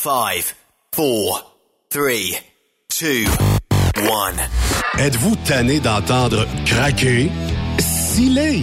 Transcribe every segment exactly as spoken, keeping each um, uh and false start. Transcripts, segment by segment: Five, four, three, two, one. Êtes-vous tanné d'entendre craquer, sciller,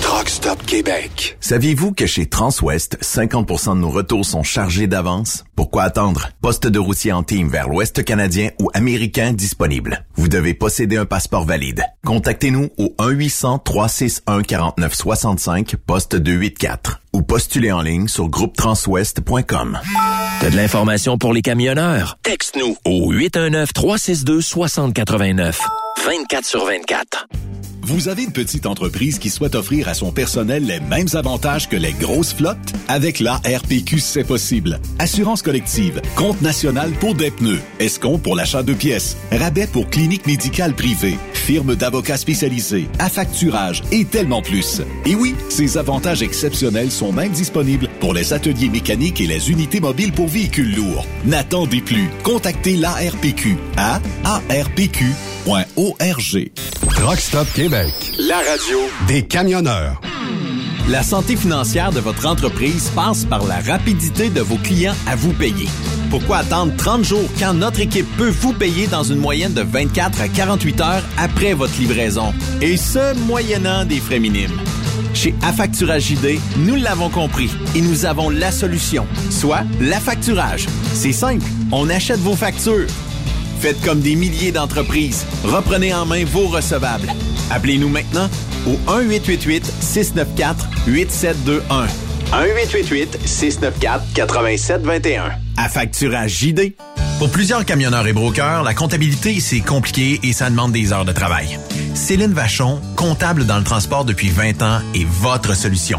Truck Stop Québec. Saviez-vous que chez Transwest, cinquante pour cent de nos retours sont chargés d'avance? Pourquoi attendre? Poste de routier en team vers l'Ouest canadien ou américain disponible. Vous devez posséder un passeport valide. Contactez-nous au un huit cents trois six un quarante-neuf soixante-cinq, poste deux cent quatre-vingt-quatre. Ou postulez en ligne sur groupe transwest point com. T'as de l'information pour les camionneurs? Texte-nous au huit un neuf trois six deux six zéro huit neuf. vingt-quatre sur vingt-quatre. Vous avez une petite entreprise qui souhaite offrir à son personnel les mêmes avantages que les grosses flottes? Avec l'A R P Q, c'est possible. Assurance collective, compte national pour des pneus, escompte pour l'achat de pièces, rabais pour clinique médicale privée, firme d'avocats spécialisés, affacturage et tellement plus. Et oui, ces avantages exceptionnels sont même disponibles pour les ateliers mécaniques et les unités mobiles pour véhicules lourds. N'attendez plus. Contactez l'A R P Q à A R P Q point org. Truck Stop Québec. La radio des camionneurs. La santé financière de votre entreprise passe par la rapidité de vos clients à vous payer. Pourquoi attendre trente jours quand notre équipe peut vous payer dans une moyenne de vingt-quatre à quarante-huit heures après votre livraison? Et ce, moyennant des frais minimes. Chez Affacturage J D, nous l'avons compris et nous avons la solution, soit l'affacturage. C'est simple, on achète vos factures. Faites comme des milliers d'entreprises. Reprenez en main vos recevables. Appelez-nous maintenant au un huit huit huit six neuf quatre huit sept deux un. un huit huit huit six neuf quatre huit sept deux un. Affacturage J D. Pour plusieurs camionneurs et brokers, la comptabilité, c'est compliqué et ça demande des heures de travail. Céline Vachon, comptable dans le transport depuis vingt ans, est votre solution.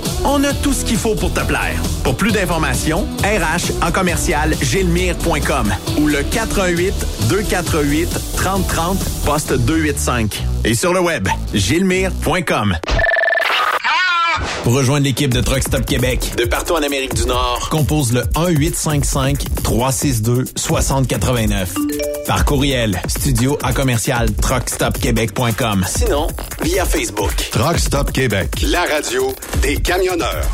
On a tout ce qu'il faut pour te plaire. Pour plus d'informations, R H en commercial gilmyre point com ou le quatre un huit deux quatre huit trois zéro trois zéro poste deux cent quatre-vingt-cinq. Et sur le web, gilmyre point com. Pour rejoindre l'équipe de Truck Stop Québec, de partout en Amérique du Nord, compose le un huit cinq cinq trois six deux six zéro huit neuf. Par courriel, studio à commercial truck stop québec point com. Sinon, via Facebook. Truck Stop Québec, la radio des camionneurs.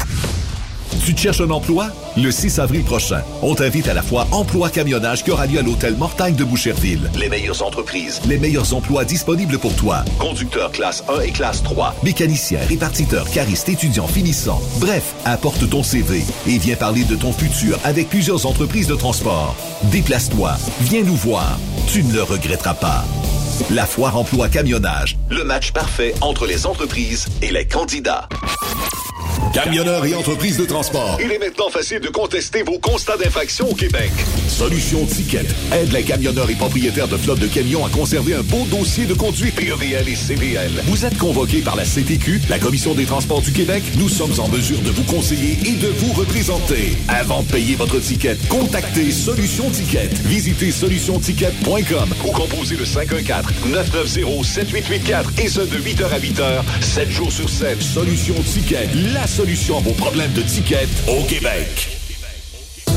Tu cherches un emploi? Le six avril prochain, on t'invite à la foire Emploi Camionnage qui aura lieu à l'hôtel Mortagne de Boucherville. Les meilleures entreprises, les meilleurs emplois disponibles pour toi. Conducteur classe un et classe trois, mécanicien, répartiteur, cariste, étudiant, finissant. Bref, apporte ton C V et viens parler de ton futur avec plusieurs entreprises de transport. Déplace-toi, viens nous voir, tu ne le regretteras pas. La foire Emploi Camionnage, le match parfait entre les entreprises et les candidats. Camionneurs et entreprises de transport. Il est maintenant facile de contester vos constats d'infraction au Québec. Solution Ticket aide les camionneurs et propriétaires de flottes de camions à conserver un beau dossier de conduite P E V L et C V L. Vous êtes convoqués par la C T Q, la Commission des transports du Québec. Nous sommes en mesure de vous conseiller et de vous représenter. Avant de payer votre ticket, contactez Solution Ticket. Visitez solution ticket point com ou composez le cinq un quatre, neuf neuf zéro, sept huit huit quatre et ce de huit heures à huit heures, sept jours sur sept. Solution Ticket, la solution à vos problèmes de ticket au Québec.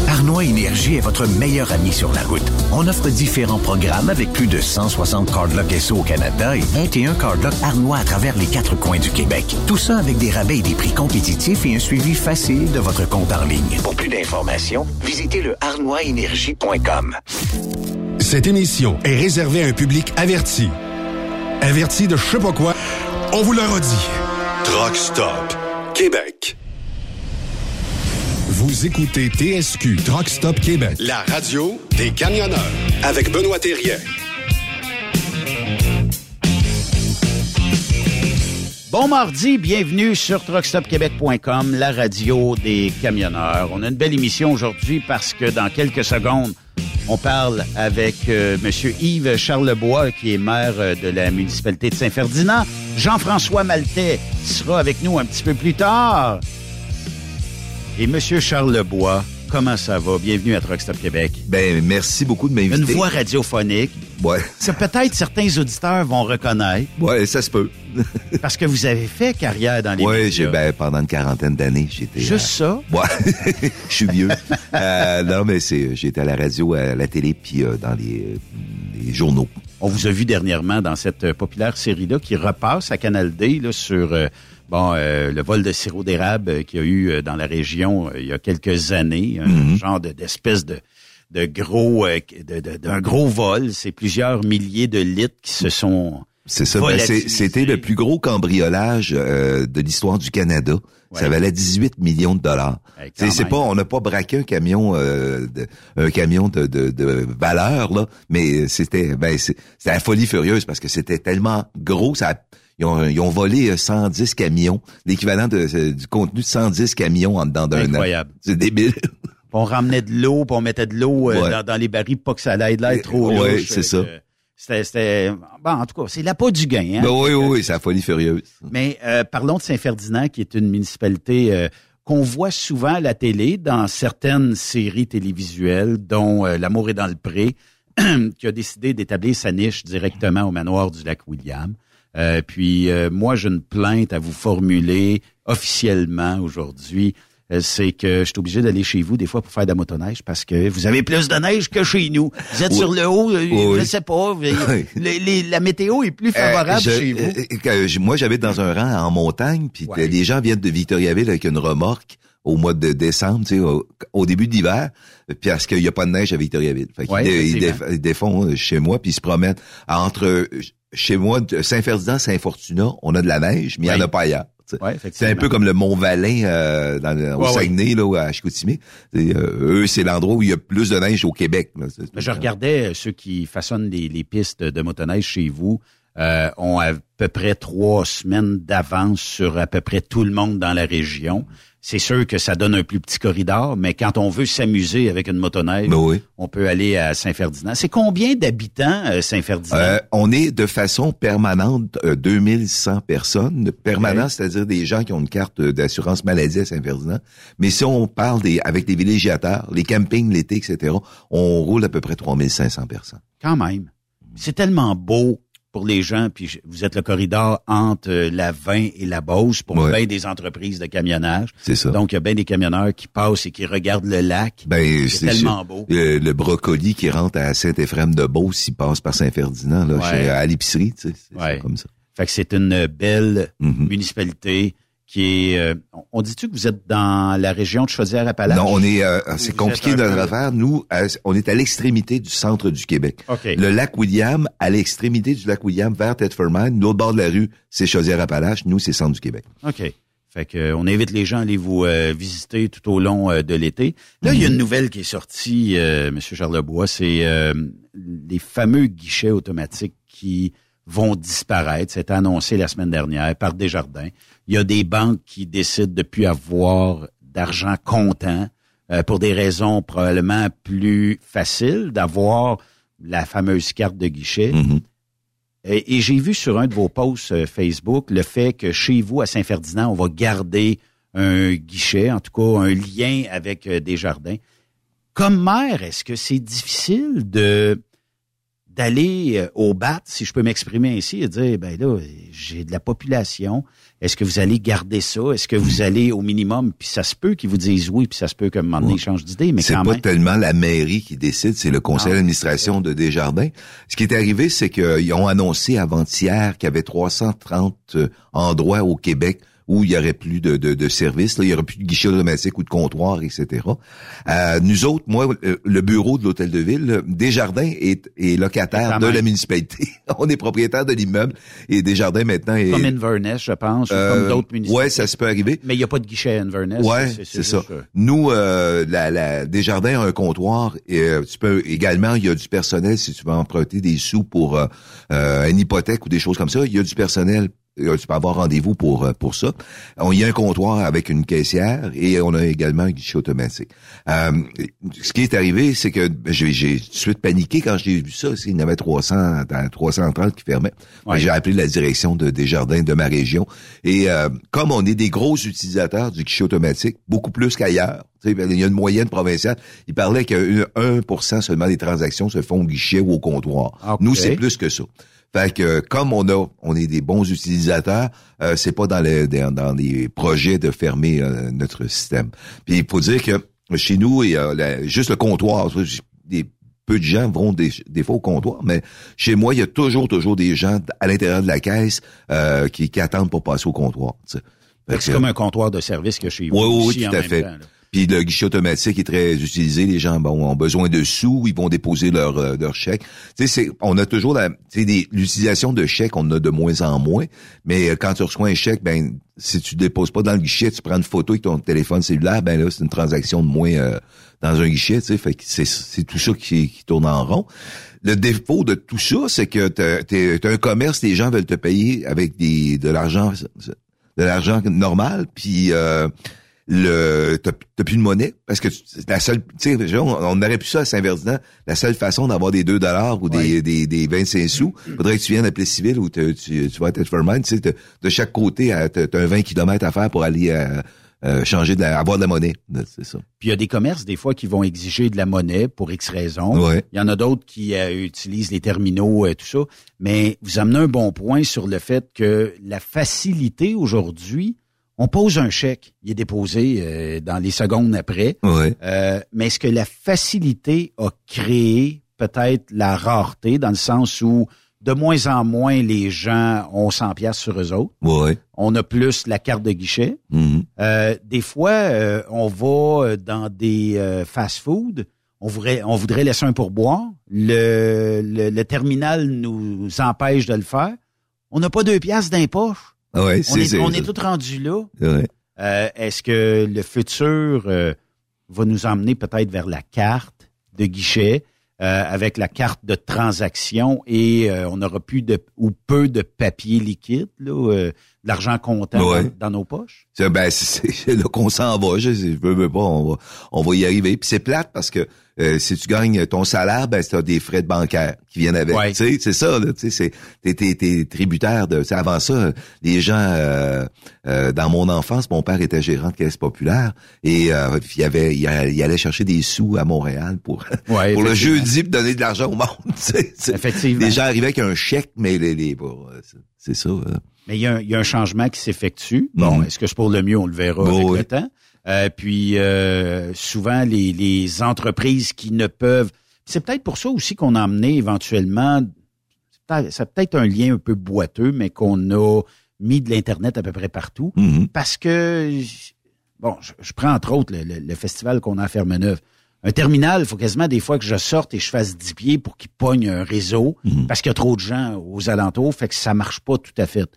Arnois Énergie est votre meilleur ami sur la route. On offre différents programmes avec plus de cent soixante cardlocks S O au Canada et vingt et un cardlocks Arnois à travers les quatre coins du Québec. Tout ça avec des rabais et des prix compétitifs et un suivi facile de votre compte en ligne. Pour plus d'informations, visitez le arnois énergie point com. Cette émission est réservée à un public averti. Averti de je sais pas quoi, on vous le redit. Truck Stop Québec. Vous écoutez T S Q Truck Stop Québec, la radio des camionneurs, avec Benoît Thérien. Bon mardi, bienvenue sur truck stop québec point com, la radio des camionneurs. On a une belle émission aujourd'hui parce que dans quelques secondes, on parle avec euh, M. Yves Charlebois, qui est maire euh, de la municipalité de Saint-Ferdinand. Jean-François Maltais sera avec nous un petit peu plus tard. Et M. Charlebois, comment ça va? Bienvenue à Truck Stop Québec. Ben, merci beaucoup de m'inviter. Une voix radiophonique. Ouais. Ça, peut-être certains auditeurs vont reconnaître. Ouais, ça se peut. Parce que vous avez fait carrière dans les ouais, médias. Oui, ben, pendant une quarantaine d'années, j'étais... Juste euh, ça? Ouais, je suis vieux. euh, non, mais c'est, j'étais à la radio, à la télé, puis euh, dans les, les journaux. On vous a vu dernièrement dans cette populaire série-là qui repasse à Canal D là, sur... Euh, Bon, euh, le vol de sirop d'érable euh, qu'il y a eu euh, dans la région euh, il y a quelques années, un mm-hmm. genre de, d'espèce de, de gros, euh, de, de, d'un gros vol. C'est plusieurs milliers de litres qui se sont C'est ça, ben c'est, c'était le plus gros cambriolage euh, de l'histoire du Canada. Ouais. Ça valait dix-huit millions de dollars. Ouais, c'est, c'est pas, on n'a pas braqué un camion, euh, de, un camion de, de, de valeur là, mais c'était, ben c'est, c'était la folie furieuse parce que c'était tellement gros, ça. A, Ils ont, ils ont volé cent dix camions, l'équivalent de, du contenu de cent dix camions en dedans d'un an. Incroyable. C'est débile. On ramenait de l'eau, puis on mettait de l'eau ouais. dans, dans les barils, pas que ça allait de l'air trop louche. Oui, c'est ça. Euh, c'était, c'était, bon, en tout cas, c'est la peau du gain. Hein, ben oui, oui, oui, c'est la folie furieuse. Mais euh, parlons de Saint-Ferdinand, qui est une municipalité euh, qu'on voit souvent à la télé, dans certaines séries télévisuelles, dont euh, L'amour est dans le pré, qui a décidé d'établir sa niche directement au manoir du Lac William. Euh, puis euh, moi, j'ai une plainte à vous formuler officiellement aujourd'hui. Euh, c'est que je suis obligé d'aller chez vous des fois pour faire de la motoneige parce que vous avez plus de neige que chez nous. Vous êtes oui. sur le haut, euh, oui. je ne sais pas. Vous, oui. les, les, la météo est plus favorable euh, je, chez vous. Euh, moi, j'habite dans un rang en montagne, puis ouais. les gens viennent de Victoriaville avec une remorque au mois de décembre, tu sais, au, au début de l'hiver, parce qu'il n'y a pas de neige à Victoriaville. Fait qu'ils ouais, dé, ils, dé, ils défont chez moi, puis ils se promènent entre... Chez moi, Saint-Ferdinand, Saint-Fortunat, on a de la neige, mais il oui. n'y en a pas ailleurs. Oui, c'est un peu comme le Mont-Valin euh, dans, au ouais, Saguenay, ouais. là, à Chicoutimi. C'est, euh, eux, c'est l'endroit où il y a plus de neige au Québec. Là. C'est, c'est je ça. regardais ceux qui façonnent les, les pistes de motoneige chez vous euh, ont à peu près trois semaines d'avance sur à peu près tout le monde dans la région. C'est sûr que ça donne un plus petit corridor, mais quand on veut s'amuser avec une motoneige, oui. on peut aller à Saint-Ferdinand. C'est combien d'habitants, Saint-Ferdinand? Euh, on est de façon permanente euh, deux mille cent personnes. Permanent, okay. c'est-à-dire des gens qui ont une carte d'assurance maladie à Saint-Ferdinand. Mais si on parle des avec les villégiateurs, les campings, l'été, et cetera, on roule à peu près trois mille cinq cents personnes. Quand même. C'est tellement beau pour les gens, puis vous êtes le corridor entre la vingt et la Beauce pour ouais. bien des entreprises de camionnage. C'est ça. Donc, il y a bien des camionneurs qui passent et qui regardent le lac. Ben, c'est, c'est tellement sûr. beau. Le, le brocoli qui rentre à Saint-Éphrem-de-Beauce, il passe par Saint-Ferdinand, là, ouais. chez, à l'épicerie, tu sais, c'est ouais. comme ça. Fait que c'est une belle mm-hmm. municipalité qui est... Euh, on dit-tu que vous êtes dans la région de Chaudière-Appalaches? Non, on est... Euh, c'est compliqué de le faire. Nous, euh, on est à l'extrémité du centre du Québec. Okay. Le lac William, à l'extrémité du lac William, vers Thetford Mines, l'autre bord de la rue, c'est Chaudière-Appalaches. Nous, c'est centre du Québec. OK. Fait que on invite les gens à aller vous euh, visiter tout au long euh, de l'été. Là, il mmh. y a une nouvelle qui est sortie, euh, M. Charlebois, c'est euh, les fameux guichets automatiques qui vont disparaître. C'est annoncé la semaine dernière par Desjardins. Il y a des banques qui décident de ne plus avoir d'argent comptant euh, pour des raisons probablement plus faciles d'avoir la fameuse carte de guichet. Mm-hmm. Et, et j'ai vu sur un de vos posts Facebook le fait que chez vous, à Saint-Ferdinand, on va garder un guichet, en tout cas un lien avec Desjardins. Comme maire, est-ce que c'est difficile de d'aller au bat, si je peux m'exprimer ainsi, et dire, ben là, j'ai de la population, est-ce que vous allez garder ça? Est-ce que vous allez au minimum, puis ça se peut qu'ils vous disent oui, puis ça se peut qu'à un moment donné, ils changent d'idée, mais c'est quand même... C'est pas tellement la mairie qui décide, c'est le conseil ah, d'administration de Desjardins. Ce qui est arrivé, c'est qu'ils ont annoncé avant-hier qu'il y avait trois cent trente endroits au Québec où il y aurait plus de, de, de services, là, il y aurait plus de guichet automatique ou de comptoir, et cetera. Euh, nous autres, moi, le bureau de l'Hôtel de Ville, Desjardins est, est locataire de la municipalité. On est propriétaire de l'immeuble et Desjardins maintenant est... Comme Inverness, je pense, euh, ou comme d'autres municipalités. Oui, ça se peut arriver. Mais il n'y a pas de guichet à Inverness. Oui, c'est, c'est, c'est ça. Euh... Nous, euh, la, la, Desjardins a un comptoir et euh, tu peux également, il y a du personnel si tu veux emprunter des sous pour euh, euh, une hypothèque ou des choses comme ça. Il y a du personnel. Tu peux avoir rendez-vous pour pour ça. Il y a un comptoir avec une caissière et on a également un guichet automatique. Euh, ce qui est arrivé, c'est que j'ai, j'ai tout de suite paniqué quand j'ai vu ça. Il y en avait trois cents, trois cent trente qui fermaient. Ouais. J'ai appelé la direction de Desjardins de ma région. Et euh, comme on est des gros utilisateurs du guichet automatique, beaucoup plus qu'ailleurs, il y a une moyenne provinciale. Il parlait que un pour cent seulement des transactions se font au guichet ou au comptoir. Okay. Nous, c'est plus que ça. Fait que comme on a, on est des bons utilisateurs, euh, c'est pas dans les dans, dans les projets de fermer euh, notre système. Puis il faut dire que chez nous, il y a la, juste le comptoir. Des, peu de gens vont des, des fois au comptoir, mais chez moi, il y a toujours toujours des gens à l'intérieur de la caisse euh, qui, qui attendent pour passer au comptoir. Fait fait que c'est euh, comme un comptoir de service que chez vous. Oui, oui, tout à fait. Temps, puis le guichet automatique est très utilisé. Les gens ben, ont besoin de sous, ils vont déposer leur euh, leur chèque. Tu sais, c'est, on a toujours la, tu sais, l'utilisation de chèques, on en a de moins en moins. Mais quand tu reçois un chèque, ben si tu déposes pas dans le guichet, tu prends une photo avec ton téléphone cellulaire, ben là c'est une transaction de moins euh, dans un guichet. Tu sais, fait que c'est c'est tout ça qui, qui tourne en rond. Le défaut de tout ça, c'est que t'as, t'es, t'as un commerce, les gens veulent te payer avec des de l'argent de l'argent normal, puis euh, le t'as, t'as plus de monnaie parce que tu, la seule tu sais on, on aurait pu ça à Saint-Ferdinand, la seule façon d'avoir des deux dollars ou ouais. des des des vingt-cinq sous, faudrait que tu viennes à Plessisville ou tu tu vas à Thetford Mines, tu sais de chaque côté t'as, t'as un vingt kilomètres à faire pour aller à, à changer de la, avoir de la monnaie, c'est ça. Puis il y a des commerces des fois qui vont exiger de la monnaie pour X raisons. Ouais. Il y en a d'autres qui euh, utilisent les terminaux et euh, tout ça, mais vous amenez un bon point sur le fait que la facilité aujourd'hui. On pose un chèque, il est déposé euh, dans les secondes après. Oui. Euh, mais est-ce que la facilité a créé peut-être la rareté dans le sens où de moins en moins les gens ont cent piastres sur eux autres? Oui. On a plus la carte de guichet. Mm-hmm. Euh, des fois, euh, on va dans des euh, fast-food, on voudrait, on voudrait laisser un pourboire. Le, le, le terminal nous empêche de le faire. On n'a pas deux piastres dans les poches. Ouais, c'est, on est, c'est, on est tous rendus là. Ouais. Euh, est-ce que le futur euh, va nous emmener peut-être vers la carte de guichet euh, avec la carte de transaction et euh, on n'aura plus de ou peu de papier liquide, là, euh, de l'argent comptant ouais. dans, dans nos poches? C'est, ben, c'est, c'est là qu'on s'en va. Je, je veux, veux pas, on va, on va y arriver. Puis c'est plate parce que Euh, si tu gagnes ton salaire, ben t'as des frais de bancaire qui viennent avec. Ouais. Tu sais, c'est ça. Là, tu sais, c'est t'es, t'es, t'es tributaire de. Avant ça, les gens euh, euh, dans mon enfance, mon père était gérant de caisse populaire et euh, il avait, il allait chercher des sous à Montréal pour ouais, pour le jeudi pour donner de l'argent au monde. T'sais, t'sais. Effectivement. Les gens arrivaient avec un chèque, mais les, les bon, c'est, c'est ça. Là. Mais il y a un, il y a un changement qui s'effectue. Bon, bon est-ce que c'est pour le mieux, on le verra bon, avec oui. le temps. Euh, puis euh, souvent, les, les entreprises qui ne peuvent... C'est peut-être pour ça aussi qu'on a amené éventuellement... Ça a peut-être un lien un peu boiteux, mais qu'on a mis de l'Internet à peu près partout. Mm-hmm. Parce que... Bon, je, je prends entre autres le, le, le festival qu'on a à Ferme-Neuve. Un terminal, il faut quasiment des fois que je sorte et je fasse dix pieds pour qu'il pogne un réseau, mm-hmm. parce qu'il y a trop de gens aux alentours, fait que ça marche pas tout à fait.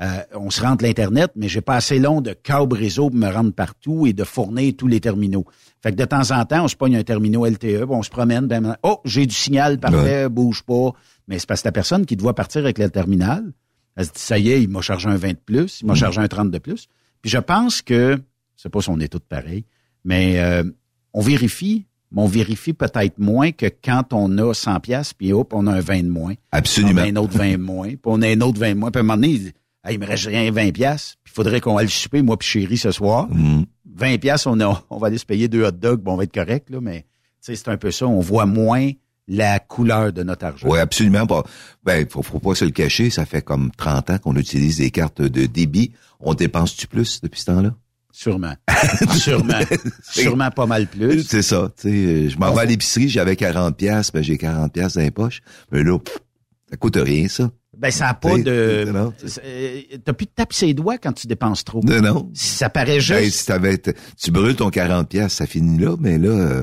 Euh, on se rentre l'Internet, mais j'ai pas assez long de câble réseau pour me rendre partout et de fournir tous les terminaux. Fait que de temps en temps, on se pogne un terminal L T E, on se promène, ben, oh, j'ai du signal, parfait, ouais. bouge pas. Mais c'est parce que la personne qui doit partir avec le terminal, elle se dit, ça y est, il m'a chargé un vingt de plus, il m'a chargé un trente de plus. Puis je pense que, je sais pas si on est tous pareils, mais euh, on vérifie, mais on vérifie peut-être moins que quand on a cent piastres, puis hop, on a un vingt de moins. Absolument. On a un autre vingt de moins, puis on a un autre vingt de moins. Puis à un moment donné, il dit, hey, il me reste rien vingt piastres, puis il faudrait qu'on aille souper, moi puis chérie, ce soir. Mm. vingt piastres, on, a, on va aller se payer deux hot dogs, bon, on va être correct, là, mais tu sais, c'est un peu ça, on voit moins la couleur de notre argent. Oui, absolument pas. Ben, faut, faut pas se le cacher, ça fait comme trente ans qu'on utilise des cartes de débit. On dépense-tu plus depuis ce temps-là? Sûrement. Sûrement. Sûrement pas mal plus. C'est ça. Tu sais, je m'en vais à l'épicerie, j'avais quarante piastres, ben j'ai quarante piastres dans les poches. Mais là, pff, ça coûte rien, ça. Ben, ça n'a pas t'sais, de... Non, t'as plus de taper ses doigts quand tu dépenses trop. Non, non. Ça paraît juste... Ben, si t'avais, tu brûles ton quarante piastres, ça finit là, mais là, euh,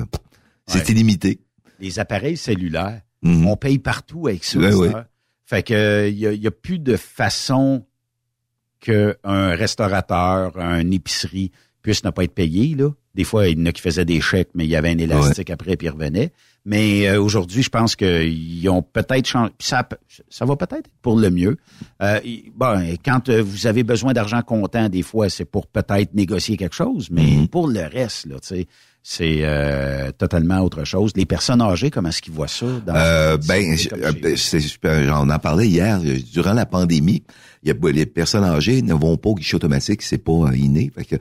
c'est ouais. illimité. Les appareils cellulaires, mm-hmm. on paye partout avec ça. Ben oui. Fait que il y a, y a plus de façon qu'un restaurateur, une épicerie puisse ne pas être payé. Là. Des fois, il y en a qui faisaient des chèques, mais il y avait un élastique ouais. après puis ils revenaient. Mais euh, aujourd'hui, je pense qu'ils ont peut-être changé. Ça, ça va peut-être être pour le mieux. Euh, bon, quand vous avez besoin d'argent comptant, des fois, c'est pour peut-être négocier quelque chose, mais mm-hmm. pour le reste, là, tu sais. C'est euh, totalement autre chose. Les personnes âgées, comment est-ce qu'ils voient ça? Dans euh, ben, je, c'est, je, on en parlait hier. Durant la pandémie, y a, les personnes âgées ne vont pas au guichet automatique, c'est pas inné. Fait que,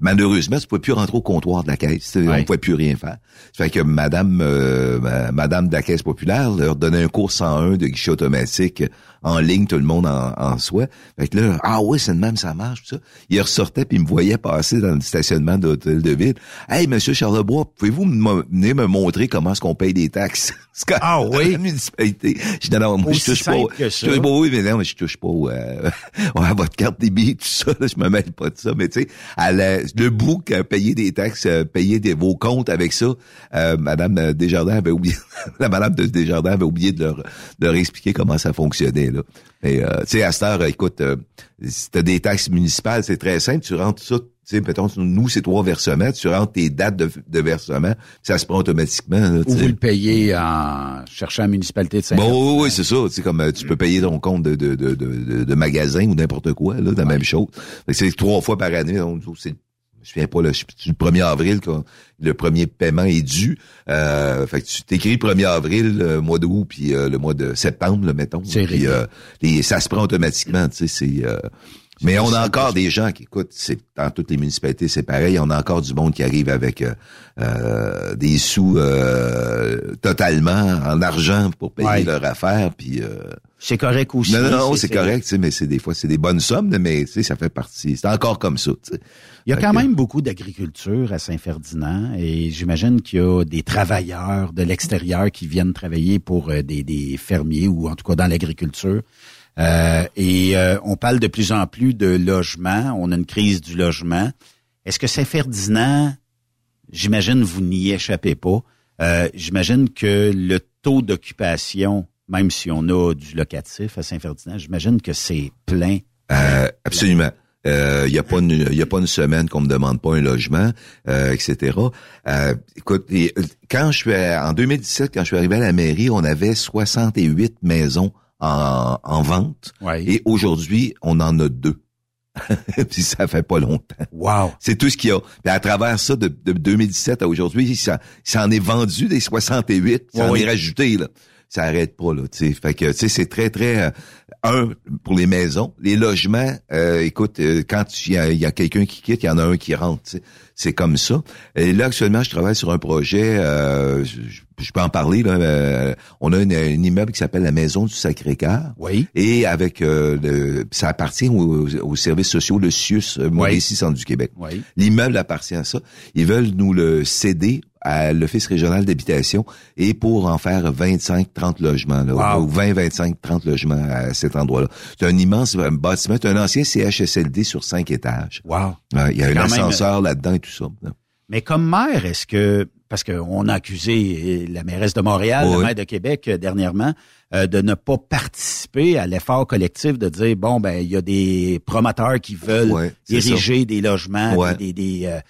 malheureusement, tu ne pouvais plus rentrer au comptoir de la caisse. Ouais. On ne pouvait plus rien faire. Fait que Madame, euh, Madame de la Caisse populaire leur donnait un cours cent un de guichet automatique en ligne, tout le monde en, en soi. Fait que là, ah oui, c'est de même, ça marche, tout ça. Ils ressortaient puis ils me voyaient passer dans le stationnement de l'hôtel de ville. Hey, monsieur Charlebois, pouvez-vous m- venir me montrer comment est-ce qu'on paye des taxes? Ah oui? La municipalité. Je dis, non, non, moi, je touche pas. Je touche pas, oui, mais non, mais je touche pas euh, à votre carte débit, tout ça, là, je me mêle pas de ça, mais tu sais, à la, le bout euh, payer des taxes, euh, payer des, vos comptes avec ça, euh, Madame Desjardins avait oublié, la Madame de Desjardins avait oublié de leur, de leur expliquer comment ça fonctionnait, là. Mais, euh, tu sais, à cette heure, écoute, euh, si t'as des taxes municipales, c'est très simple, tu rentres ça. Tu sais, mettons, nous, c'est trois versements. Tu rentres tes dates de, de versement, ça se prend automatiquement. Là, ou vous le payez en cherchant la municipalité de Saint-Pierre. Bon, oui, oui, c'est ça. Tu sais, comme tu peux payer ton compte de, de, de, de, de magasin ou n'importe quoi, là, de la ouais. même chose. Fait que c'est trois fois par année. Donc, c'est, je ne me souviens pas, là, c'est le premier avril quand le premier paiement est dû. Euh, fait que tu t'écris le premier avril, le mois d'août, puis euh, le mois de septembre, là, mettons. C'est puis, euh, les, ça se prend automatiquement, tu sais, c'est... Euh, mais on a encore des gens qui, écoute, c'est dans toutes les municipalités, c'est pareil. On a encore du monde qui arrive avec euh, euh, des sous euh, totalement en argent pour payer ouais. leur affaire. Puis euh... c'est correct aussi. Non, non, non, c'est, c'est correct. C'est... Mais c'est des fois, c'est des bonnes sommes, mais tu sais, ça fait partie. C'est encore comme ça. T'sais. Il y a quand Donc, même beaucoup d'agriculture à Saint-Ferdinand, et j'imagine qu'il y a des travailleurs de l'extérieur qui viennent travailler pour des, des fermiers ou en tout cas dans l'agriculture. Euh, et euh, on parle de plus en plus de logement. On a une crise du logement. Est-ce que Saint-Ferdinand, j'imagine vous n'y échappez pas, euh, j'imagine que le taux d'occupation, même si on a du locatif à Saint-Ferdinand, j'imagine que c'est plein. Euh, absolument. Il euh, n'y a, a pas une semaine qu'on me demande pas un logement, euh, et cetera. Euh, écoute, et, quand je suis en deux mille dix-sept, quand je suis arrivé à la mairie, on avait soixante-huit maisons En, en vente. Ouais. Et aujourd'hui, on en a deux. Puis ça fait pas longtemps. Wow. C'est tout ce qu'il y a. Puis à travers ça, de, de deux mille dix-sept à aujourd'hui, ça, ça en est vendu des soixante-huit. Ça ouais. en est rajouté, là. Ça arrête pas, là, tu sais. Fait que, tu sais, c'est très, très... Euh, un, pour les maisons. Les logements, euh, écoute, euh, quand il y a, y a quelqu'un qui quitte, il y en a un qui rentre, tu sais. C'est comme ça. Et là, actuellement, je travaille sur un projet... Euh, je, je peux en parler, là. Euh, on a un immeuble qui s'appelle la Maison du Sacré-Cœur. Oui. Et avec euh, le, ça appartient aux, aux services sociaux, le S I U S, euh, Mauricie, oui. Centre du Québec. Oui. L'immeuble appartient à ça. Ils veulent nous le céder à l'Office régional d'habitation et pour en faire vingt-cinq trente logements, là. Wow. Ou vingt, vingt-cinq, trente logements à cet endroit-là. C'est un immense bâtiment. C'est un ancien C H S L D sur cinq étages. Wow. Il euh, y a un ascenseur même... là-dedans et tout ça. Là. Mais comme maire, est-ce que... parce qu'on a accusé la mairesse de Montréal, oui. le maire de Québec dernièrement, euh, de ne pas participer à l'effort collectif de dire, bon, ben il y a des promoteurs qui veulent oui, diriger ça. Des logements. Oui. des, des, des euh,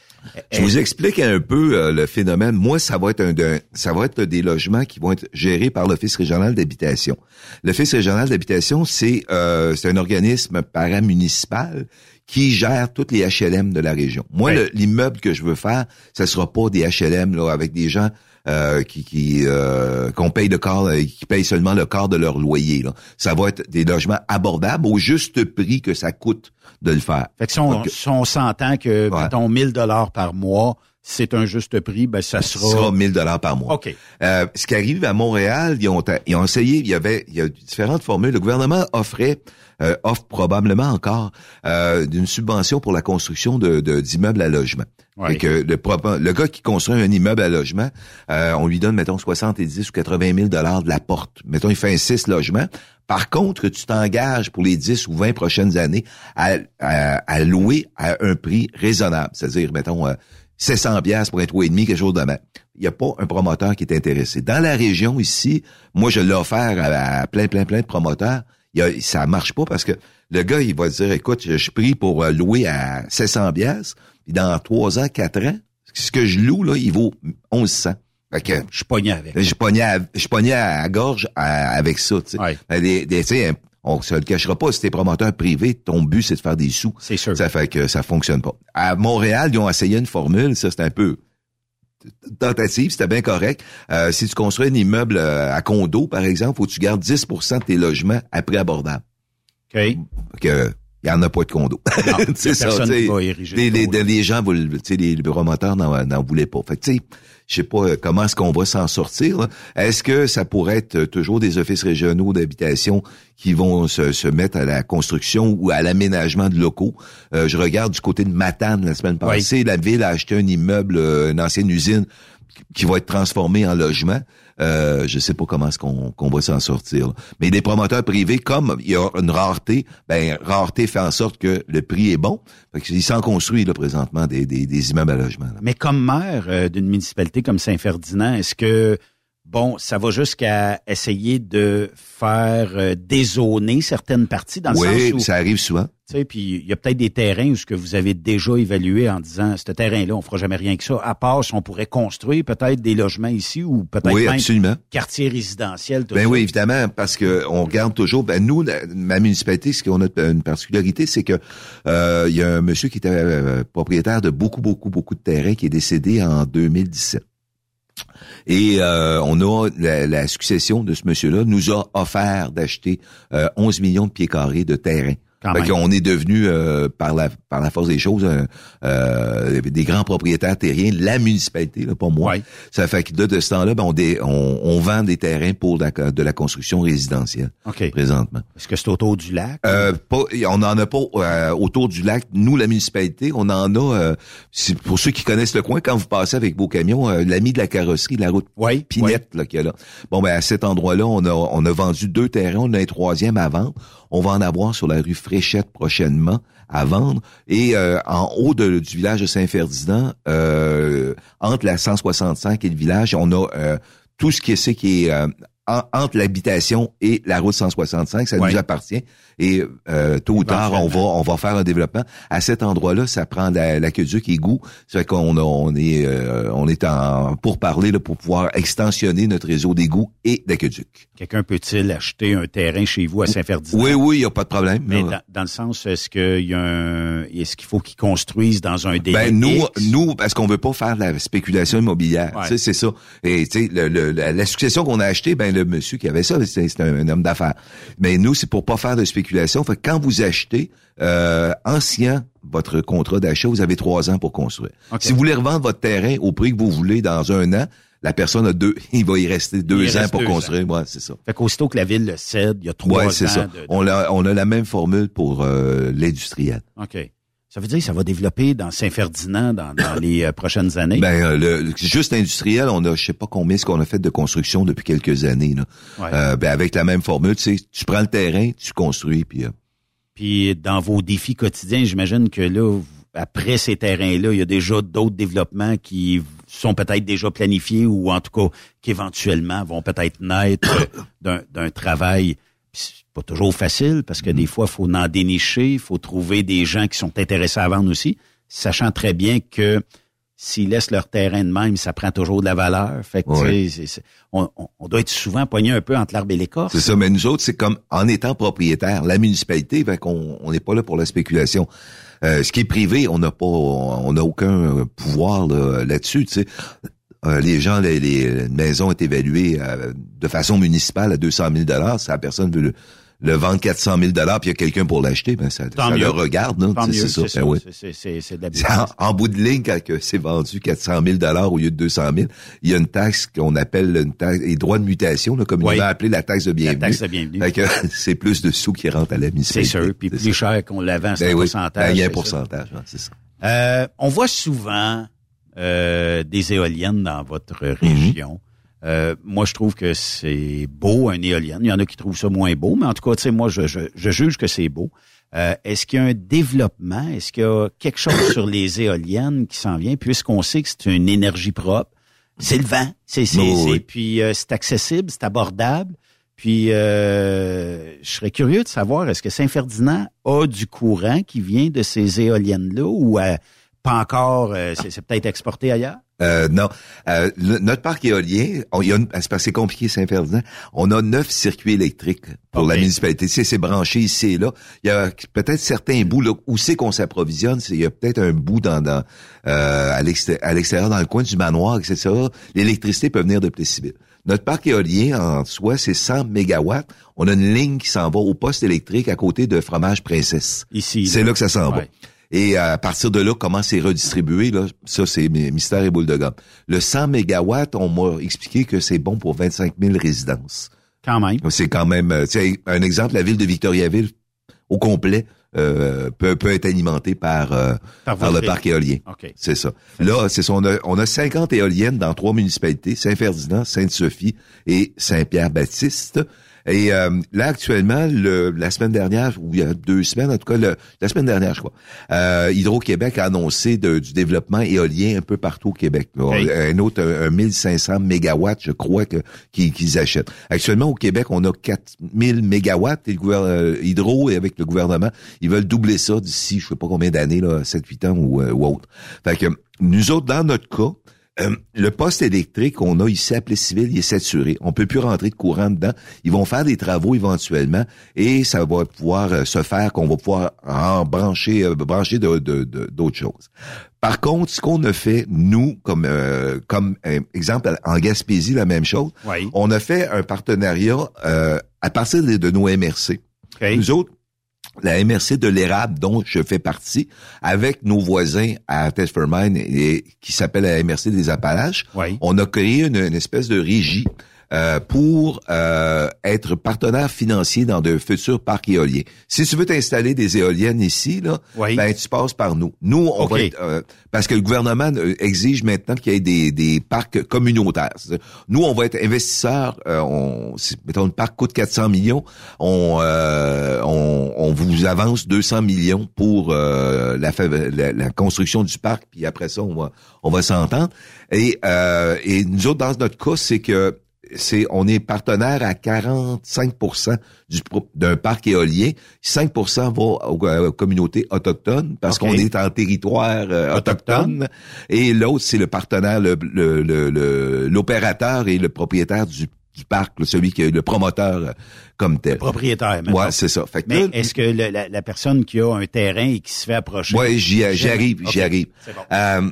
Je euh, vous explique un peu euh, le phénomène. Moi, ça va être un, un ça va être des logements qui vont être gérés par l'Office régional d'habitation. L'Office régional d'habitation, c'est, euh, c'est un organisme paramunicipal qui gère toutes les H L M de la région. Moi, oui. le, l'immeuble que je veux faire, ça sera pas des H L M là avec des gens euh, qui qui euh, qu'on paye le quart, euh, qui payent seulement le quart de leur loyer. Là. Ça va être des logements abordables au juste prix que ça coûte de le faire. Fait que si on, Donc, si on s'entend que ouais. mettons mille dollars par mois, c'est un juste prix, ben ça sera. Ça sera mille dollars par mois. Ok. Euh, ce qui arrive à Montréal, ils ont ils ont essayé, il y avait il y a différentes formules. Le gouvernement offrait Euh, offre probablement encore euh, d'une subvention pour la construction de, de d'immeubles à logement. Ouais. Fait que le, propre, le gars qui construit un immeuble à logement, euh, on lui donne, mettons, soixante-dix ou quatre-vingt mille dollars de la porte. Mettons, il fait un six logements. Par contre, tu t'engages pour les dix ou vingt prochaines années à, à, à louer à un prix raisonnable. C'est-à-dire, mettons, euh, sept cents dollars pour un trois virgule cinq, quelque chose de même. Il n'y a pas un promoteur qui est intéressé. Dans la région, ici, moi, je l'ai offert à, à plein, plein, plein de promoteurs. Il a, ça marche pas parce que le gars, il va dire, écoute, je, je prie pour louer à sept cents dollars, puis dans trois ans, quatre ans, ce que je loue, là, il vaut mille cent. Fait que, je suis pogné avec. Je suis pogné à, je suis pogné à la gorge à, avec ça, tu sais. Ouais. Des, des, tu sais, on se le cachera pas, si t'es promoteur privé, ton but, c'est de faire des sous. C'est sûr. Ça fait que ça fonctionne pas. À Montréal, ils ont essayé une formule, ça, c'est un peu tentative, c'était bien correct. Euh, si tu construis un immeuble euh, à condo, par exemple, faut que tu gardes dix pour cent de tes logements à prix abordable. OK. Que il y en a pas de condo. Non, c'est ça, personne ne va ériger. Les, les, les, les gens, tu sais, les promoteurs n'en, n'en voulaient pas. Fait que, tu sais, je sais pas comment est-ce qu'on va s'en sortir, là. Est-ce que ça pourrait être toujours des offices régionaux d'habitation qui vont se, se mettre à la construction ou à l'aménagement de locaux? Euh, je regarde du côté de Matane la semaine passée. Oui. La ville a acheté un immeuble, une ancienne usine qui va être transformée en logement. Euh, je sais pas comment est-ce qu'on, qu'on va s'en sortir. Là. Mais les promoteurs privés, comme il y a une rareté, ben rareté fait en sorte que le prix est bon. Fait qu'ils s'en construisent là, présentement des, des, des immeubles à logement. Là. Mais comme maire euh, d'une municipalité comme Saint-Ferdinand, est-ce que bon, ça va jusqu'à essayer de faire euh, dézoner certaines parties dans le oui, sens où... Oui, ça arrive souvent. Tu sais, puis il y a peut-être des terrains où ce que vous avez déjà évalué en disant, ce terrain-là, on fera jamais rien que ça. À part, si on pourrait construire peut-être des logements ici ou peut-être oui, même quartier résidentiel. Ben ça. Oui, évidemment, parce que on regarde toujours. Ben nous, la, ma municipalité, ce qu'on a une particularité, c'est que euh, il y a un monsieur qui était euh, propriétaire de beaucoup, beaucoup, beaucoup de terrains qui est décédé en deux mille dix-sept. Et euh, on a la, la succession de ce monsieur-là nous a offert d'acheter euh, onze millions de pieds carrés de terrain. Fait qu'on est devenu, euh, par la par la force des choses, euh, euh, des grands propriétaires terriens, la municipalité, là, pas moi. Oui. Ça fait que là, de ce temps-là, ben, on, dé, on, on vend des terrains pour de la, de la construction résidentielle, okay. présentement. Est-ce que c'est autour du lac? Euh, pas, on n'en a pas euh, autour du lac. Nous, la municipalité, on en a, euh, c'est pour ceux qui connaissent le coin, quand vous passez avec vos camions, euh, l'ami de la carrosserie, la route oui, Pinette oui. là qu'il y a là. Bon, ben à cet endroit-là, on a, on a vendu deux terrains, on a un troisième à vendre. On va en avoir sur la rue Fréchette prochainement à vendre. Et euh, en haut de, du village de Saint-Ferdinand, euh, entre la cent soixante-cinq et le village, on a euh, tout ce qui est, c'est, qui est euh, en, entre l'habitation et la route cent soixante-cinq. Ça oui. nous appartient. Et euh, tôt ou tard, on va on va faire un développement. À cet endroit-là, ça prend la, l'aqueduc égout. Ça fait qu'on a, on est euh, on est en pourparlers là, pour pouvoir extensionner notre réseau d'égouts et d'aqueducs. Quelqu'un peut-il acheter un terrain chez vous à Saint-Ferdinand? Oui, oui, il n'y a pas de problème. Mais dans, dans le sens, est-ce qu'il y a un, est-ce qu'il faut qu'ils construisent dans un délai? Ben, nous, X? nous, parce qu'on veut pas faire de la spéculation immobilière. Ouais. Tu sais, c'est ça. Et, tu sais, le, le, la, la succession qu'on a achetée, ben, le monsieur qui avait ça, c'est, c'est un, un homme d'affaires. Mais nous, c'est pour pas faire de spéculation. Fait que quand vous achetez, euh, ancien, votre contrat d'achat, vous avez trois ans pour construire. Okay. Si vous voulez revendre votre terrain au prix que vous voulez dans un an, la personne a deux, il va y rester deux il ans pour deux construire. Ans. Ouais, c'est ça. Fait qu'aussitôt que la ville le cède, il y a trois ouais, ans. Ouais, c'est ça. De, de... On a, on a la même formule pour euh, l'industriel. OK. Ça veut dire que ça va développer dans Saint-Ferdinand dans, dans les euh, prochaines années? Ben, le, le juste industriel, on a, je sais pas combien ce qu'on a fait de construction depuis quelques années, là. Ouais. Euh, ben, avec la même formule, tu sais, tu prends le terrain, tu construis, puis. Euh... Puis, dans vos défis quotidiens, j'imagine que là, après ces terrains-là, il y a déjà d'autres développements qui sont peut-être déjà planifiés ou en tout cas qu'éventuellement vont peut-être naître d'un, d'un travail. Puis c'est pas toujours facile parce que mmh. des fois, il faut en dénicher, il faut trouver des gens qui sont intéressés à vendre aussi, sachant très bien que s'ils laissent leur terrain de même, ça prend toujours de la valeur. Fait que, oui. tu sais, c'est, c'est, on, on doit être souvent poigné un peu entre l'arbre et l'écorce. C'est ça, mais nous autres, c'est comme en étant propriétaire, la municipalité, fait qu'on, on n'est pas là pour la spéculation. Euh, ce qui est privé, on n'a pas, on n'a aucun pouvoir là, là-dessus, tu sais. Euh, les gens, les, les maisons est évaluée euh, de façon municipale à deux cent mille dollars. Si la personne veut le, le vendre quatre cent mille dollars, puis il y a quelqu'un pour l'acheter, ben ça, ça le regarde, non? Tant mieux, c'est ça. C'est, ben oui. c'est, c'est, c'est de la business. En, en bout de ligne, quand que c'est vendu quatre cent mille dollars au lieu de deux cent mille, il y a une taxe qu'on appelle une taxe, les droits de mutation, là, comme oui. on va appeler la taxe de bienvenue. La taxe de bienvenue. Fait que c'est plus de sous qui rentrent à la municipalité. C'est sûr, puis c'est plus ça. Cher qu'on l'avance, c'est ben un oui. pourcentage. Ben, il y a un pourcentage, hein, c'est ça. Euh, on voit souvent... Euh, des éoliennes dans votre région. Mm-hmm. Euh, moi, je trouve que c'est beau, un éolienne. Il y en a qui trouvent ça moins beau, mais en tout cas, tu sais, moi, je, je, je juge que c'est beau. Euh, est-ce qu'il y a un développement? Est-ce qu'il y a quelque chose sur les éoliennes qui s'en vient, puisqu'on sait que c'est une énergie propre? C'est le vent. C'est, c'est, oh, c'est, oui. Puis, euh, c'est accessible, c'est abordable. Puis, euh, je serais curieux de savoir, est-ce que Saint-Ferdinand a du courant qui vient de ces éoliennes-là ou à... Pas encore, euh, c'est, c'est peut-être exporté ailleurs? Euh, non. Euh, le, notre parc éolien, on, y a une, c'est parce que c'est compliqué, Saint-Ferdinand. On a neuf circuits électriques pour okay. la municipalité. Tu sais, c'est branché ici et là. Il y a peut-être certains bouts là, où c'est qu'on s'approvisionne. C'est, il y a peut-être un bout dans, dans euh, à, l'exté- à l'extérieur, dans le coin du manoir, et cetera. L'électricité peut venir de Plessisville. Notre parc éolien, en soi, c'est cent mégawatts. On a une ligne qui s'en va au poste électrique à côté de Fromage Princesse. Ici. C'est là, là que ça s'en ouais. va. Et à partir de là, comment c'est redistribué, là, ça, c'est mystère et boule de gomme. Le cent mégawatts, on m'a expliqué que c'est bon pour vingt-cinq mille résidences. Quand même. C'est quand même... Tu sais, un exemple, la ville de Victoriaville, au complet, euh, peut, peut être alimentée par, euh, par, par le parc éolien. Okay. C'est ça. C'est là, c'est ça, on a, on a cinquante éoliennes dans trois municipalités, Saint-Ferdinand, Sainte-Sophie et Saint-Pierre-Baptiste. Et euh, là, actuellement, le, la semaine dernière, ou il y a deux semaines, en tout cas, le, la semaine dernière, je crois, euh, Hydro-Québec a annoncé de, du développement éolien un peu partout au Québec. Okay. Un autre, un, un mille cinq cents mégawatts, je crois, que qu'ils, qu'ils achètent. Actuellement, au Québec, on a quatre mille mégawatts, et le gouvernement, Hydro, et avec le gouvernement, ils veulent doubler ça d'ici, je sais pas combien d'années, là, sept huit ans ou, euh, ou autre. Fait que, nous autres, dans notre cas... Euh, le poste électrique qu'on a ici à Plessisville, il est saturé. On peut plus rentrer de courant dedans. Ils vont faire des travaux éventuellement et ça va pouvoir euh, se faire qu'on va pouvoir en brancher, euh, brancher de, de, de, d'autres choses. Par contre, ce qu'on a fait, nous, comme euh, comme euh, exemple, en Gaspésie, la même chose, oui. on a fait un partenariat euh, à partir de, de nos M R C. Okay. Nous autres, la M R C de l'érable dont je fais partie, avec nos voisins à Thetford Mines et qui s'appelle la M R C des Appalaches, oui. on a créé une, une espèce de régie euh, pour euh, être partenaire financier dans de futurs parcs éoliens. Si tu veux t'installer des éoliennes ici, là, oui. ben tu passes par nous. Nous, on okay. va être, euh, parce que le gouvernement exige maintenant qu'il y ait des, des parcs communautaires. Nous, on va être investisseurs. Euh, on, si, mettons, le parc coûte quatre cents millions. On, euh, on, on vous avance deux cents millions pour euh, la, la, la construction du parc. Puis après ça, on va, on va s'entendre. Et, euh, et nous autres, dans notre cas, c'est que c'est on est partenaire à quarante-cinq pour cent du, d'un parc éolien. cinq pour cent va aux, aux communautés autochtones parce okay. qu'on est en territoire euh, autochtone. Et l'autre, c'est le partenaire, le, le, le, le, l'opérateur et le propriétaire du, du parc, celui qui est le promoteur comme tel. Le propriétaire, même. Ouais, c'est ça. Fait que mais là, est-ce que le, la, la personne qui a un terrain et qui se fait approcher? Ouais, j'y, j'y arrive, okay. j'y arrive. C'est bon. Euh,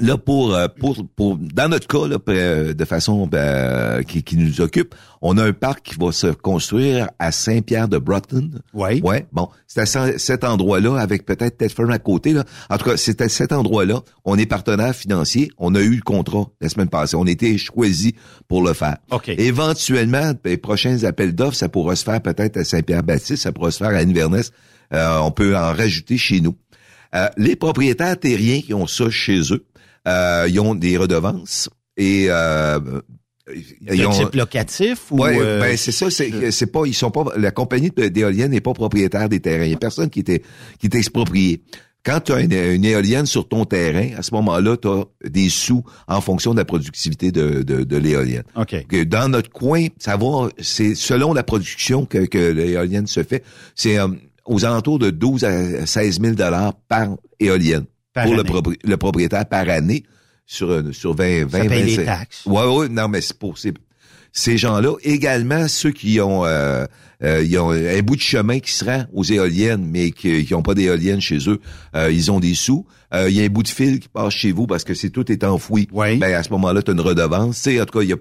Là, pour, pour, pour, dans notre cas, là, de façon, ben, qui, qui nous occupe, on a un parc qui va se construire à Saint-Pierre-de-Broughton. Oui. Ouais. Bon. C'est à cet endroit-là, avec peut-être Thetford à côté, là. En tout cas, c'est à cet endroit-là. On est partenaire financier. On a eu le contrat la semaine passée. On a été choisi pour le faire. OK. Éventuellement, les prochains appels d'offres, ça pourra se faire peut-être à Saint-Pierre-Baptiste, ça pourra se faire à Inverness. Euh, on peut en rajouter chez nous. Euh, les propriétaires terriens qui ont ça chez eux, Euh, ils ont des redevances et euh, ils ont un type locatif ou ouais, euh... ben c'est ça c'est c'est pas ils sont pas la compagnie d'éoliennes n'est pas propriétaire des terrains, il y a personne qui était qui est exproprié. Quand tu as une, une éolienne sur ton terrain, à ce moment-là, tu as des sous en fonction de la productivité de, de, de l'éolienne. Okay. Dans notre coin, ça va, c'est selon la production que, que l'éolienne se fait, c'est euh, aux alentours de douze à seize mille par éolienne par pour le, propri- le propriétaire par année sur, sur vingt, vingt, ça paye vingt, les taxes. Oui, oui, non, mais c'est pour... C'est, ces gens-là, également ceux qui ont, euh, euh, ils ont un bout de chemin qui se rend aux éoliennes, mais qui n'ont pas d'éoliennes chez eux, euh, ils ont des sous. Il euh, y a un bout de fil qui passe chez vous parce que c'est tout est enfoui. Oui. Ben à ce moment-là, tu as une redevance. T'sais, en tout cas, y a,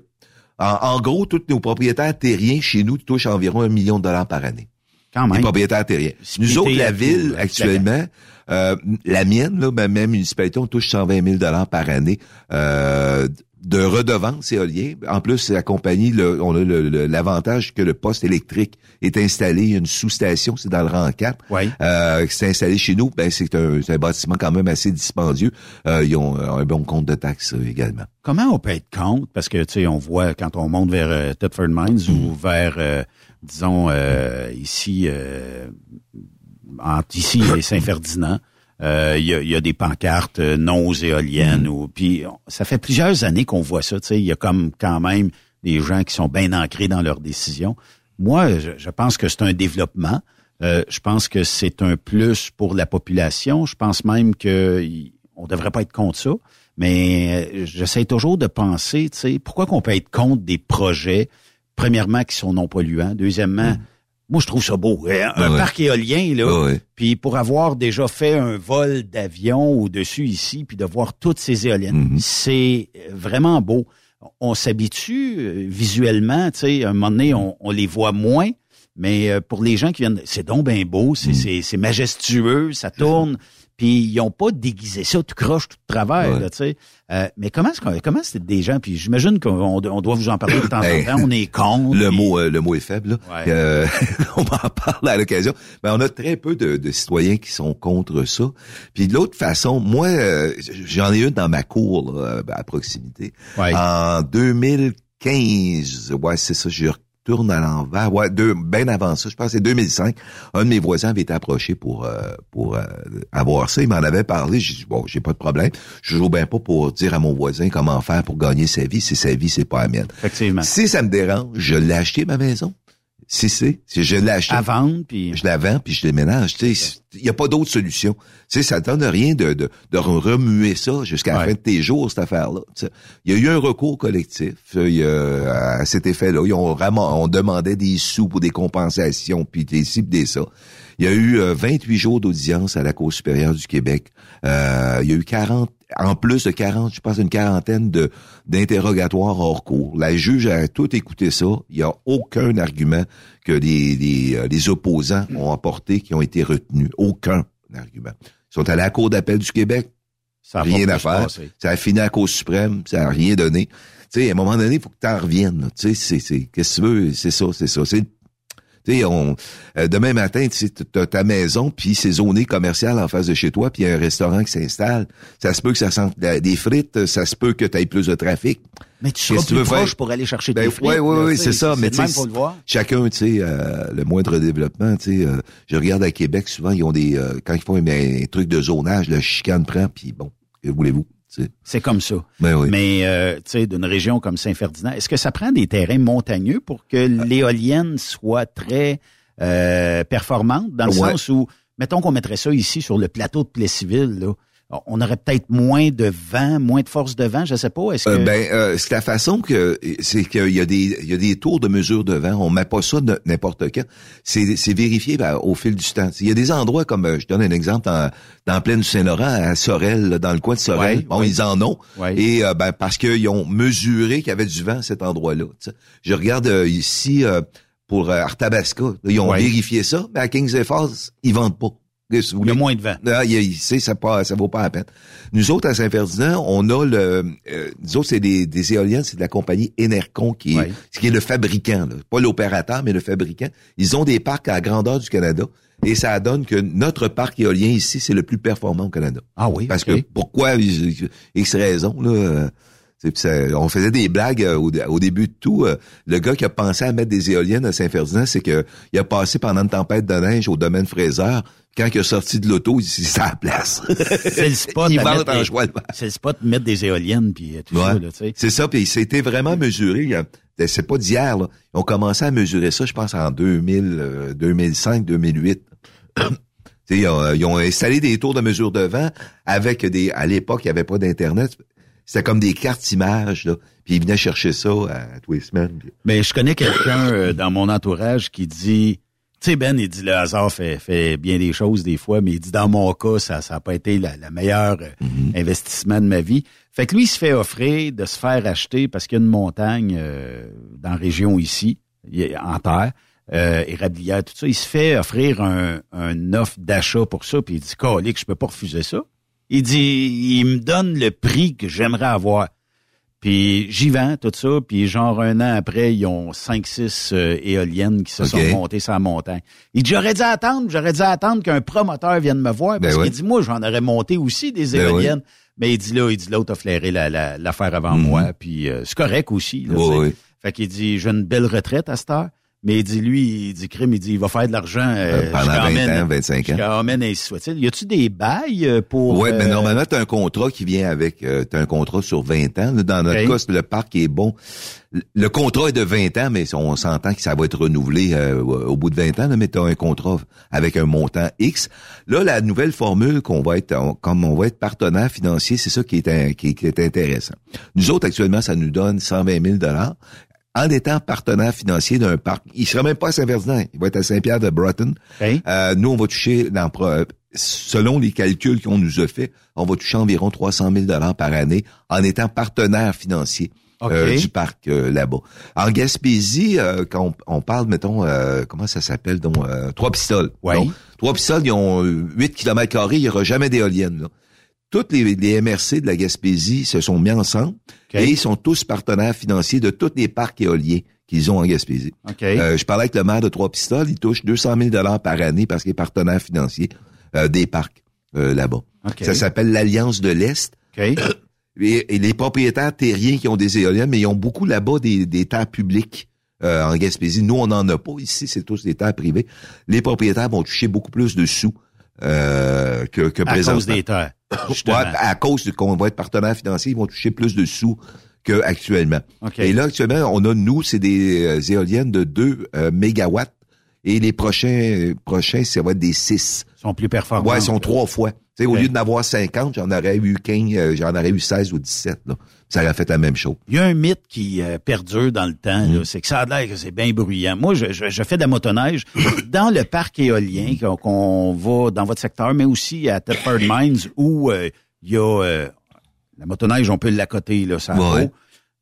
en, en gros, tous nos propriétaires terriens chez nous touchent environ un million de dollars par année. Quand même. Les propriétaires terriens. C'est nous autres, la ville, tout, actuellement, euh, la mienne, là, ben, ma municipalité, on touche cent vingt mille dollars par année. Euh, de redevance éolien. En plus, la compagnie, le, on a le, le, l'avantage que le poste électrique est installé, il y a une sous-station, c'est dans le rang quatre, oui. euh, c'est installé chez nous, ben c'est un, c'est un bâtiment quand même assez dispendieux. Euh, ils ont un bon compte de taxes euh, également. Comment on peut être compte? Parce que, tu sais, on voit quand on monte vers euh, Thetford Mines mmh. ou vers, euh, disons, euh, ici, euh, entre ici et Saint-Ferdinand, il euh, y, a, y a des pancartes euh, non aux éoliennes. Mmh. Puis ça fait plusieurs années qu'on voit ça. Il y a comme quand même des gens qui sont bien ancrés dans leurs décisions. Moi, je, je pense que c'est un développement. Euh, je pense que c'est un plus pour la population. Je pense même que on devrait pas être contre ça. Mais euh, j'essaie toujours de penser, tu sais, pourquoi qu'on peut être contre des projets, premièrement, qui sont non polluants, deuxièmement, mmh. moi, je trouve ça beau. Un ah ouais. parc éolien, là, ah ouais. puis pour avoir déjà fait un vol d'avion au-dessus ici, puis de voir toutes ces éoliennes, mm-hmm. c'est vraiment beau. On s'habitue visuellement, tu sais, à un moment donné, on, on les voit moins, mais pour les gens qui viennent, c'est donc bien beau, c'est, mm-hmm. c'est, c'est majestueux, ça tourne, puis ils n'ont pas déguisé ça, tout croche, tout de travers, ouais. là, tu sais. Euh, mais comment est-ce comment c'est des gens, puis j'imagine qu'on on doit vous en parler de temps en temps, on est contre. Le, puis... mot, euh, le mot est faible, là. Ouais. Euh, on en parle à l'occasion. Mais on a très peu de, de citoyens qui sont contre ça. Puis de l'autre façon, moi, euh, j'en ai une dans ma cour, là, à proximité. Ouais. En deux mille quinze, ouais, c'est ça, je retourne à l'envers. Ouais, deux, ben avant ça, je pense que c'est deux mille cinq, un de mes voisins avait été approché pour euh, pour euh, avoir ça. Il m'en avait parlé. J'ai dit, bon, j'ai pas de problème. Je joue bien pas pour dire à mon voisin comment faire pour gagner sa vie. Si sa vie, c'est pas la mienne. Effectivement. Si ça me dérange, je l'ai acheté, ma maison. Si c'est, si je l'ai acheté. À vendre, puis... Je la vends, puis je déménage. Tu sais, il y a pas d'autre solution. Tu sais, ça ne donne rien de, de, de remuer ça jusqu'à la ouais. fin de tes jours, cette affaire-là. Il y a eu un recours collectif y a, à cet effet-là. Ils ont vraiment, on demandait des sous pour des compensations, puis des ci, puis des ça. Il y a eu euh, vingt-huit jours d'audience à la Cour supérieure du Québec. Euh, il y a eu quarante, en plus de quarante, je pense une quarantaine de d'interrogatoires hors cours. La juge a tout écouté ça. Il n'y a aucun argument que les, les, les opposants ont apporté qui ont été retenus. Aucun argument. Ils sont allés à la Cour d'appel du Québec. Ça a rien à faire. Ça a fini à la Cour suprême. Ça a rien donné. Tu sais, à un moment donné, il faut que tu en reviennes. Tu sais, c'est, c'est, qu'est-ce que tu veux? C'est ça, c'est ça. C'est T'sais, on euh, demain matin, tu as ta maison, puis c'est zoné commercial en face de chez toi, puis il y a un restaurant qui s'installe. Ça se peut que ça sente la, des frites, ça se peut que tu aies plus de trafic. Mais tu seras plus proche pour aller chercher ben, tes frites. Oui, oui, oui, c'est ça. C'est mais tu sais, chacun, tu sais, euh, le moindre développement, tu sais, euh, je regarde à Québec, souvent, ils ont des... Euh, quand ils font un, un truc de zonage, le chicane prend, puis bon, que voulez-vous? T'sais. C'est comme ça. Ben oui. Mais, euh, tu sais, d'une région comme Saint-Ferdinand, est-ce que ça prend des terrains montagneux pour que l'éolienne soit très euh, performante? Dans le ouais. sens où, mettons qu'on mettrait ça ici sur le plateau de Plessisville, là. On aurait peut-être moins de vent, moins de force de vent, je sais pas. Est-ce que... Euh, ben, euh, c'est la façon que c'est qu'il y a des il y a des tours de mesure de vent. On met pas ça de, n'importe quand. C'est c'est vérifié ben, au fil du temps. Il y a des endroits comme je donne un exemple dans dans la plaine du Saint-Laurent, à Sorel, dans le coin de Sorel. Ouais, bon, ouais. ils en ont ouais. et euh, ben parce qu'ils ont mesuré qu'il y avait du vent à cet endroit-là. T'sais. Je regarde euh, ici euh, pour euh, Arthabasca, ils ont ouais. vérifié ça, mais à Kings et Falls, ils vendent pas. Il y a moins de vent. Ah, il, il sait, ça pas, ça vaut pas la peine. Nous autres, à Saint-Ferdinand, on a le... Euh, nous autres, c'est des, des éoliennes, c'est de la compagnie Enercon, qui est, oui. qui est le fabricant. Là. Pas l'opérateur, mais le fabricant. Ils ont des parcs à la grandeur du Canada. Et ça donne que notre parc éolien ici, c'est le plus performant au Canada. Ah oui, Parce okay. que pourquoi... X raisons, là... Ça, on faisait des blagues euh, au, au début de tout. Euh, le gars qui a pensé à mettre des éoliennes à Saint-Ferdinand, c'est que il a passé pendant une tempête de neige au domaine Fraser. Quand il a sorti de l'auto, il s'est à la place. C'est le spot. Il va en joie. C'est le spot de mettre des éoliennes puis tout ouais. ça. Là, c'est ça. Puis c'était vraiment mesuré. Là. C'est pas d'hier. Là. Ils ont commencé à mesurer ça, je pense, en deux mille, euh, deux mille cinq, deux mille huit. ils, ont, ils ont installé des tours de mesure de vent avec des. À l'époque, il n'y avait pas d'internet. C'était comme des cartes images, là. Puis ils venaient chercher ça à, à tous les semaines. Puis... Mais je connais quelqu'un euh, dans mon entourage qui dit, tu sais, Ben, il dit, le hasard fait, fait bien des choses des fois, mais il dit, dans mon cas, ça n'a pas été la, la meilleure euh, mm-hmm. investissement de ma vie. Fait que lui, il se fait offrir de se faire acheter parce qu'il y a une montagne euh, dans la région ici, en terre, euh, érablière, tout ça. Il se fait offrir un, un offre d'achat pour ça, puis il dit, calique, je peux pas refuser ça. Il dit, il me donne le prix que j'aimerais avoir. Puis j'y vends, tout ça. Puis genre un an après, ils ont cinq, six euh, éoliennes qui se okay. sont montées sur la montagne. Il dit, j'aurais dû attendre, j'aurais dû attendre qu'un promoteur vienne me voir. Parce ben qu'il oui. dit, moi, j'en aurais monté aussi des éoliennes. Ben oui. Mais il dit, là, il dit, l'autre a flairé la, la, l'affaire avant mm-hmm. moi. Puis euh, c'est correct aussi. Là, oui, oui. Fait qu'il dit, j'ai une belle retraite à cette heure. Mais il dit, lui, il dit, crime, il dit, il va faire de l'argent. Euh, pendant vingt ans, vingt-cinq ans. Amène, ainsi soit-il. Y a-tu des bails pour... Oui, euh... mais normalement, t'as un contrat qui vient avec, euh, t'as un contrat sur vingt ans. Dans notre okay. cas, le parc est bon. Le contrat est de vingt ans, mais on s'entend que ça va être renouvelé euh, au bout de vingt ans. Là, mais t'as un contrat avec un montant X. Là, la nouvelle formule qu'on va être, on, comme on va être partenaire financier, c'est ça qui est, un, qui, qui est intéressant. Nous autres, actuellement, ça nous donne cent vingt mille dollars. En étant partenaire financier d'un parc, il sera même pas à Saint-Ferdinand, il va être à Saint-Pierre-de-Breton. Hey. Euh, nous, on va toucher, dans, selon les calculs qu'on nous a fait, on va toucher environ trois cent mille dollars par année en étant partenaire financier okay. euh, du parc euh, là-bas. En Gaspésie, euh, quand on, on parle, mettons, euh, comment ça s'appelle, donc euh, Trois Pistoles. Ouais. Donc, Trois Pistoles, ils ont huit kilomètres carrés, il n'y aura jamais d'éoliennes, là. Toutes les, les M R C de la Gaspésie se sont mis ensemble okay. et ils sont tous partenaires financiers de tous les parcs éoliens qu'ils ont en Gaspésie. Okay. Euh, je parlais avec le maire de Trois-Pistoles, il touche deux cent mille dollars par année parce qu'il est partenaire financier euh, des parcs euh, là-bas. Okay. Ça s'appelle l'Alliance de l'Est. Okay. Et, et les propriétaires terriens qui ont des éoliennes, mais ils ont beaucoup là-bas des, des terres publiques euh, en Gaspésie. Nous, on n'en a pas ici, c'est tous des terres privées. Les propriétaires vont toucher beaucoup plus de sous euh, que, que à cause des terres. Ouais, à cause qu'on va être partenaire financier, ils vont toucher plus de sous qu'actuellement. Okay. Et là, actuellement, on a, nous, c'est des éoliennes de deux euh, mégawatts. Et les prochains, prochains, ça va être des six. Ils sont plus performants. Ouais, ils sont trois fois. Tu sais, okay. Au lieu d'en avoir cinquante, j'en aurais eu quinze, j'en aurais eu seize ou dix-sept, là. Ça aurait fait la même chose. Il y a un mythe qui euh, perdure dans le temps, mmh. là. C'est que ça a l'air que c'est bien bruyant. Moi, je, je, je fais de la motoneige dans le parc éolien qu'on, qu'on va dans votre secteur, mais aussi à Thetford Mines où il euh, y a euh, la motoneige, on peut l'accoter, là, ça ouais.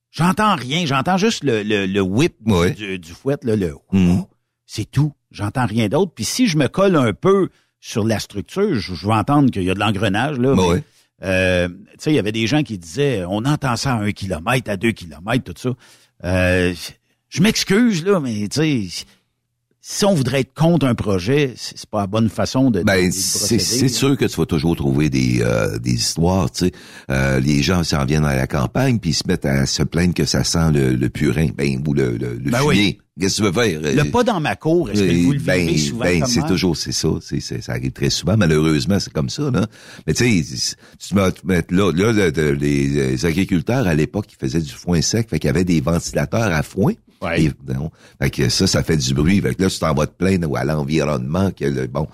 J'entends rien, j'entends juste le, le, le whip ouais. du, du fouet, là, le mmh. C'est tout. J'entends rien d'autre. Puis si je me colle un peu sur la structure, je, je vais entendre qu'il y a de l'engrenage, là. Mais, ouais. euh, tu sais, il y avait des gens qui disaient, on entend ça à un kilomètre, à deux kilomètres, tout ça. Euh, je m'excuse, là, mais tu sais, si on voudrait être contre un projet, c'est pas la bonne façon de... Ben, de, de c'est, c'est sûr que tu vas toujours trouver des, euh, des histoires, tu sais. Euh, les gens s'en viennent à la campagne, puis ils se mettent à se plaindre que ça sent le, le purin, ben, ou le, le, le ben fumier. Oui. Qu'est-ce que tu veux faire? Le pas dans ma cour, est-ce que vous le vivez ben, souvent? Ben, c'est toujours, c'est ça, c'est, c'est, ça arrive très souvent. Malheureusement, c'est comme ça, là. Mais tu sais, tu là, là, les agriculteurs, à l'époque, ils faisaient du foin sec, fait qu'il y avait des ventilateurs à foin. Ouais. Et, donc, fait que ça, ça fait du bruit. Fait que là, tu t'en vas te plaindre à l'environnement que, le, bon,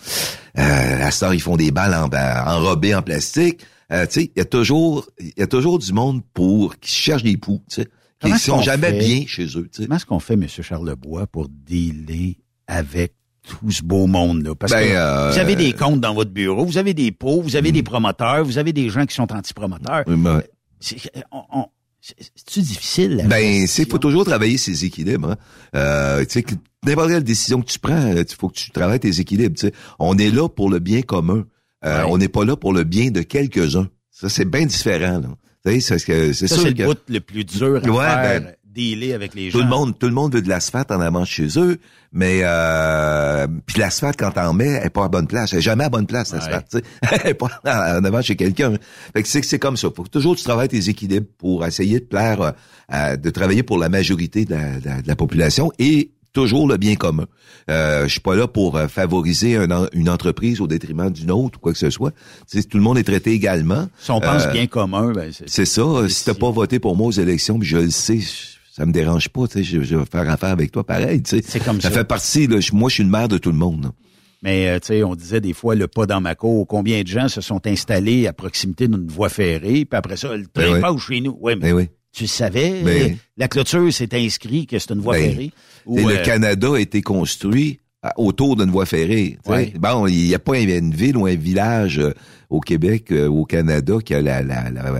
euh, à ça, ils font des balles en, enrobées en plastique. Euh, tu sais, il y a toujours, il y a toujours du monde pour, qui cherche des poux, tu sais. Qui ne sont jamais fait, bien chez eux. T'sais. Comment est-ce qu'on fait, M. Charlebois, pour dealer avec tout ce beau monde-là? Parce ben, que euh, vous avez des comptes dans votre bureau, vous avez des pots, vous avez hum. des promoteurs, vous avez des gens qui sont anti-promoteurs. Ben, c'est, on, on, c'est, c'est-tu difficile? Ben, il faut toujours travailler ses équilibres. Hein? Euh, tu sais, n'importe quelle décision que tu prends, il faut que tu travailles tes équilibres. T'sais. On est là pour le bien commun. Euh, ouais. On n'est pas là pour le bien de quelques-uns. Ça, c'est bien différent, là. C'est, c'est, c'est ça, sûr c'est que... le bout le plus dur à ouais, faire ben, dealer avec les gens. Tout le monde, tout le monde veut de l'asphalte en amont chez eux, mais euh, puis l'asphalte quand t'en mets, elle est pas à bonne place, elle est jamais à bonne place l'asphalte, ouais. Elle est pas en avant chez quelqu'un. Fait que c'est c'est comme ça. Faut toujours tu travailles tes équilibres pour essayer de plaire, euh, de travailler pour la majorité de la, de la, de la population et toujours le bien commun. Euh, je suis pas là pour favoriser un, une entreprise au détriment d'une autre ou quoi que ce soit. T'sais, tout le monde est traité également. Si on pense euh, bien commun, ben c'est... C'est ça. C'est si t'as pas voté pour moi aux élections, puis je le sais, ça me dérange pas. T'sais, je, je vais faire affaire avec toi pareil. T'sais. C'est comme ça. Ça fait partie. Là, moi, je suis le maire de tout le monde. Mais tu sais, on disait des fois le pas dans ma cour. Combien de gens se sont installés à proximité d'une voie ferrée, puis après ça, le train ben passe oui. chez nous. Ouais, mais... Ben oui. Tu savais, ben, la clôture s'est inscrite que c'est une voie ben, ferrée. Où, euh, le Canada a été construit autour d'une voie ferrée. Ouais. Bon, il n'y a pas une ville ou un village euh, au Québec, euh, au Canada, que la, la, la, la,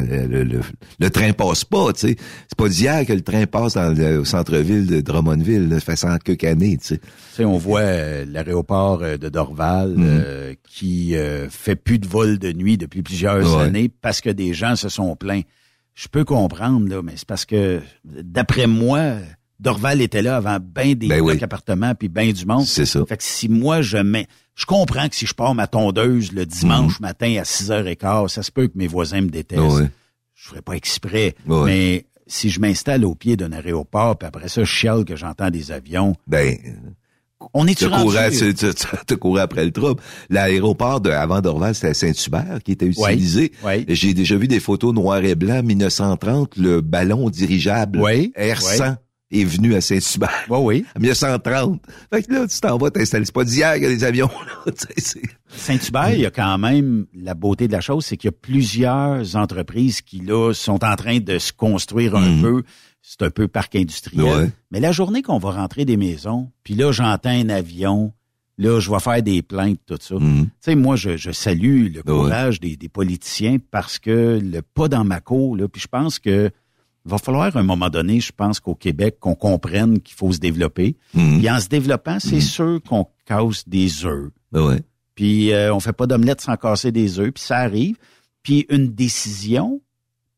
la, le, le, le train passe pas. T'sais. C'est pas d'hier que le train passe dans le centre-ville de Drummondville. Là, ça fait cent quelques années. T'sais. T'sais, on voit euh, l'aéroport de Dorval mm-hmm. euh, qui euh, fait plus de vols de nuit depuis plusieurs ouais. années parce que des gens se sont plaints. Je peux comprendre, là, mais c'est parce que, d'après moi, Dorval était là avant bien des ben oui. appartements puis bien du monde. C'est ça. Fait que si moi, je mets... Je comprends que si je pars ma tondeuse le dimanche mmh. matin à six heures quinze, ça se peut que mes voisins me détestent. Oui. Je ferais pas exprès. Oui. Mais si je m'installe au pied d'un aéroport, puis après ça, je chiale que j'entends des avions... Ben... On est-tu rendu? Tu courais après le trouble. L'aéroport de avant Dorval, c'était à Saint-Hubert qui était utilisé. Oui, oui. J'ai déjà vu des photos noires et blancs, mille neuf cent trente, le ballon dirigeable oui, R cent oui. est venu à Saint-Hubert. Oui, oui. En mille neuf cent trente. Fait que là, tu t'en vas t'installer. C'est pas d'hier qu'il y a des avions. Là, c'est... Saint-Hubert, il y a quand même la beauté de la chose, c'est qu'il y a plusieurs entreprises qui, là, sont en train de se construire un mmh. peu. C'est un peu parc industriel. Ouais. Mais la journée qu'on va rentrer des maisons, puis là, j'entends un avion, là, je vais faire des plaintes, tout ça. Mm-hmm. Tu sais, moi, je, je salue le courage ouais. des, des politiciens parce que le pas dans ma cour, là, puis je pense que va falloir, à un moment donné, je pense qu'au Québec, qu'on comprenne qu'il faut se développer. Mm-hmm. Puis en se développant, c'est mm-hmm. sûr qu'on casse des œufs. Ouais. Puis euh, on fait pas d'omelette sans casser des œufs, puis ça arrive. Puis une décision,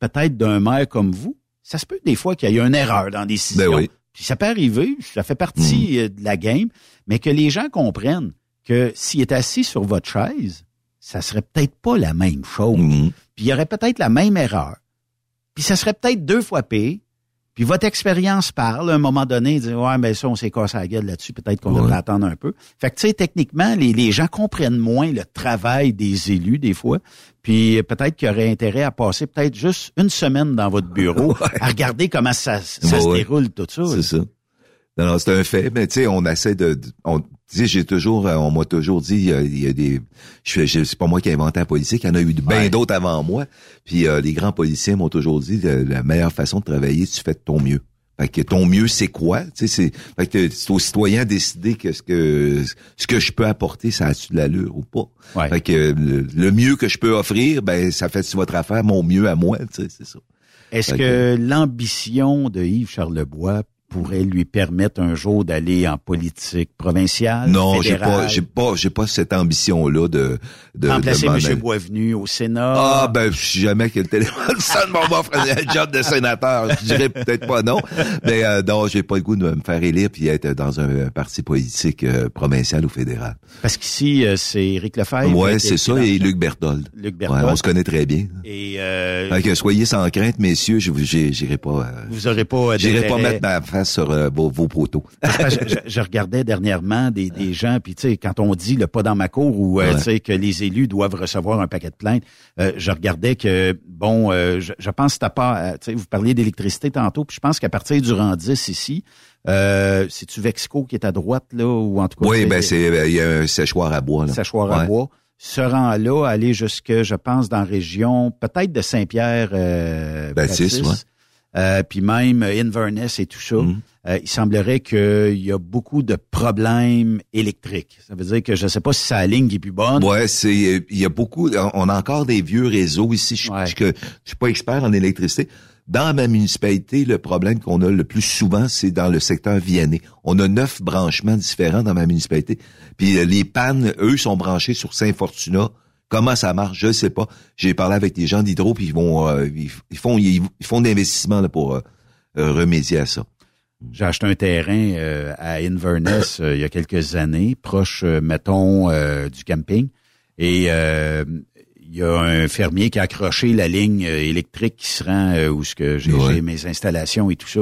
peut-être d'un maire comme vous, ça se peut des fois qu'il y ait une erreur dans des décisions. Ben oui. Puis ça peut arriver, ça fait partie mmh. de la game, mais que les gens comprennent que s'il est assis sur votre chaise, ça serait peut-être pas la même chose. Mmh. Puis il y aurait peut-être la même erreur. Puis ça serait peut-être deux fois pire. Puis votre expérience parle, à un moment donné, dit ouais, mais ça, on s'est cassé la gueule là-dessus, peut-être qu'on ouais. devrait attendre un peu. Fait que tu sais, techniquement, les, les gens comprennent moins le travail des élus, des fois. Puis peut-être qu'il y aurait intérêt à passer peut-être juste une semaine dans votre bureau ouais. à regarder comment ça, ça ouais. se déroule, tout ça. C'est là. Ça. Non, non, c'est un fait, mais tu sais, on essaie de... On, tu sais, j'ai toujours, on m'a toujours dit, il y a, il y a des, je, je c'est pas moi qui ai inventé la politique, il y en a eu bien ouais. d'autres avant moi. Puis euh, les grands policiers m'ont toujours dit, la, la meilleure façon de travailler, tu fais de ton mieux. Fait que ton mieux, c'est quoi? Tu sais, c'est, fait que c'est aux citoyens de décider que ce que ce que je peux apporter, ça a-tu de l'allure ou pas. Ouais. Fait que le, le mieux que je peux offrir, ben ça fait-tu votre affaire, mon mieux à moi, tu sais, c'est ça. Est-ce fait que, que l'ambition de Yves Charlebois pourrait lui permettre un jour d'aller en politique provinciale, non, fédérale? Non, j'ai pas, j'ai pas, j'ai pas cette ambition-là de, de, remplacer de M. Boisvenu au Sénat. Ah, ben, je sais jamais que le téléphone sonne, mon bon frère, un job de sénateur. Je dirais peut-être pas non. Mais, euh, non, j'ai pas le goût de me faire élire puis être dans un, un parti politique, euh, provincial ou fédéral. Parce qu'ici, euh, c'est Éric Lefebvre. Ouais, c'est ça, et Luc Berthold. Luc Berthold. Ouais, on se connaît très bien. Et, euh. Fait que soyez sans crainte, messieurs, je, j'ai, j'irai pas, euh, vous aurez pas, j'irai pas mettre ma sur euh, vos, vos protos. je, je regardais dernièrement des, des gens, puis tu sais, quand on dit le pas dans ma cour ou euh, ouais. tu sais que les élus doivent recevoir un paquet de plaintes, euh, je regardais que, bon, euh, je, je pense que t'as pas, tu sais, vous parliez d'électricité tantôt, puis je pense qu'à partir du rang dix ici, euh, c'est-tu Vexco qui est à droite, là, ou en tout cas... Oui, ben c'est, il y a un séchoir à bois, là. Séchoir ouais. à bois. Ce rang-là, aller jusque, je pense, dans la région, peut-être de Saint-Pierre-Baptiste, euh, Euh, puis même Inverness et tout ça, mmh. euh, il semblerait qu'il y a beaucoup de problèmes électriques. Ça veut dire que je ne sais pas si sa ligne est plus bonne. Ouais, c'est il y a beaucoup. On a encore des vieux réseaux ici. Je, ouais. je, je, je suis pas expert en électricité. Dans ma municipalité, le problème qu'on a le plus souvent, c'est dans le secteur Vianney. On a neuf branchements différents dans ma municipalité. Puis les pannes, eux, sont branchés sur Saint-Fortunat. Comment ça marche, je sais pas. J'ai parlé avec des gens d'Hydro, puis ils vont, euh, ils, ils font, ils, ils font d'investissement là pour euh, euh, remédier à ça. J'ai acheté un terrain euh, à Inverness euh, il y a quelques années, proche, euh, mettons, euh, du camping. Et euh, il y a un fermier qui a accroché la ligne électrique qui se rend euh, où ce que j'ai, ouais. j'ai mes installations et tout ça.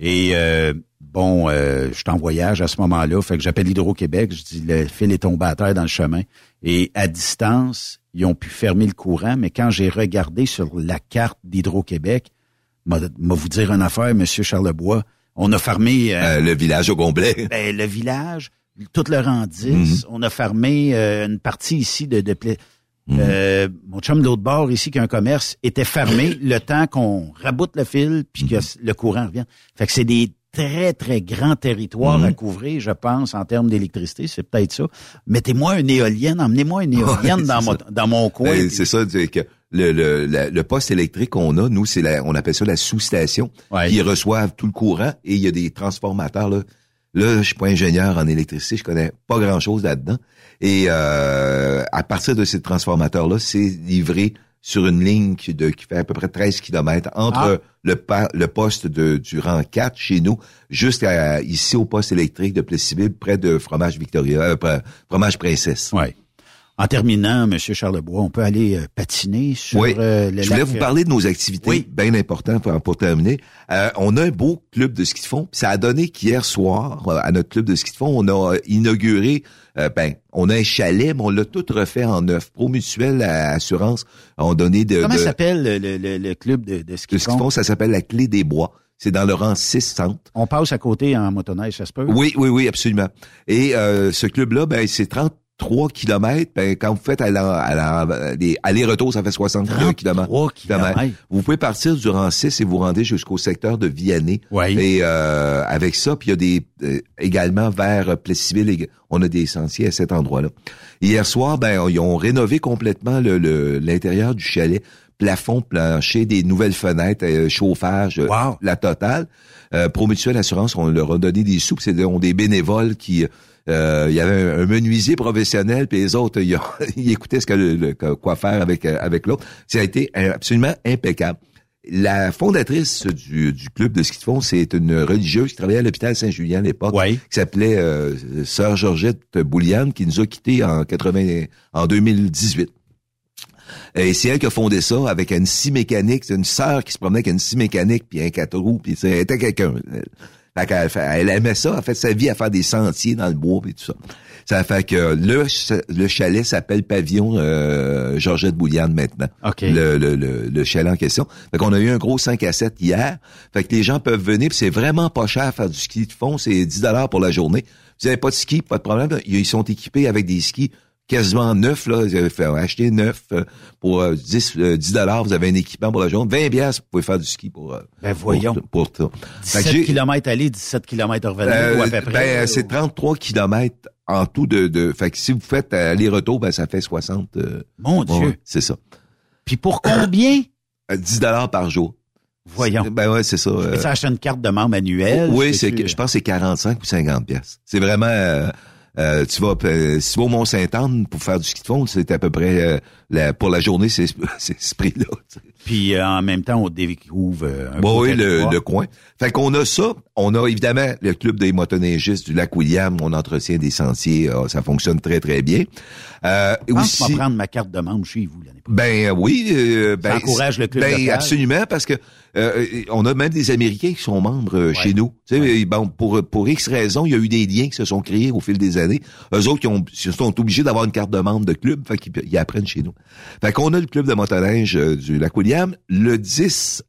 Et euh, bon, euh, je suis en voyage à ce moment-là, fait que j'appelle Hydro-Québec, je dis le fil est tombé à terre dans le chemin. Et à distance, ils ont pu fermer le courant, mais quand j'ai regardé sur la carte d'Hydro-Québec, m'a, m'a vous dire une affaire, Monsieur Charlebois, on a fermé... Euh, euh, le village au complet. Ben, le village, tout le Rendis, mm-hmm. on a fermé euh, une partie ici de... de pla- Mmh. Euh, mon chum de l'autre bord ici qui a un commerce était fermé le temps qu'on raboute le fil puis que mmh. le courant revienne. Fait que c'est des très très grands territoires mmh. à couvrir, je pense, en termes d'électricité, c'est peut-être ça. Mettez-moi une éolienne, emmenez-moi une éolienne ouais, dans mon dans mon coin. Ben, pis... C'est ça, c'est que le le la, le poste électrique qu'on a, nous c'est la, on appelle ça la sous-station, ouais. qui reçoivent tout le courant et il y a des transformateurs là. Là, je suis pas ingénieur en électricité, je connais pas grand-chose là-dedans. Et euh, à partir de ces transformateurs-là, c'est livré sur une ligne qui, de, qui fait à peu près treize kilomètres entre ah. le, pa- le poste de, du rang quatre chez nous jusqu'à ici au poste électrique de Plessisville, près de Fromage Victoria, euh, Fromage Princesse. Ouais. En terminant, Monsieur Charlebois, on peut aller euh, patiner sur oui. euh, le Je voulais lac... vous parler de nos activités, oui. bien important pour, pour terminer. Euh, on a un beau club de ski de fond. Ça a donné qu'hier soir, euh, à notre club de ski de fond, on a inauguré, euh, ben, on a un chalet, mais on l'a tout refait en neuf. Promutuel à Assurance, on donnait de... Comment de, s'appelle le, le, le club de, de ski de fond? Le ski de fond, ça s'appelle la Clé des Bois. C'est dans le rang six centre. On passe à côté en motoneige, ça se peut? Oui, oui, oui, absolument. Et euh, ce club-là, ben, c'est trente-trois kilomètres, ben, quand vous faites à la, à la, les, aller-retour, ça fait soixante-trois kilomètres. trente-trois kilomètres. Vous pouvez partir du rang six et vous rendez jusqu'au secteur de Vianney. Ouais. Et, euh, avec ça, puis il y a des, euh, également vers Plessisville, on a des sentiers à cet endroit-là. Hier soir, ben, on, ils ont rénové complètement le, le, l'intérieur du chalet. Plafond, plancher, des nouvelles fenêtres, euh, chauffage, wow. la totale. Euh, ProMutuel Assurance, on leur a donné des sous, pis c'est des, on, des bénévoles qui, il euh, y avait un, un menuisier professionnel, puis les autres, ils écoutaient ce que le, le, quoi faire avec avec l'autre. Ça a été absolument impeccable. La fondatrice du, du club de ski de fond, c'est une religieuse qui travaillait à l'hôpital Saint-Julien à l'époque, ouais. qui s'appelait euh, Sœur Georgette Bouliane, qui nous a quittés en quatre-vingts, en deux mille dix-huit. Et c'est elle qui a fondé ça avec une scie mécanique. C'est une sœur qui se promenait avec une scie mécanique puis un quatre roues, puis elle était quelqu'un. Elle aimait ça, elle a fait sa vie à faire des sentiers dans le bois et tout ça. Ça fait que le, le chalet s'appelle Pavillon euh, Georgette Bouliane maintenant, okay. le, le, le, le chalet en question. Fait qu'on a eu un gros cinq à sept hier, fait que les gens peuvent venir, puis c'est vraiment pas cher à faire du ski de fond, c'est dix dollars pour la journée. Vous n'avez pas de ski, pas de problème, ils sont équipés avec des skis quasiment neuf, là, vous avez fait acheter neuf pour dix dollars, vous avez un équipement pour la journée, vingt piastres, vous pouvez faire du ski pour... Ben voyons, pour, pour dix-sept kilomètres aller, dix-sept kilomètres revenir, euh, ou à peu près. Ben, c'est ou... trente-trois kilomètres en tout de... de fait que si vous faites aller-retour, ben ça fait soixante... Euh, Mon bon, Dieu! C'est ça. Puis pour combien? dix dollars par jour. Voyons. Ben ouais, c'est ça. Tu peux acheter une carte de membre annuelle? Oui, c'est, tu... je pense que c'est quarante-cinq ou cinquante piastres. C'est vraiment... Euh, Euh, tu vas, euh, si tu vas au Mont-Saint-Anne pour faire du ski de fond, c'est à peu près euh, la, pour la journée, c'est, c'est ce prix-là. T'sais. Puis euh, en même temps, on découvre euh, un bon, peu oui, le, le coin. Fait qu'on a ça. On a évidemment le club des motoneigistes du Lac William. On entretient des sentiers. Euh, ça fonctionne très très bien. Euh, je pense aussi, que je vais prendre ma carte de membre chez vous l'année prochaine. Ben oui. Euh, ben, ça encourage le club. Ben absolument, parce que euh, on a même des Américains qui sont membres euh, ouais. chez nous. Tu sais, ouais. bon, pour pour X raisons, il y a eu des liens qui se sont créés au fil des années. Eux autres qui ont, sont obligés d'avoir une carte de membre de club, fait qu'ils ils apprennent chez nous. Fait qu'on a le club de motoneige euh, du Lac William. Le dix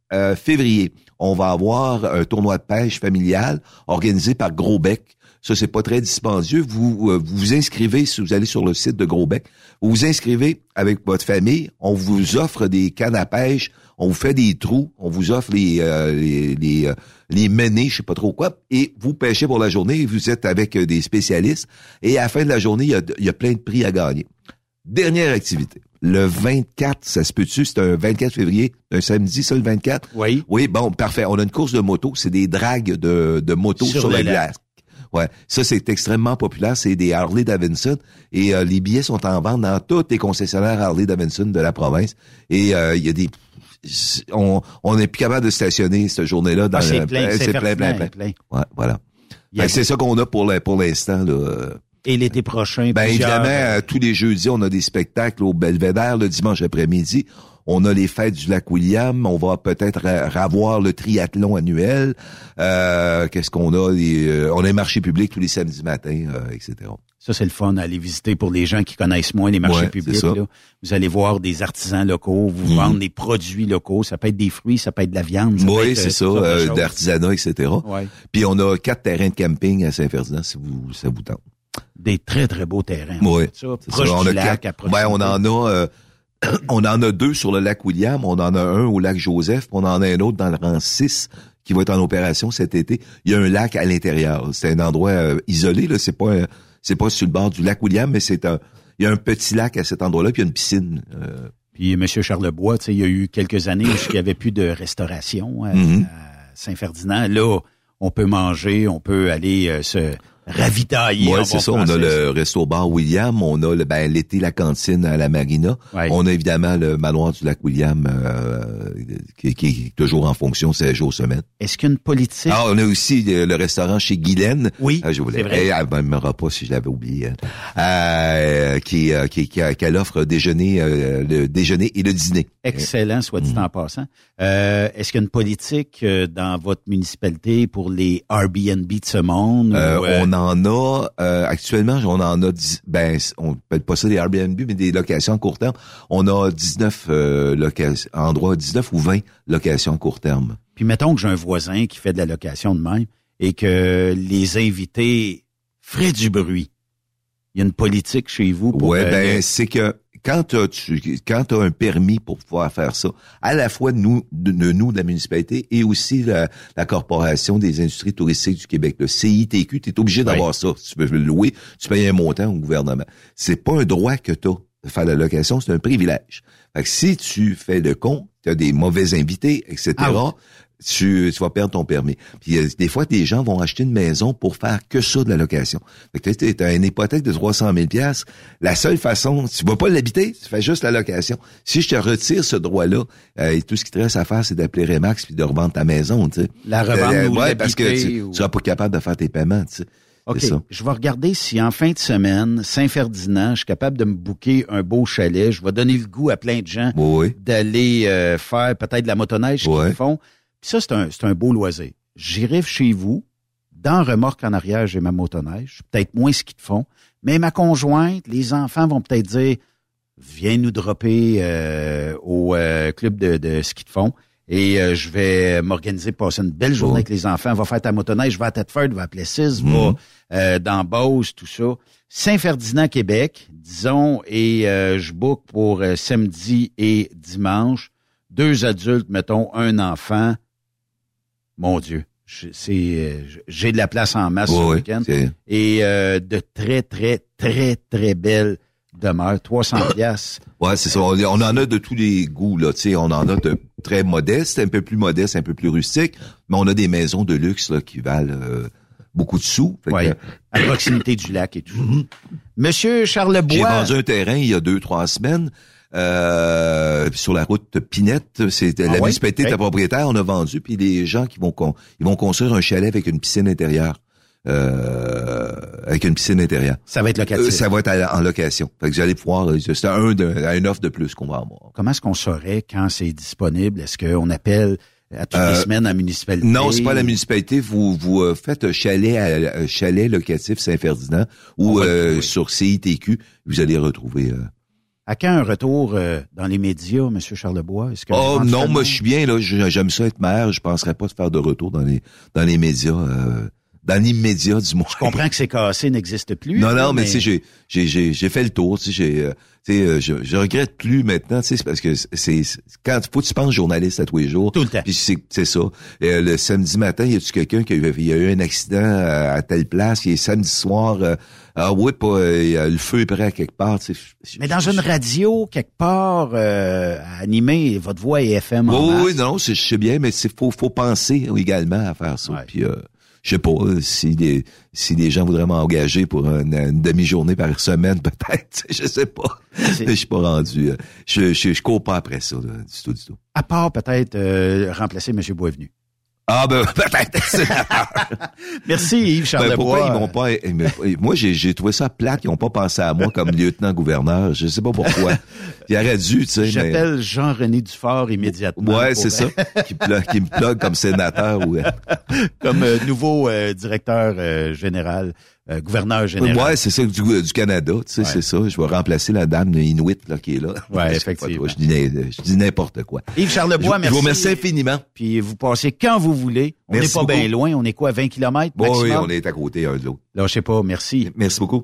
février, on va avoir un tournoi de pêche familial organisé par Gros Bec. Ça, c'est pas très dispendieux. Vous, euh, vous vous inscrivez, si vous allez sur le site de Gros Bec, vous vous inscrivez avec votre famille, on vous offre des cannes à pêche, on vous fait des trous, on vous offre les euh, les les, euh, les menées, je sais pas trop quoi, et vous pêchez pour la journée, vous êtes avec euh, des spécialistes, et à la fin de la journée, il y a, y a plein de prix à gagner. Dernière activité, le vingt-quatre, ça se peut-tu, c'est un vingt-quatre février, un samedi, ça, le vingt-quatre? Oui. Oui, bon, parfait, on a une course de moto, c'est des dragues de, de moto sur, sur la glace. Ouais, ça c'est extrêmement populaire, c'est des Harley Davidson et euh, les billets sont en vente dans tous les concessionnaires Harley Davidson de la province et il euh, y a des on on n'est plus capable de stationner cette journée-là dans ah, c'est, le, plein, c'est, c'est plein plein plein plein. Ouais, voilà. A... c'est ça qu'on a pour la, pour l'instant là. Et l'été prochain. Ben plusieurs... évidemment, tous les jeudis, on a des spectacles au Belvédère le dimanche après-midi. On a les fêtes du Lac William. On va peut-être revoir le triathlon annuel. Euh, qu'est-ce qu'on a? Les, euh, on a les marchés publics tous les samedis matins, euh, et cetera. Ça, c'est le fun à aller visiter pour les gens qui connaissent moins les marchés ouais, publics. Là. Vous allez voir des artisans locaux, vous mmh. vendre des produits locaux. Ça peut être des fruits, ça peut être de la viande. Ça oui, peut être, c'est ça, euh, d'artisanat, et cetera. Ouais. Puis on a quatre terrains de camping à Saint-Ferdinand, si vous ça vous tente. Des très, très beaux terrains. Oui. Ça, proche ça. Du lac, à proche ben, on en a... Euh, on en a deux sur le lac William, on en a un au lac Joseph, puis on en a un autre dans le rang six qui va être en opération cet été. Il y a un lac à l'intérieur. C'est un endroit euh, isolé, là. C'est pas, un, c'est pas sur le bord du lac William, mais c'est un, il y a un petit lac à cet endroit-là, puis il y a une piscine. Euh... Puis M. Charlebois, tu sais, il y a eu quelques années où il n'y avait plus de restauration à, mm-hmm. à Saint-Ferdinand. Là, on peut manger, on peut aller euh, se... ravitaillé. Oui, c'est ça. Français. On a le resto-bar William, on a le, ben, l'été la cantine à la Marina. Ouais. On a évidemment le manoir du lac William euh, qui, qui est toujours en fonction seize jours semaine. Est-ce qu'il y a une politique? Ah, on a aussi le restaurant chez Guylaine. Oui, ah, je voulais, c'est vrai. Elle ne m'aimera pas si je l'avais oublié. Euh, qui, qui, qui, qu'elle offre déjeuner, euh, le déjeuner et le dîner. Excellent, soit dit mmh. en passant. Euh, est-ce qu'il y a une politique dans votre municipalité pour les Airbnb de ce monde? Euh, ou, euh, on a On en a, euh, actuellement, on en a, dix, ben, on appelle pas ça des Airbnb, mais des locations à court terme. On a dix-neuf euh, locations, endroits, dix-neuf ou vingt locations à court terme. Puis mettons que j'ai un voisin qui fait de la location de même et que les invités feraient du bruit. Il y a une politique chez vous pour... Oui, euh, ben, les... c'est que quand t'as, tu quand as un permis pour pouvoir faire ça, à la fois nous, de, de nous, de la municipalité, et aussi la, la Corporation des industries touristiques du Québec, le C I T Q, tu es obligé d'avoir oui. ça. Tu peux le louer, tu payes un montant au gouvernement. C'est pas un droit que tu as de faire la location, c'est un privilège. Fait que si tu fais le con, tu as des mauvais invités, et cetera, ah oui. Tu, tu vas perdre ton permis. Puis des fois, des gens vont acheter une maison pour faire que ça de la location. Fait que t'as une hypothèque de trois cent mille dollars. La seule façon, tu vas pas l'habiter, tu fais juste la location. Si je te retire ce droit-là, euh, et tout ce qui te reste à faire, c'est d'appeler Remax puis de revendre ta maison, tu sais. La revendre euh, ouais, ou parce que tu, ou... tu seras pas capable de faire tes paiements, tu sais. OK, je vais regarder si en fin de semaine, Saint-Ferdinand, je suis capable de me booker un beau chalet. Je vais donner le goût à plein de gens oui. d'aller euh, faire peut-être de la motoneige oui. qu'ils font. Puis ça, c'est un, c'est un beau loisir. J'irai chez vous, dans remorque en arrière, j'ai ma motoneige, je suis peut-être moins ski de fond, mais ma conjointe, les enfants vont peut-être dire, viens nous dropper euh, au euh, club de, de ski de fond et euh, je vais m'organiser pour passer une belle journée oh. avec les enfants. Va faire ta motoneige, va à Thetford, va à Plessisville, mmh. va euh, dans Beauce, tout ça. Saint-Ferdinand, Québec, disons, et euh, je book pour euh, samedi et dimanche. Deux adultes, mettons, un enfant. Mon Dieu, c'est, j'ai de la place en masse oui, ce week-end. C'est... Et euh, de très, très, très, très belles demeures. trois cents piastres. Ouais, c'est ça. On, on en a de tous les goûts, là. Tu sais, on en a de très modestes, un peu plus modestes, un peu plus rustiques. Mais on a des maisons de luxe, là, qui valent euh, beaucoup de sous. Fait ouais, que... à proximité du lac et tout. Mm-hmm. Monsieur Charlebois. J'ai vendu un terrain il y a deux, trois semaines. Euh, sur la route Pinette, c'est ah la ouais? municipalité était hey. propriétaire, on a vendu, puis les gens qui vont con, ils vont construire un chalet avec une piscine intérieure, euh, avec une piscine intérieure. Ça va être locatif. Euh, ça va être à, en location. Fait que vous allez pouvoir, c'est à un, de, à une offre de plus qu'on va avoir. Comment est-ce qu'on saurait quand c'est disponible? Est-ce qu'on appelle à toutes euh, les semaines à la municipalité? Non, c'est pas la municipalité. Vous vous faites chalet à, chalet locatif Saint-Ferdinand ou euh, oui. sur C I T Q, vous allez retrouver. Euh, À quand un retour euh, dans les médias, M. Charlebois? Est-ce que oh non, moi je suis bien, là, j'aime ça être maire, je penserais pas de faire de retour dans les dans les médias, euh, dans l'immédiat du moins. Je comprends que c'est cassé, n'existe plus. Non, non, mais, mais tu sais, j'ai, j'ai, j'ai, j'ai fait le tour, tu sais, j'ai, tu sais, je, je regrette plus maintenant, tu sais, c'est parce que c'est, c'est quand faut que tu penses journaliste à tous les jours. Tout le temps. Puis c'est, c'est ça. Euh, le samedi matin, y a-tu quelqu'un qui a, y a eu un accident à, à telle place, et samedi soir... Euh, Ah oui, pas, euh, le feu est prêt à quelque part. Tu sais, je, mais dans je, une radio, quelque part, euh, animée, votre voix est F M en masse. Oui, non, c'est, je sais bien, mais il faut, faut penser également à faire ça. Ouais. Puis, euh, je sais pas, si des, si des gens voudraient m'engager pour une, une demi-journée par semaine, peut-être, je sais pas. Je suis pas rendu, je, je, je cours pas après ça, là, du tout, du tout. À part peut-être euh, remplacer M. Boisvenu. Ah ben peut-être. Merci Yves Charlebois. Ben, pourquoi ils m'ont pas mais, moi j'ai j'ai trouvé ça plate, ils n'ont pas pensé à moi comme lieutenant-gouverneur, je sais pas pourquoi. Il aurait dû, tu sais. J'appelle mais... Jean-René Dufort immédiatement. Ouais, pour... c'est ça. Qui, pl- qui me plug comme sénateur ou ouais. Comme euh, nouveau euh, directeur euh, général, euh, gouverneur général. Ouais, c'est ça du, du Canada, tu sais, ouais. C'est ça, je vais remplacer la dame de Inuit là qui est là. Ouais, je effectivement. Quoi, je, dis, je dis n'importe quoi. Yves Charlebois, je, merci. Je vous remercie infiniment. Puis vous passez quand vous voulez. On n'est pas bien loin. On est quoi, vingt kilomètres bon, maximum? Oui, on est à côté un de l'autre. Là, je sais pas. Merci. Merci beaucoup.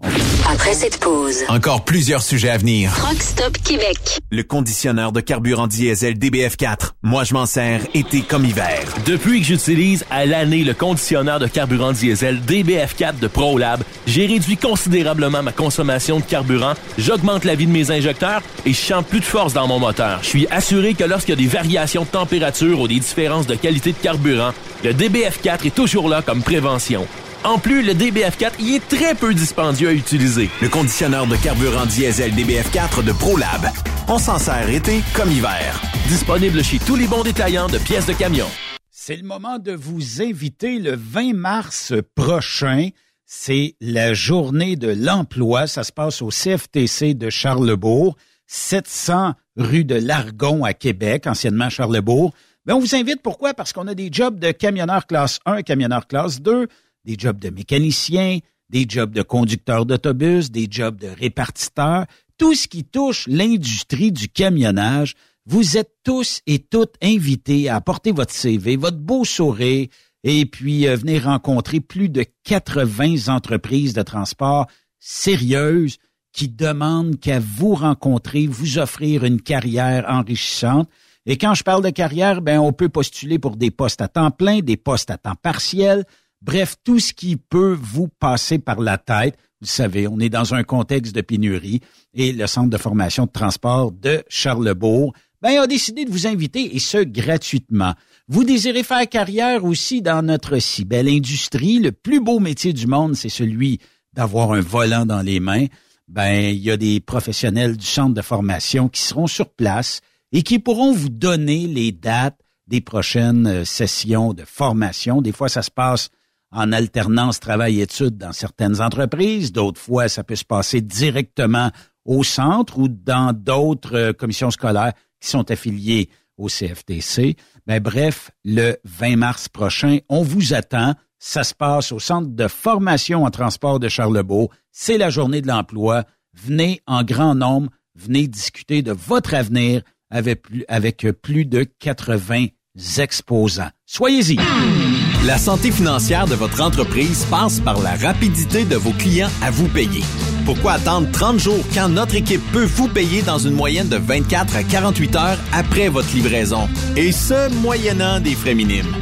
Après cette pause, encore plusieurs sujets à venir. Truck Stop Québec. Le conditionneur de carburant diesel D B F quatre. Moi, je m'en sers été comme hiver. Depuis que j'utilise à l'année le conditionneur de carburant diesel D B F quatre de ProLab, j'ai réduit considérablement ma consommation de carburant, j'augmente la vie de mes injecteurs et je chante plus de force dans mon moteur. Je suis assuré que lorsqu'il y a des variations de température ou des différences de qualité de carburant, le D B F quatre est toujours là comme prévention. En plus, le D B F quatre y est très peu dispendieux à utiliser. Le conditionneur de carburant diesel D B F quatre de ProLab. On s'en sert été comme hiver. Disponible chez tous les bons détaillants de pièces de camion. C'est le moment de vous inviter le vingt mars prochain. C'est la journée de l'emploi. Ça se passe au C F T C de Charlebourg, sept cents rue de Largon à Québec, anciennement Charlebourg. Bien, on vous invite. Pourquoi? Parce qu'on a des jobs de camionneur classe un, camionneur classe deux, des jobs de mécanicien, des jobs de conducteur d'autobus, des jobs de répartiteur. Tout ce qui touche l'industrie du camionnage, vous êtes tous et toutes invités à apporter votre C V, votre beau sourire, et puis euh, venez rencontrer plus de quatre-vingts entreprises de transport sérieuses qui demandent qu'à vous rencontrer, vous offrir une carrière enrichissante. Et quand je parle de carrière, ben on peut postuler pour des postes à temps plein, des postes à temps partiel, bref, tout ce qui peut vous passer par la tête. Vous savez, on est dans un contexte de pénurie et le Centre de formation de transport de Charlebourg ben, a décidé de vous inviter, et ce, gratuitement. Vous désirez faire carrière aussi dans notre si belle industrie. Le plus beau métier du monde, c'est celui d'avoir un volant dans les mains. Ben, il y a des professionnels du Centre de formation qui seront sur place et qui pourront vous donner les dates des prochaines sessions de formation. Des fois, ça se passe en alternance travail-études dans certaines entreprises. D'autres fois, ça peut se passer directement au centre ou dans d'autres commissions scolaires qui sont affiliées au C F T C. Ben, bref, le vingt mars prochain, on vous attend. Ça se passe au Centre de formation en transport de Charlebourg. C'est la journée de l'emploi. Venez en grand nombre. Venez discuter de votre avenir avec plus, avec plus de quatre-vingts exposants. Soyez-y! La santé financière de votre entreprise passe par la rapidité de vos clients à vous payer. Pourquoi attendre trente jours quand notre équipe peut vous payer dans une moyenne de vingt-quatre à quarante-huit heures après votre livraison? Et ce, moyennant des frais minimes.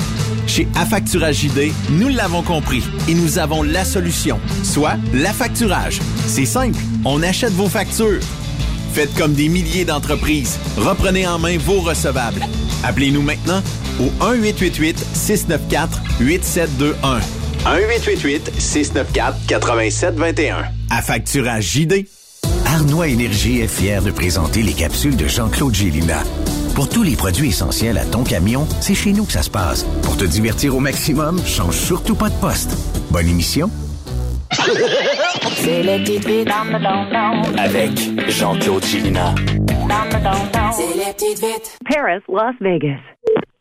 Chez Affacturage J D, nous l'avons compris et nous avons la solution, soit l'affacturage. C'est simple, on achète vos factures. Faites comme des milliers d'entreprises. Reprenez en main vos recevables. Appelez-nous maintenant au un huit huit huit six neuf quatre huit sept deux un. un huit huit huit six neuf quatre huit sept deux un. Affacturage J D. Arnois Énergie est fier de présenter les capsules de Jean-Claude Gélina. Pour tous les produits essentiels à ton camion, c'est chez nous que ça se passe. Pour te divertir au maximum, change surtout pas de poste. Bonne émission. C'est les petites vites avec Jean-Claude Gélina. C'est les petites vites. Paris, Las Vegas.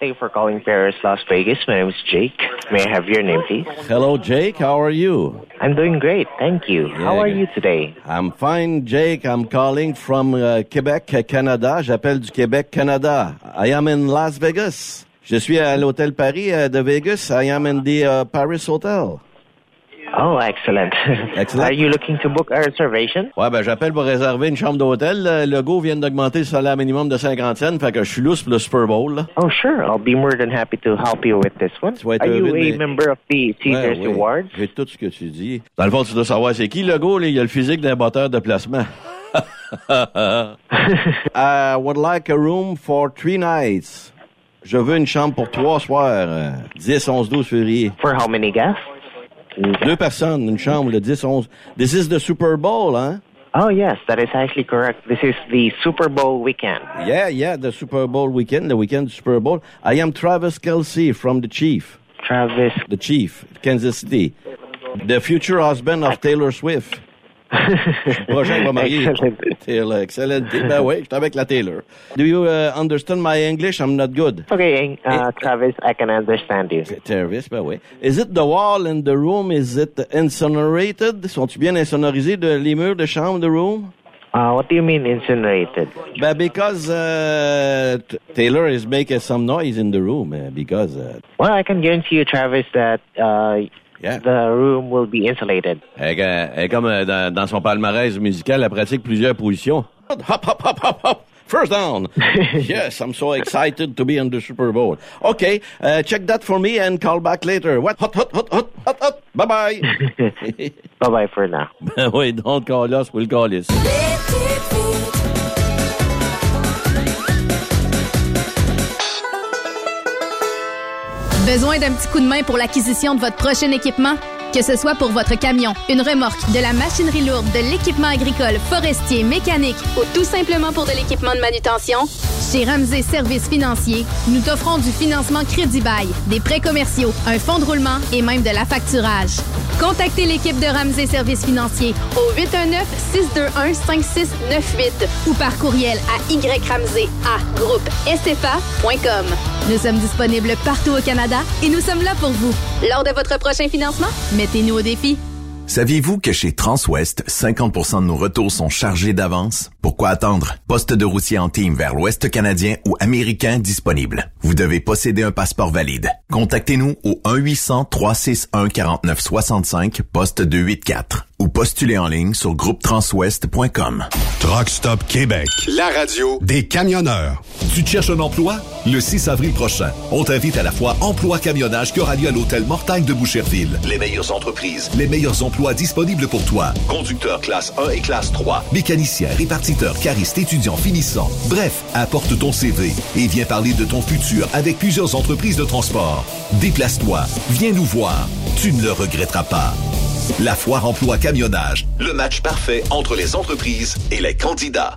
Thank you for calling Paris, Las Vegas. My name is Jake. May I have your name, please? Hello, Jake. How are you? I'm doing great. Thank you. Yeah, How are you today? I'm fine, Jake. I'm calling from uh, Québec, Canada. J'appelle du Québec, Canada. I am in Las Vegas. Je suis à l'hôtel Paris uh, de Vegas. I am in the uh, Paris Hotel. Oh, excellent. Excellent. Are you looking to book a reservation? Ouais, ben, j'appelle pour réserver une chambre d'hôtel. Le Legault vient d'augmenter le salaire minimum de cinquante cents, fait que je suis lousse pour le Super Bowl, là. Oh, sure. I'll be more than happy to help you with this one. Are you a mais... member of the Caesars ouais, Awards? Oui. J'ai tout ce que tu dis. Dans le fond, tu dois savoir c'est qui, Legault, là? Il a le physique d'un batteur de placement. I would like a room for three nights. Je veux une chambre pour trois soirs, dix, onze, douze février. For how many guests? Deux personnes, une chambre le dix, onze. This is the Super Bowl, hein? Oh, yes, that is actually correct. This is the Super Bowl weekend. Yeah, yeah, the Super Bowl weekend, the weekend of Super Bowl. I am Travis Kelce from The Chief. Travis. The Chief, Kansas City. The future husband of Taylor Swift. Prochain va marier. Taylor, excellent. Ben oui, je suis avec la Taylor. Do you uh, understand my English? I'm not good. Okay, uh, Travis, I can understand you. Travis, ben oui. Is it the wall in the room? Is it insonerated? Sont-tu bien insonorisés de, les murs de chambre, the room? Uh, what do you mean insonorated? Ben, because uh, t- Taylor is making some noise in the room. Uh, because. Uh, well, I can guarantee you, Travis, that... Uh, Yeah. The room will be insulated. Elle, elle, comme dans, dans son palmarès musical, elle pratique plusieurs positions. Hop, hop, hop, hop, hop. First down. Yes, I'm so excited to be in the Super Bowl. Okay, uh, check that for me and call back later. What? Hot, hot, hot, hot, hot, hot. Bye-bye. Bye-bye for now. Ben oui, don't call us, we'll call us. Besoin d'un petit coup de main pour l'acquisition de votre prochain équipement? Que ce soit pour votre camion, une remorque, de la machinerie lourde, de l'équipement agricole, forestier, mécanique ou tout simplement pour de l'équipement de manutention, chez Ramsey Services Financiers, nous t'offrons du financement crédit-bail, des prêts commerciaux, un fonds de roulement et même de l'affacturage. Contactez l'équipe de Ramsey Services Financiers au huit un neuf, six deux un, cinq six neuf huit ou par courriel à y ramsey a groupe s f a point com. Nous sommes disponibles partout au Canada et nous sommes là pour vous. Lors de votre prochain financement, mettez-nous au défi. Saviez-vous que chez Transwest, cinquante pour cent de nos retours sont chargés d'avance? Pourquoi attendre? Poste de routier en team vers l'Ouest canadien ou américain disponible. Vous devez posséder un passeport valide. Contactez-nous au un huit zéro zéro, trois six un, quatre neuf six cinq, poste deux cent quatre-vingt-quatre. Ou postulez en ligne sur groupe transwest point com. Truck Stop Québec, la radio des camionneurs. Tu cherches un emploi? Le six avril prochain, on t'invite à la foire Emploi Camionnage qui aura lieu à l'hôtel Mortagne de Boucherville. Les meilleures entreprises, les meilleurs emplois disponibles pour toi. Conducteur classe un et classe trois, mécanicien, répartiteur, cariste, étudiant, finissant. Bref, apporte ton C V et viens parler de ton futur avec plusieurs entreprises de transport. Déplace-toi, viens nous voir, tu ne le regretteras pas. La foire Emploi Camionnage, le match parfait entre les entreprises et les candidats.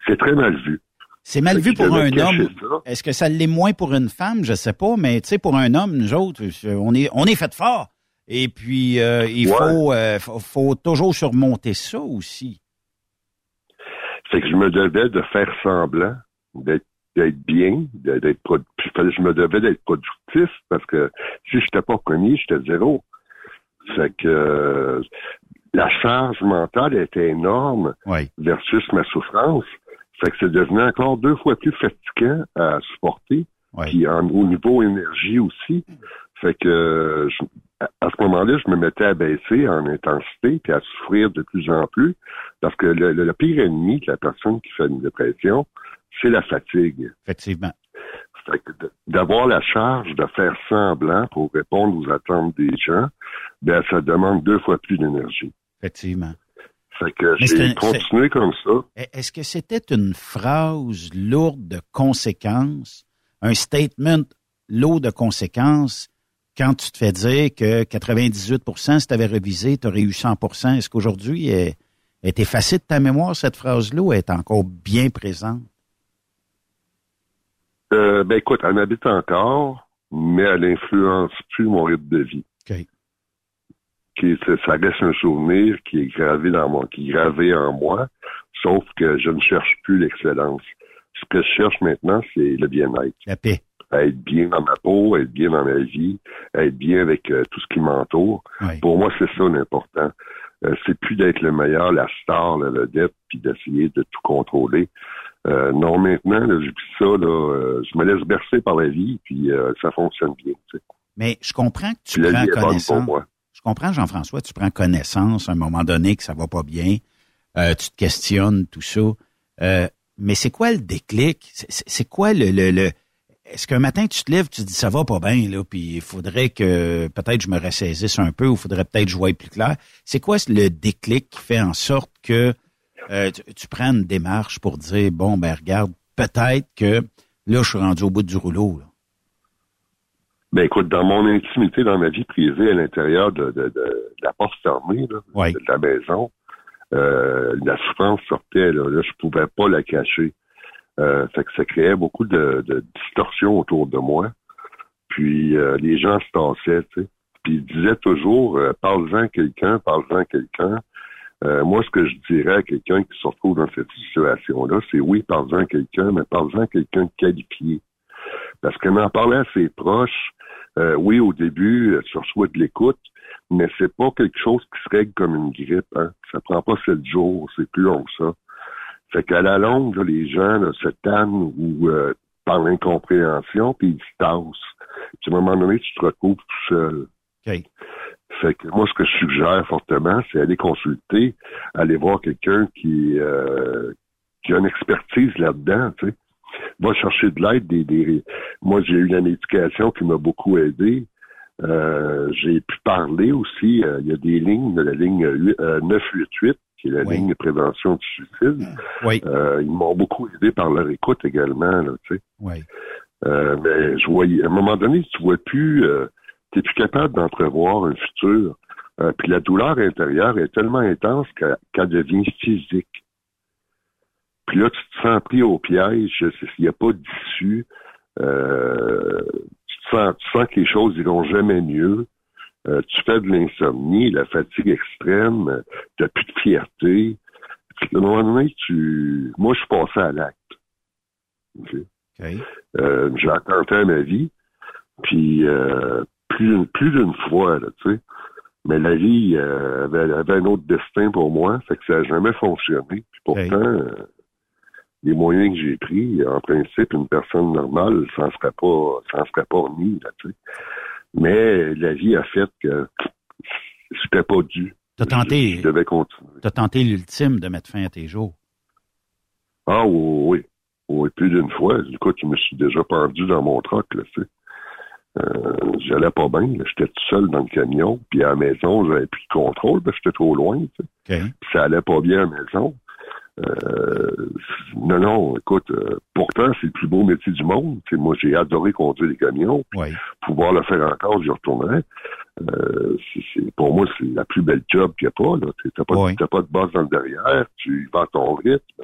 c'est très mal vu. C'est mal vu pour un homme. Ça. Est-ce que ça l'est moins pour une femme? Je sais pas, mais tu sais, pour un homme, nous autres, on est, on est fait fort. Et puis, euh, il ouais. faut, euh, faut, faut toujours surmonter ça aussi. C'est que je me devais de faire semblant, d'être, d'être bien, d'être productif. Je me devais d'être productif parce que si je n'étais pas connu, j'étais zéro. C'est que la charge mentale était énorme oui. versus ma souffrance. C'est que c'est devenu encore deux fois plus fatigant à supporter. Oui. Puis en, au niveau énergie aussi. Fait que je, à ce moment-là, je me mettais à baisser en intensité puis à souffrir de plus en plus, parce que le, le, le pire ennemi de la personne qui fait une dépression, c'est la fatigue. Effectivement. Fait que d'avoir la charge de faire semblant pour répondre aux attentes des gens, ben ça demande deux fois plus d'énergie. Effectivement. Fait que Mais j'ai un, continué comme ça. Est-ce que c'était une phrase lourde de conséquences, un statement lourd de conséquences, quand tu te fais dire que quatre-vingt-dix-huit pour cent, si tu avais révisé, tu aurais eu cent pour cent? Est-ce qu'aujourd'hui, elle, elle est effacée de ta mémoire, cette phrase-là, elle est encore bien présente? Euh, ben écoute, elle m'habite encore, mais elle n'influence plus mon rythme de vie. Okay. Qui, ça reste un souvenir qui est gravé dans moi, qui est gravé en moi, sauf que je ne cherche plus l'excellence. Ce que je cherche maintenant, c'est le bien-être. La paix. À être bien dans ma peau, à être bien dans ma vie, à être bien avec euh, tout ce qui m'entoure. Oui. Pour moi, c'est ça l'important. Euh, c'est plus d'être le meilleur, la star, la vedette, puis d'essayer de tout contrôler. Euh, non, maintenant, là, je dis ça, là, euh, je me laisse bercer par la vie, puis euh, ça fonctionne bien. Tu sais. Mais je comprends que tu puis prends connaissance. Je comprends, Jean-François, tu prends connaissance à un moment donné que ça va pas bien, euh, tu te questionnes, tout ça. Euh, mais c'est quoi le déclic? C'est, c'est, c'est quoi le, le, le... Est-ce qu'un matin, tu te lèves, tu te dis, ça va pas bien, là, puis il faudrait que peut-être je me ressaisisse un peu, ou il faudrait peut-être que je voie plus clair. C'est quoi le déclic qui fait en sorte que Euh, tu, tu prends une démarche pour dire, bon, ben regarde, peut-être que là, je suis rendu au bout du rouleau. Là. Ben écoute, dans mon intimité, dans ma vie privée, à l'intérieur de, de, de, de la porte fermée, là, ouais. de, de la maison, euh, la souffrance sortait, là, là je pouvais pas la cacher. Euh, fait que ça créait beaucoup de, de distorsions autour de moi. Puis euh, les gens se tassaient, tu sais. Puis ils disaient toujours, euh, parle-en à quelqu'un, parle-en à quelqu'un. Euh, moi, ce que je dirais à quelqu'un qui se retrouve dans cette situation-là, c'est oui, parle-en à quelqu'un, mais parle-en à quelqu'un de qualifié. Parce que m'en parler à ses proches, euh, oui, au début, tu reçois de l'écoute, mais c'est pas quelque chose qui se règle comme une grippe. Hein. Ça prend pas sept jours, c'est plus long que ça. Fait qu'à la longue, là, les gens là, se tannent ou euh, par l'incompréhension, puis ils se tassent. Puis à un moment donné, tu te retrouves tout seul. Okay. Fait que moi, ce que je suggère fortement, c'est aller consulter, aller voir quelqu'un qui, euh, qui a une expertise là-dedans, tu sais. Va chercher de l'aide. Des, des... Moi, j'ai eu la médication qui m'a beaucoup aidé. Euh, j'ai pu parler aussi. Euh, il y a des lignes, la ligne neuf cent quatre-vingt-huit, qui est la oui. ligne de prévention du suicide. Oui. Euh, ils m'ont beaucoup aidé par leur écoute également, là, tu sais. Oui. Euh, mais je voyais, à un moment donné, tu vois plus... Euh, t'es plus capable d'entrevoir un futur. Euh, puis la douleur intérieure est tellement intense qu'elle, qu'elle devient physique. Puis là, tu te sens pris au piège, il n'y a pas d'issue. Euh, tu, te sens, tu sens que les choses n'iront jamais mieux. Euh, tu fais de l'insomnie, la fatigue extrême, tu n'as plus de fierté. Puis à un moment donné, tu... moi, je suis passé à l'acte. Okay? Okay. Euh, j'ai accompli ma vie. Puis... Euh, Plus, plus d'une fois, là, tu sais. Mais la vie euh, avait, avait un autre destin pour moi, fait que ça n'a jamais fonctionné. Puis pourtant, hey. euh, les moyens que j'ai pris, en principe, une personne normale s'en serait pas, s'en serait pas remis, là, tu sais. Mais la vie a fait que c'était pas dû. T'as tenté, je, je devais continuer. T'as tenté l'ultime de mettre fin à tes jours. Ah oui, oui, oui, plus d'une fois. Du coup, je me suis déjà pendu dans mon truck, là, tu sais. Euh, j'allais pas bien, là. J'étais tout seul dans le camion, puis à la maison, j'avais plus de contrôle, parce que j'étais trop loin, tu sais. Okay. Puis ça allait pas bien à la maison. Euh, non, non, écoute, euh, pourtant, c'est le plus beau métier du monde. Tu sais, moi, j'ai adoré conduire les camions. Ouais. Pouvoir le faire encore, j'y retournerais. Euh, c'est, c'est, pour moi, c'est la plus belle job qu'il n'y a pas, là. T'as pas, ouais. t'as pas de base dans le derrière, tu vas à ton rythme.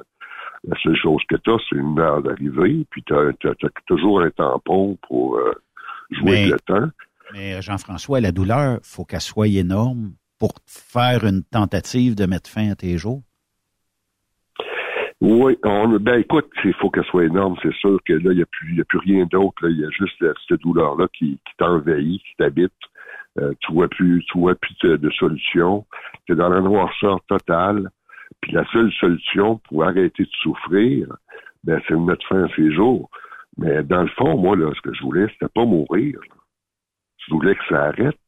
La seule chose que t'as, c'est une heure d'arrivée, puis t'as, t'as, t'as toujours un tampon pour... Euh, Mais, le temps. mais Jean-François, la douleur, il faut qu'elle soit énorme pour faire une tentative de mettre fin à tes jours. Oui, on, ben écoute, il faut qu'elle soit énorme, c'est sûr que là, il n'y a, a plus rien d'autre. Il y a juste la, cette douleur-là qui, qui t'envahit, qui t'habite. Euh, tu vois plus, tu vois plus de, de solution. Tu es dans la noirceur totale. Puis la seule solution pour arrêter de souffrir, ben, c'est de mettre fin à ses jours. Mais dans le fond, moi, là, ce que je voulais, c'était pas mourir. Je voulais que ça arrête.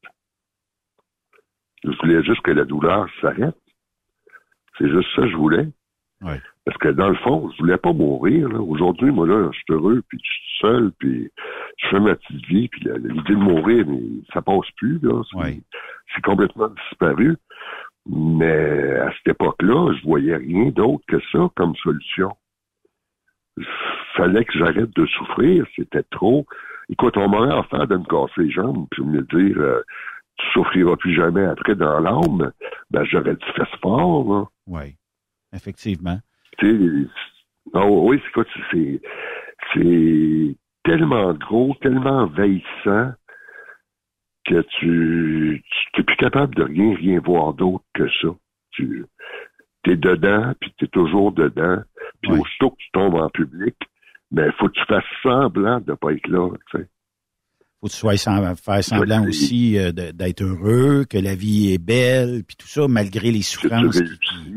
Je voulais juste que la douleur s'arrête. C'est juste ça que je voulais. Oui. Parce que dans le fond, je voulais pas mourir. Là. Aujourd'hui, moi, là, je suis heureux, puis je suis seul, puis je fais ma petite vie, puis l'idée de mourir, mais ça passe plus. Là. C'est, oui. c'est complètement disparu. Mais à cette époque-là, je voyais rien d'autre que ça comme solution. Il fallait que j'arrête de souffrir. C'était trop. Écoute, on m'aurait offert de me casser les jambes, puis me dire euh, « Tu souffriras plus jamais après dans l'âme », ben j'aurais dit « Fais fort, là. » Oui. Effectivement. Tu sais, oh, oui, c'est, c'est, c'est tellement gros, tellement envahissant que tu n'es plus capable de rien, rien voir d'autre que ça. Tu es dedans, puis tu es toujours dedans. Puis oui. Aussitôt que tu tombes en public, mais il faut que tu fasses semblant de ne pas être là. Il faut que tu sois sans, faire semblant oui. aussi euh, de, d'être heureux, que la vie est belle, puis tout ça, malgré les souffrances.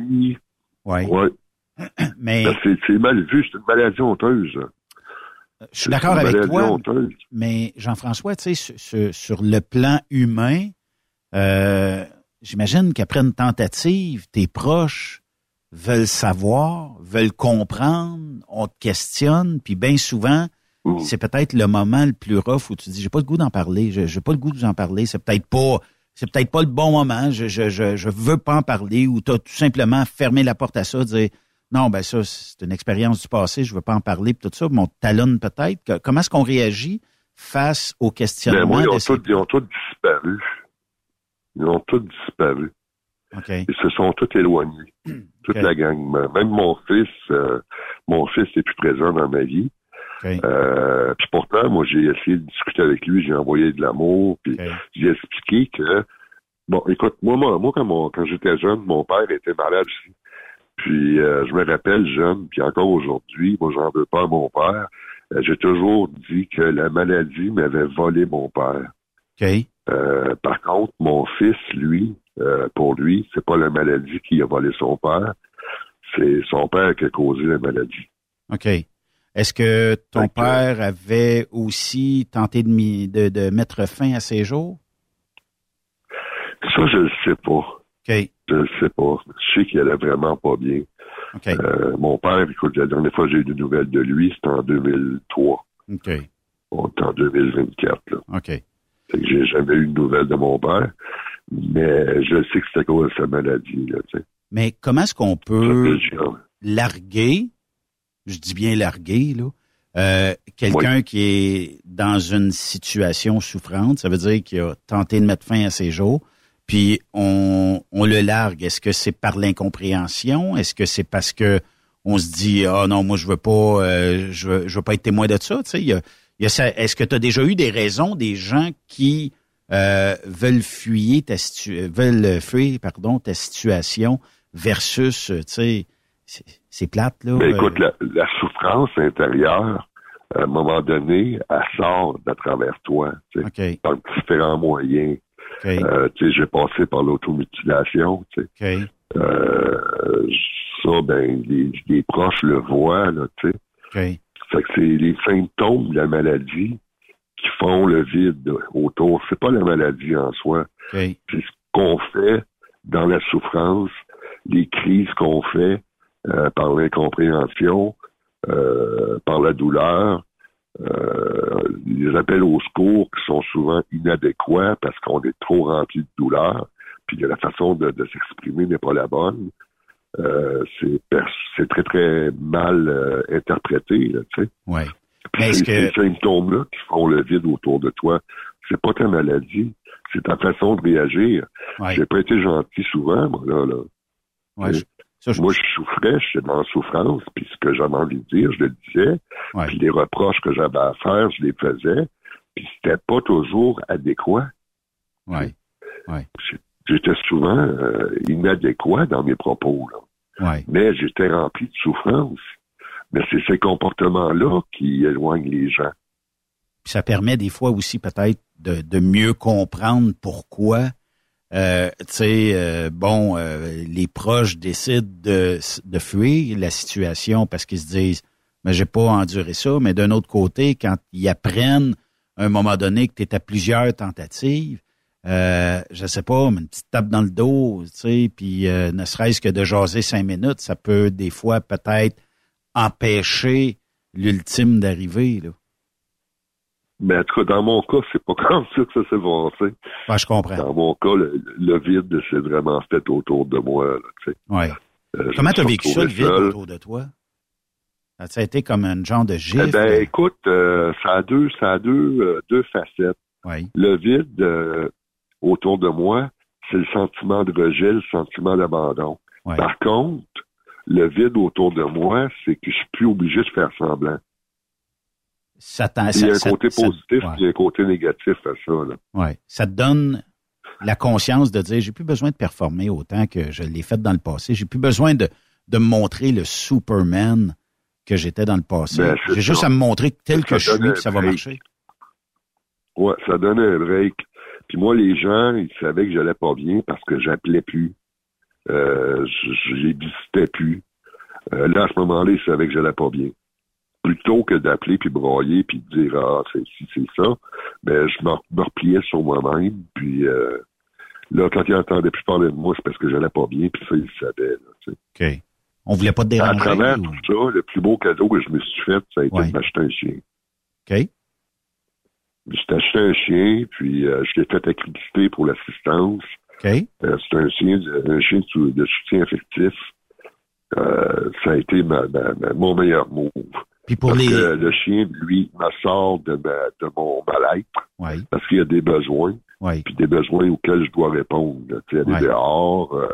Oui. Ouais. Ouais. Mais ben, c'est, c'est mal vu, c'est une maladie honteuse. Je suis d'accord avec toi, honteuse. Mais Jean-François, tu sais, sur, sur le plan humain, euh, j'imagine qu'après une tentative, tes proches veulent savoir, veulent comprendre, on te questionne, puis bien souvent, mmh. c'est peut-être le moment le plus rough où tu dis, j'ai pas le goût d'en parler, j'ai, j'ai pas le goût de vous en parler, c'est peut-être pas... C'est peut-être pas le bon moment, je je je, je veux pas en parler, ou tu as tout simplement fermé la porte à ça, dire non, ben ça, c'est une expérience du passé, je veux pas en parler, pis tout ça, mais on talonne peut-être. Que, comment est-ce qu'on réagit face au questionnement? Ben moi, ils, ont ces... tout, ils ont tous disparu. Ils ont tous disparu. Okay. Ils se sont tous éloignés. Okay. Toute la gang. Même mon fils, euh, mon fils est plus présent dans ma vie. Okay. Euh, puis pourtant, moi, j'ai essayé de discuter avec lui, j'ai envoyé de l'amour, puis okay. j'ai expliqué que... Bon, écoute, moi, moi, moi quand, mon, quand j'étais jeune, mon père était malade aussi. Puis euh, je me rappelle jeune, puis encore aujourd'hui, moi, j'en veux pas à mon père. Euh, j'ai toujours dit que la maladie m'avait volé mon père. Okay. Euh, par contre, mon fils, lui, euh, pour lui, c'est pas la maladie qui a volé son père, c'est son père qui a causé la maladie. OK. Est-ce que ton okay. père avait aussi tenté de, mi- de, de mettre fin à ses jours? Ça, je le sais pas. Okay. Je le sais pas. Je sais qu'il allait vraiment pas bien. Okay. Euh, mon père, écoute, la dernière fois que j'ai eu des nouvelles de lui, c'était en deux mille trois. OK. On est en deux mille vingt-quatre, là. OK. Fait que j'ai jamais eu de nouvelles de mon père, mais je sais que c'était à cause de sa maladie, là, tu sais. Mais comment est-ce qu'on peut larguer... je dis bien largué, là, euh, quelqu'un oui. qui est dans une situation souffrante, ça veut dire qu'il a tenté de mettre fin à ses jours, puis on, on le largue. Est-ce que c'est par l'incompréhension? Est-ce que c'est parce que on se dit « Ah oh non, moi, je veux pas euh, je veux, je veux pas être témoin de ça. » il y a, il y a ça. Est-ce que tu as déjà eu des raisons, des gens qui euh, veulent fuir ta, situ- veulent fuir, pardon, ta situation versus, tu sais, c'est, c'est plate, là. Mais écoute, euh... la, la souffrance intérieure, à un moment donné, elle sort d'à travers toi, tu sais, okay. par différents moyens. Okay. Euh, tu sais, j'ai passé par l'automutilation, tu sais. Okay. Euh, ça, ben, les, les proches le voient, là, tu sais. Okay. Fait que c'est les symptômes de la maladie qui font le vide autour. C'est pas la maladie en soi. Okay. C'est ce qu'on fait dans la souffrance, les crises qu'on fait, Euh, par l'incompréhension, euh, par la douleur, euh, les appels au secours qui sont souvent inadéquats parce qu'on est trop rempli de douleur, puis la façon de, de s'exprimer n'est pas la bonne. Euh, c'est, c'est très, très mal euh, interprété, là, tu sais. Oui. Puis c'est que... ces symptômes-là qui font le vide autour de toi. C'est pas ta maladie, c'est ta façon de réagir. Ouais. J'ai pas été gentil souvent, moi, là, là. Ouais, je... Ça, je... Moi, je souffrais, j'étais dans la souffrance, puis ce que j'avais envie de dire, je le disais, ouais. puis les reproches que j'avais à faire, je les faisais, puis c'était pas toujours adéquat. Oui, oui. J'étais souvent euh, inadéquat dans mes propos, là. Ouais. Mais j'étais rempli de souffrance. Mais c'est ces comportements-là qui éloignent les gens. Puis ça permet des fois aussi peut-être de, de mieux comprendre pourquoi... Euh, tu sais, euh, bon, euh, les proches décident de, de fuir la situation parce qu'ils se disent, mais j'ai pas enduré ça. Mais d'un autre côté, quand ils apprennent à un moment donné que tu es à plusieurs tentatives, euh, je sais pas, mais une petite tape dans le dos, tu sais, puis euh, ne serait-ce que de jaser cinq minutes, ça peut des fois peut-être empêcher l'ultime d'arriver, là. Mais en tout cas, dans mon cas, c'est pas comme ça que ça s'est passé. Ben, je comprends. Dans mon cas, le, le vide s'est vraiment fait autour de moi, là, tu sais. Ouais. Euh, Comment t'as vécu ça, le vide seul. autour de toi? Ça a été comme un genre de gifle? Ben, mais... écoute, euh, ça a deux, ça a deux, euh, deux facettes. Oui. Le vide euh, autour de moi, c'est le sentiment de rejet, le sentiment d'abandon. Oui. Par contre, le vide autour de moi, c'est que je suis plus obligé de faire semblant. Ça t'a, il y a ça, un côté ça, positif, ça, ouais. Il y a un côté négatif à ça, là. Ouais. Ça te donne la conscience de dire, j'ai plus besoin de performer autant que je l'ai fait dans le passé. J'ai plus besoin de, de me montrer le Superman que j'étais dans le passé. Ben, j'ai ça. juste à me montrer tel ça que je suis, que ça va marcher. Ouais, ça donne un break. Puis moi, les gens, ils savaient que j'allais pas bien parce que j'appelais plus. Euh, je les visitais plus. Euh, là, à ce moment-là, ils savaient que j'allais pas bien. Plutôt que d'appeler, puis broyer, puis de dire « Ah, c'est ci, c'est ça », ben je me repliais sur moi-même, puis euh, là, quand ils n'entendaient plus parler de moi, c'est parce que j'allais pas bien, puis ça, ils le savaient. Là, tu sais. OK. On voulait pas te déranger. À travers ou... tout ça, le plus beau cadeau que je me suis fait, ça a été ouais. de m'acheter un chien. OK. Je t'ai acheté un chien, puis euh, je l'ai fait accréditer pour l'assistance. OK. Euh, c'est un chien, un chien de, de soutien affectif. Euh, ça a été ma, ma, ma, mon meilleur move. Puis pour parce les... que le chien, lui, me sort de, ma, de mon mal-être, ouais. parce qu'il y a des besoins, ouais. puis des besoins auxquels je dois répondre. Tu sais, aller ouais. dehors, euh,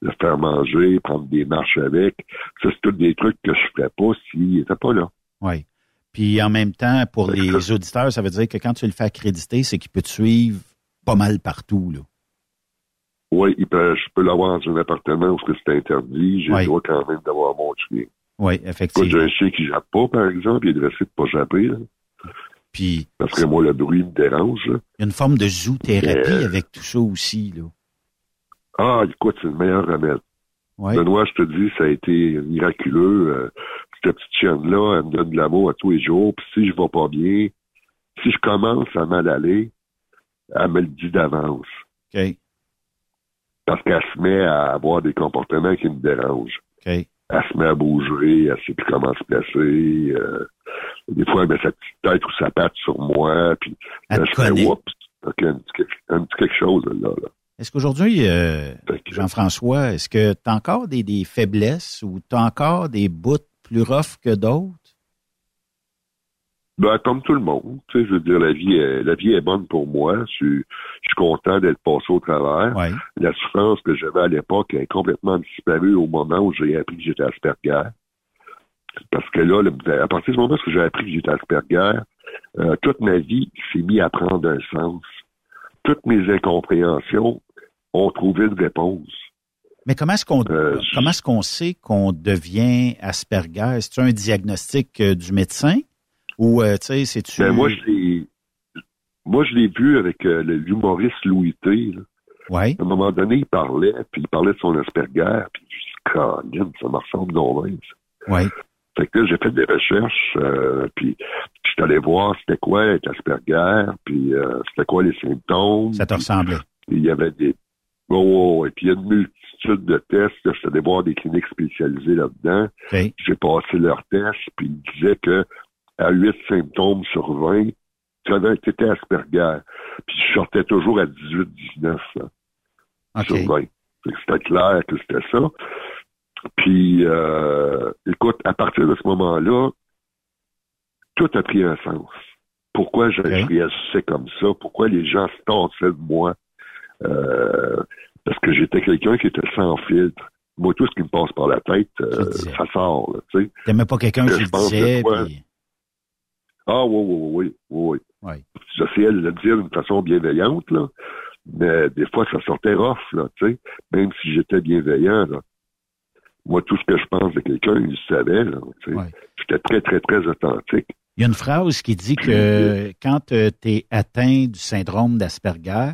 le faire manger, prendre des marches avec, ça, c'est tous des trucs que je ne ferais pas s'il n'était pas là. Oui. Puis en même temps, pour c'est les ça. auditeurs, ça veut dire que quand tu le fais accréditer, c'est qu'il peut te suivre pas mal partout, là. Oui, il peut, je peux l'avoir dans un appartement où c'est interdit, j'ai ouais. le droit quand même d'avoir mon chien. Oui, effectivement. J'ai un chien qui jappe pas, par exemple, il est dressé de pas japper. Là. Puis, parce que moi, le bruit me dérange. Là. Il y a une forme de zoothérapie euh... avec tout ça aussi. Là. Ah, écoute, c'est le meilleur remède. Ouais. Benoît, je te dis, ça a été miraculeux. Euh, cette petite chienne-là, elle me donne de l'amour à tous les jours. Puis si je ne vais pas bien, si je commence à mal aller, elle me le dit d'avance. OK. Parce qu'elle se met à avoir des comportements qui me dérangent. OK. Elle se met à bouger, elle sait plus comment se placer. Euh, des fois, elle met sa petite tête ou sa patte sur moi, puis là, je fais « Oups! » Un petit quelque chose, là. là. Est-ce qu'aujourd'hui, euh, Jean-François, est-ce que tu as encore des, des faiblesses ou tu as encore des bouts plus rough que d'autres? Ben, comme tout le monde. Tu sais, je veux dire, la vie est, la vie est bonne pour moi. Je suis, je suis content d'être passé au travers. Ouais. La souffrance que j'avais à l'époque est complètement disparue au moment où j'ai appris que j'étais Asperger. Parce que là, le, à partir du moment où j'ai appris que j'étais Asperger, euh, toute ma vie s'est mise à prendre un sens. Toutes mes incompréhensions ont trouvé une réponse. Mais comment est-ce qu'on, euh, comment est-ce qu'on sait qu'on devient Asperger? C'est-tu un diagnostic du médecin? Ou, euh, tu sais, c'est-tu... Ben, moi, je l'ai... moi, je l'ai vu avec euh, l'humoriste Louis T. Ouais. À un moment donné, il parlait, puis il parlait de son Asperger, puis je me suis dit, ça me ressemble non même. Ouais. Fait que là, j'ai fait des recherches, euh, puis je suis allé voir c'était quoi être Asperger, puis euh, c'était quoi les symptômes. Ça te ressemblait. Il y avait des... Oh, et puis il y a une multitude de tests. Là, je suis allé voir des cliniques spécialisées là-dedans. Okay. J'ai passé leurs tests, puis ils disaient que à huit symptômes sur vingt, tu étais Asperger. Puis je sortais toujours à dix-huit dix-neuf okay. sur vingt. C'était clair que c'était ça. Puis, euh, écoute, à partir de ce moment-là, tout a pris un sens. Pourquoi je okay. réagissais comme ça? Pourquoi les gens se tassaient de moi? Euh, parce que j'étais quelqu'un qui était sans filtre. Moi, tout ce qui me passe par la tête, euh, ça sort. Tu sais. T'aimais pas quelqu'un qui le disait, puis... Ah oui, oui, oui, oui, oui. J'essayais de le dire d'une façon bienveillante, là, mais des fois, ça sortait rough, là, tu sais, même si j'étais bienveillant, là. Moi, tout ce que je pense de quelqu'un, il le savait, là, tu sais. Oui. J'étais très, très, très authentique. Il y a une phrase qui dit que quand tu es atteint du syndrome d'Asperger,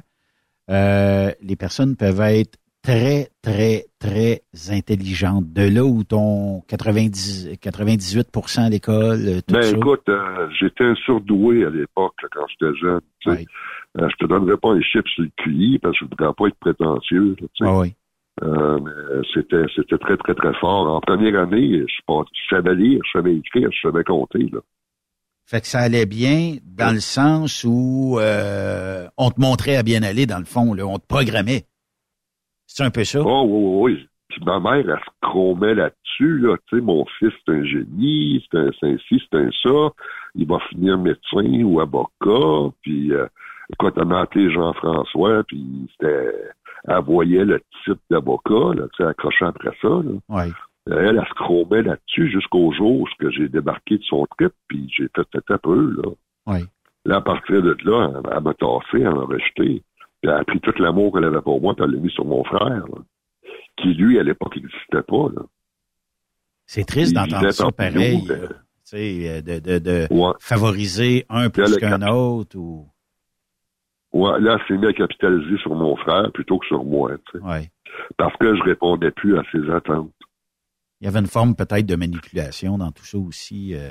euh, les personnes peuvent être très, très, très intelligente. De là où ton quatre-vingt-dix, quatre-vingt-dix-huit pour cent d'école, tout ben, ça. Écoute, euh, j'étais surdoué à l'époque, là, quand j'étais jeune. Oui. Euh, je te donnerais pas les chiffres sur le Q I parce que je voudrais pas être prétentieux. Là, ah oui. Euh, mais c'était, c'était très, très, très fort. En première année, je, pas, je savais lire, je savais écrire, je savais compter, là. Fait que ça allait bien dans oui. le sens où euh, on te montrait à bien aller, dans le fond, là, on te programmait. C'est un peu ça? Oh, oui, oui. Puis ma mère, elle se cromait là-dessus, là. Tu sais, mon fils, c'est un génie, c'est un, c'est un ci, c'est un ça. Il va finir médecin ou avocat. Puis, euh, écoute, elle m'a appelé Jean-François, puis c'était, elle voyait le type d'avocat, là, tu sais, accroché après ça, là. Oui. Elle, elle se cromait là-dessus jusqu'au jour où j'ai débarqué de son trip, puis j'ai fait un peu, là. Oui. Là, à partir de là, elle m'a tassé, elle m'a rejeté. Puis elle a pris tout l'amour qu'elle avait pour moi, puis elle l'a mis sur mon frère, là, qui, lui, à l'époque, n'existait pas, là. C'est triste d'entendre ça pareil, là, tu sais, de, de, de ouais. favoriser un plus qu'un cap... autre, ou... Ouais, là, elle s'est mise à capitaliser sur mon frère plutôt que sur moi, tu sais. Ouais. Parce que je répondais plus à ses attentes. Il y avait une forme peut-être de manipulation dans tout ça aussi, euh,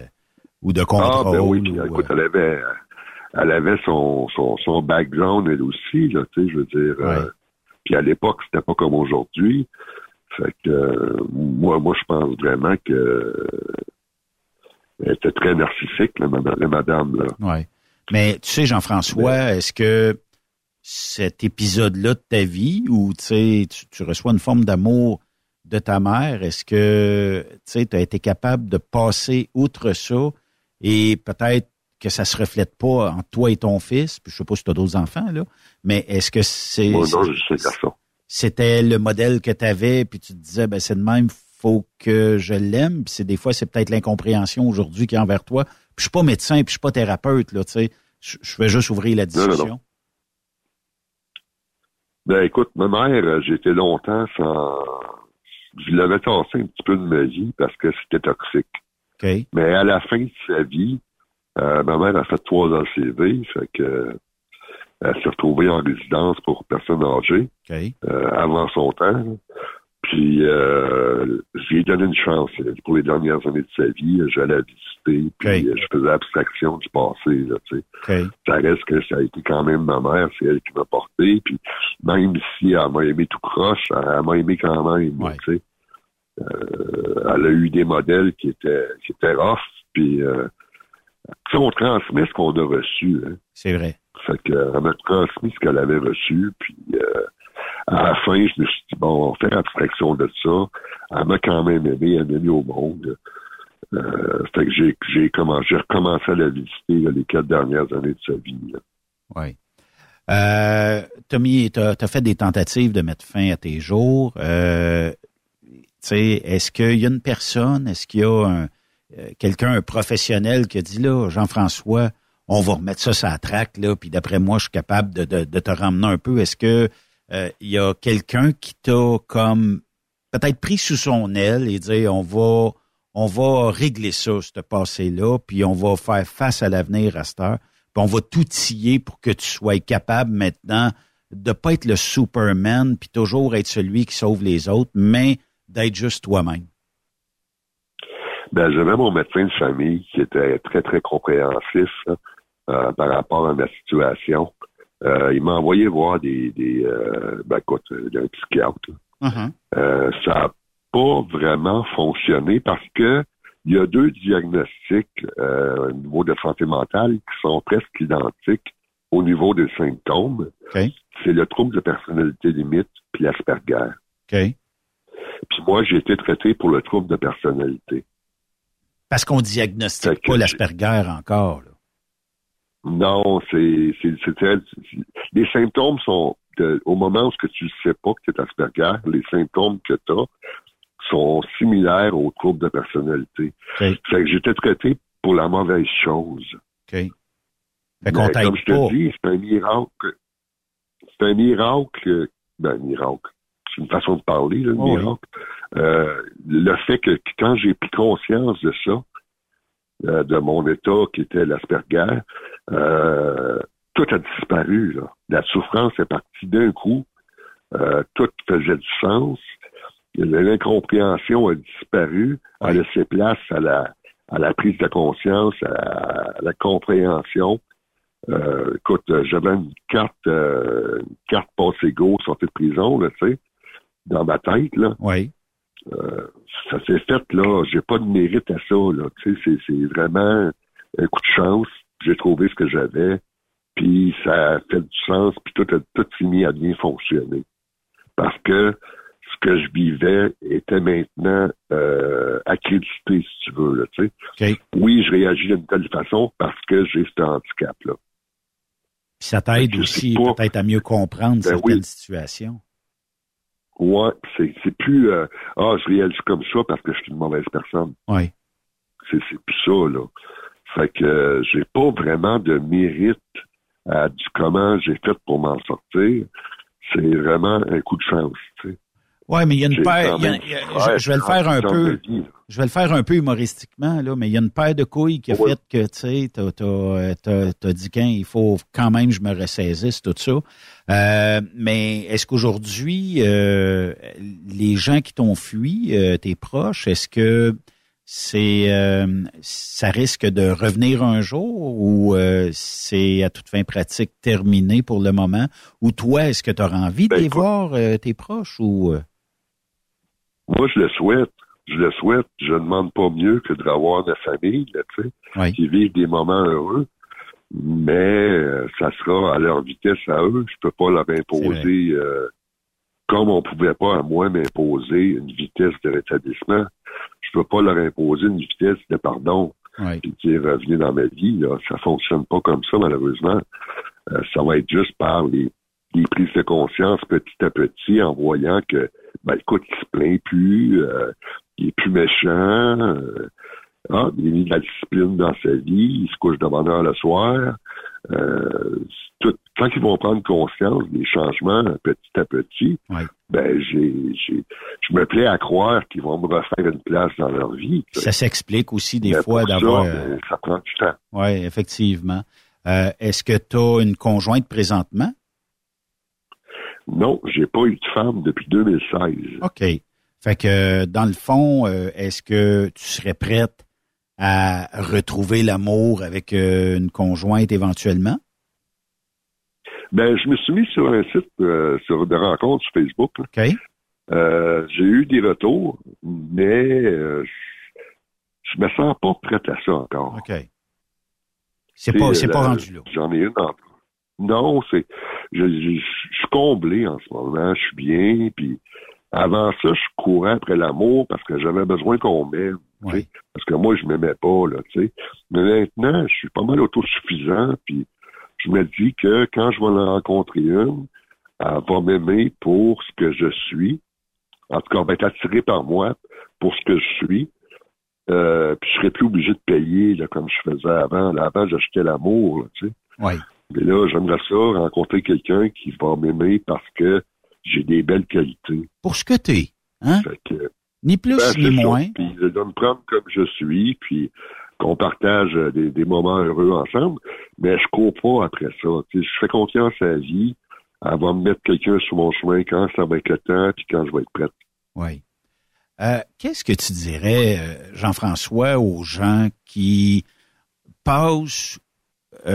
ou de contrôle. Ah, ben oui, puis, ou, écoute, elle avait... Elle avait son, son, son background, elle aussi, là, tu sais, je veux dire. Ouais. Euh, puis à l'époque, c'était pas comme aujourd'hui. Fait que, euh, moi, moi, je pense vraiment que euh, elle était très narcissique, la, la madame, là. Ouais. Mais, tu sais, Jean-François, ouais. est-ce que cet épisode-là de ta vie, où, tu sais, tu, tu reçois une forme d'amour de ta mère, est-ce que, tu sais, tu as été capable de passer outre ça et peut-être que ça se reflète pas en toi et ton fils, puis je sais pas si tu as d'autres enfants, là, mais est-ce que c'est... Bon, non, je sais ça. C'était le modèle que tu avais, puis tu te disais, ben c'est de même, faut que je l'aime, puis c'est des fois, c'est peut-être l'incompréhension aujourd'hui qui est envers toi, puis je suis pas médecin, puis je suis pas thérapeute, là, tu sais, je, je vais juste ouvrir la discussion. Non, non, non. Ben écoute, ma mère, j'étais longtemps sans... Je l'avais tassé un petit peu de ma vie, parce que c'était toxique. Okay. Mais à la fin de sa vie, Euh, ma mère a fait trois ans C V, fait que euh, elle s'est retrouvée en résidence pour personnes âgées, okay. euh, avant son temps. Puis euh, j'ai donné une chance pour les dernières années de sa vie. J'allais la visiter, puis okay. je faisais abstraction du passé. Là, okay. Ça reste que ça a été quand même ma mère, c'est elle qui m'a porté. Puis même si elle m'a aimé tout croche, elle m'a aimé quand même. Ouais. Tu sais, euh, elle a eu des modèles qui étaient qui étaient rough, puis euh, si on transmet ce qu'on a reçu. Hein. C'est vrai. Fait qu'elle m'a transmis ce qu'elle avait reçu, puis euh, à la fin, je me suis dit, bon, on va faire abstraction de ça. Elle m'a quand même aimé, elle m'a mis au monde. Euh, fait que j'ai, j'ai, commencé, j'ai recommencé à la visiter là, les quatre dernières années de sa vie. Oui. Euh, Tommy, t'as, t'as fait des tentatives de mettre fin à tes jours. Euh, tu sais, est-ce qu'il y a une personne, est-ce qu'il y a un... quelqu'un, un professionnel qui a dit, là, Jean-François, on va remettre ça sur la traque, là, puis d'après moi, je suis capable de, de, de te ramener un peu. Est-ce que euh, y a quelqu'un qui t'a comme peut-être pris sous son aile et dit, on va on va régler ça, ce passé-là, puis on va faire face à l'avenir à cette heure, puis on va tout tiller pour que tu sois capable maintenant de pas être le Superman, puis toujours être celui qui sauve les autres, mais d'être juste toi-même? Ben, j'avais mon médecin de famille qui était très, très compréhensif euh, par rapport à ma situation. Euh, il m'a envoyé voir des, des euh, ben, écoute, d'un psychiatre. Uh-huh. Euh, ça n'a pas vraiment fonctionné parce que il y a deux diagnostics euh, au niveau de santé mentale qui sont presque identiques au niveau des symptômes. Okay. C'est le trouble de personnalité limite puis l'Asperger. Okay. Puis moi, j'ai été traité pour le trouble de personnalité. Parce qu'on diagnostique pas l'Asperger encore, là. Non, c'est, c'est, c'est, c'est, c'est les symptômes sont de, au moment où tu ne sais pas que tu es Asperger, les symptômes que tu as sont similaires aux troubles de personnalité. Okay. Fait que j'étais traité pour la mauvaise chose. Okay. Fait qu'on t'aide comme je te pas. dis, c'est un miracle. C'est un miracle. Ben, miracle. C'est une façon de parler, là, le oh, miracle. Oui. Euh, le fait que quand j'ai pris conscience de ça, euh, de mon état qui était l'Asperger, euh, tout a disparu, là. La souffrance est partie d'un coup. Euh, tout faisait du sens. L'incompréhension a disparu, a laissé place à la, à la prise de conscience, à, à la compréhension. Euh, écoute, j'avais une carte, euh, une carte passe-égo, sortie de prison, là, tu sais, dans ma tête, là. Oui. Euh, ça s'est fait, là. J'ai pas de mérite à ça, là. Tu sais, c'est, c'est vraiment un coup de chance. J'ai trouvé ce que j'avais, puis ça a fait du sens, puis tout a tout fini à bien fonctionner. Parce que ce que je vivais était maintenant euh, accrédité, si tu veux, là, tu sais. Okay. Oui, je réagis d'une telle façon parce que j'ai ce handicap-là. Puis ça t'aide aussi pas... peut-être à mieux comprendre ben certaines oui. situations. Ouais, c'est, c'est plus euh, ah, je réagis comme ça parce que je suis une mauvaise personne. Oui. C'est, c'est plus ça, là. Fait que euh, j'ai pas vraiment de mérite à du comment j'ai fait pour m'en sortir. C'est vraiment un coup de chance, tu sais. Oui, mais il y a une paire. Même... Je, je vais le faire un peu. Je vais le faire un peu humoristiquement, là, mais il y a une paire de couilles qui a ouais. fait que tu sais, t'as, t'as, t'as, t'as dit qu'un, il faut quand même que je me ressaisisse, tout ça. Euh, mais est-ce qu'aujourd'hui, euh, les gens qui t'ont fui, euh, tes proches, est-ce que c'est euh, ça risque de revenir un jour ou euh, c'est à toute fin pratique terminé pour le moment? Ou toi, est-ce que tu auras envie ben, de les écoute, voir, euh, tes proches ou? Moi, je le souhaite. Je le souhaite. Je ne demande pas mieux que de revoir ma famille, là, tu sais, oui. qui vivent des moments heureux. Mais ça sera à leur vitesse à eux. Je peux pas leur imposer, euh, comme on pouvait pas à moi m'imposer une vitesse de rétablissement. Je peux pas leur imposer une vitesse de pardon oui. puis qui est revenue dans ma vie. Là. Ça fonctionne pas comme ça, malheureusement. Euh, ça va être juste par les, les prises de conscience petit à petit en voyant que ben écoute, il se plaint plus, euh, il est plus méchant, euh, ah, il a mis de la discipline dans sa vie, il se couche de bonne heure le soir. Euh, tout, quand ils vont prendre conscience des changements petit à petit, ouais. ben j'ai, j'ai, je me plais à croire qu'ils vont me refaire une place dans leur vie. T'sais. Ça s'explique aussi des mais fois d'avoir... Ça, ben, ça prend du temps. Oui, effectivement. Euh, est-ce que tu as une conjointe présentement? Non, j'ai pas eu de femme depuis deux mille seize. OK. Fait que, dans le fond, est-ce que tu serais prête à retrouver l'amour avec une conjointe éventuellement? Ben, je me suis mis sur un site euh, sur de rencontres sur Facebook. OK. Euh, j'ai eu des retours, mais euh, je me sens pas prête à ça encore. OK. C'est, c'est pas, c'est la, pas rendu là. J'en ai une en Non, c'est, je, je, je suis comblé en ce moment, je suis bien, puis avant ça, je courais après l'amour parce que j'avais besoin qu'on m'aime, oui. parce que moi, je m'aimais pas, là, tu sais. Mais maintenant, je suis pas mal autosuffisant, puis je me dis que quand je vais en rencontrer une, elle va m'aimer pour ce que je suis, en tout cas, elle va être attirée par moi pour ce que je suis, euh, puis je serai plus obligé de payer, là, comme je faisais avant. Là, avant, j'achetais l'amour, là, tu sais. Oui. Mais là, j'aimerais ça rencontrer quelqu'un qui va m'aimer parce que j'ai des belles qualités. Pour ce que t'es, hein? Fait que, ni plus ben, ni moins. Puis de me prendre comme je suis, puis qu'on partage des, des moments heureux ensemble. Mais je cours pas après ça. T'sais, je fais confiance à la vie. Elle va me mettre quelqu'un sur mon chemin quand ça va être le temps, puis quand je vais être prête. Oui. Euh, qu'est-ce que tu dirais, Jean-François, aux gens qui passent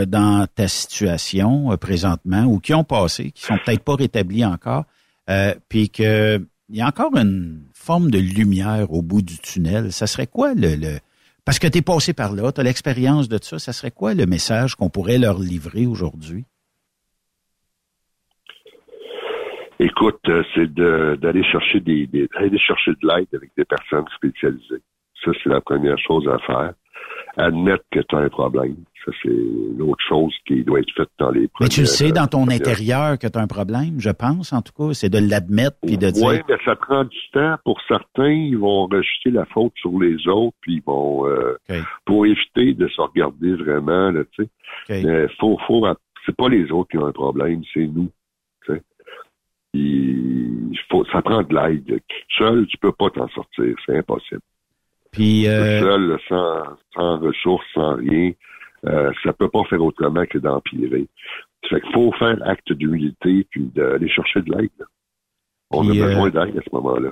dans ta situation euh, présentement, ou qui ont passé, qui sont peut-être pas rétablis encore, euh, puis que il y a encore une forme de lumière au bout du tunnel, ça serait quoi le... le parce que tu es passé par là, tu as l'expérience de ça, ça serait quoi le message qu'on pourrait leur livrer aujourd'hui? Écoute, c'est de, d'aller chercher des, des d'aller chercher de l'aide avec des personnes spécialisées. Ça, c'est la première chose à faire. Admettre que tu as un problème. Ça, c'est une autre chose qui doit être faite dans les premières... Mais tu le sais, dans ton intérieur, que tu as un problème, je pense, en tout cas, c'est de l'admettre puis de dire... Oui, mais ça prend du temps. Pour certains, ils vont rejeter la faute sur les autres, puis ils vont... Euh, okay. Pour éviter de se regarder vraiment, là, tu sais. Okay. Mais faut, faut... C'est pas les autres qui ont un problème, c'est nous, tu sais. Il faut... Ça prend de l'aide. Seul, tu peux pas t'en sortir. C'est impossible. Puis... Euh... Seul, sans, sans ressources, sans rien... Euh, ça peut pas faire autrement que d'empirer. Fait qu'il faut faire acte d'humilité puis d'aller chercher de l'aide. On Puis, a besoin d'aide à ce moment-là.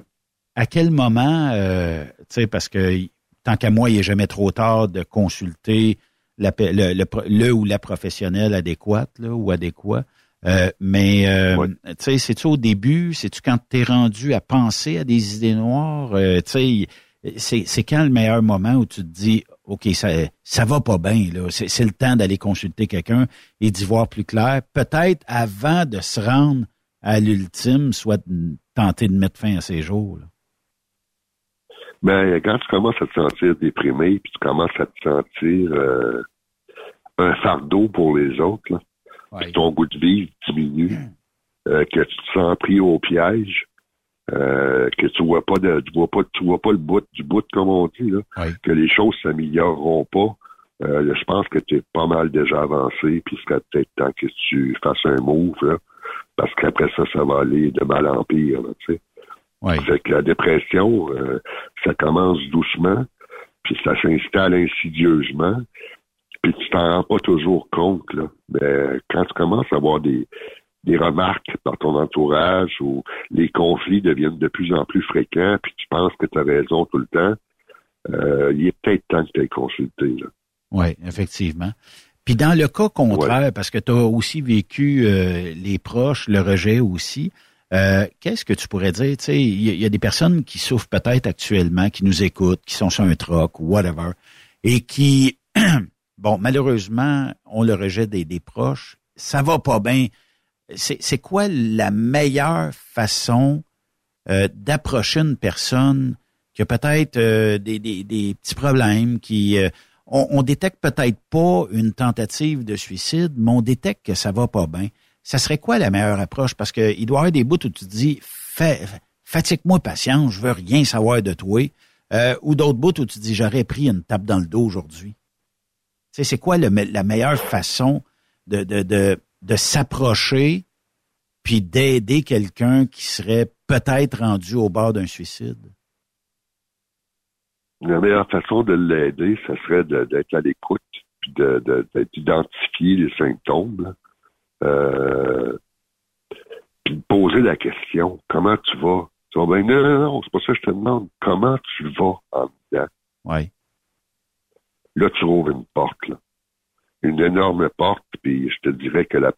À quel moment, euh, tu sais, parce que tant qu'à moi, il n'est jamais trop tard de consulter la, le, le, le ou la professionnelle adéquate là, ou adéquat. Euh, mais, euh, ouais. tu sais, c'est-tu au début, c'est-tu quand tu es rendu à penser à des idées noires? Euh, tu sais, c'est, c'est quand le meilleur moment où tu te dis, OK, ça ça va pas bien, là. C'est, c'est le temps d'aller consulter quelqu'un et d'y voir plus clair, peut-être avant de se rendre à l'ultime, soit de tenter de mettre fin à ses jours, là. Ben, quand tu commences à te sentir déprimé, puis tu commences à te sentir euh, un fardeau pour les autres, là, ouais. Puis ton goût de vivre diminue, mmh. euh, que tu te sens pris au piège, euh, que tu vois pas de, tu vois pas, tu vois pas le bout du bout, comme on dit, là, ouais. que les choses s'amélioreront pas. Euh, je pense que tu es pas mal déjà avancé, puis il serait peut-être temps que tu fasses un move, là, parce qu'après ça, ça va aller de mal en pire, là, tu sais. Ouais. Fait que la dépression, euh, ça commence doucement, puis ça s'installe insidieusement, puis tu t'en rends pas toujours compte, là. Mais quand tu commences à avoir des, des remarques par ton entourage ou les conflits deviennent de plus en plus fréquents, puis tu penses que tu as raison tout le temps, euh, il est peut-être temps que tu ailles consulter, là. Oui, effectivement. Puis dans le cas contraire, ouais. parce que tu as aussi vécu euh, les proches, le rejet aussi, Euh, qu'est-ce que tu pourrais dire? Tu sais, il y, y a des personnes qui souffrent peut-être actuellement, qui nous écoutent, qui sont sur un troc ou whatever, et qui, bon, malheureusement, on le rejette des, des proches. Ça va pas bien. C'est, c'est quoi la meilleure façon euh, d'approcher une personne qui a peut-être euh, des, des, des petits problèmes, qui euh, on, on détecte peut-être pas une tentative de suicide, mais on détecte que ça va pas bien. Ça serait quoi la meilleure approche? Parce qu'il doit y avoir des bouts où tu te dis « Fatigue-moi patience, je veux rien savoir de toi euh, », ou d'autres bouts où tu te dis « J'aurais pris une tape dans le dos aujourd'hui ». Tu sais, c'est quoi le, la meilleure façon de, de, de, de s'approcher puis d'aider quelqu'un qui serait peut-être rendu au bord d'un suicide? La meilleure façon de l'aider, ce serait de, d'être à l'écoute puis de, de, d'identifier les symptômes, là. Euh, puis poser la question, comment tu vas? Tu vas bien, non, non, non, c'est pas ça que je te demande. Comment tu vas en dedans? Oui. Là, tu ouvres une porte, là. Une énorme porte, puis je te dirais que la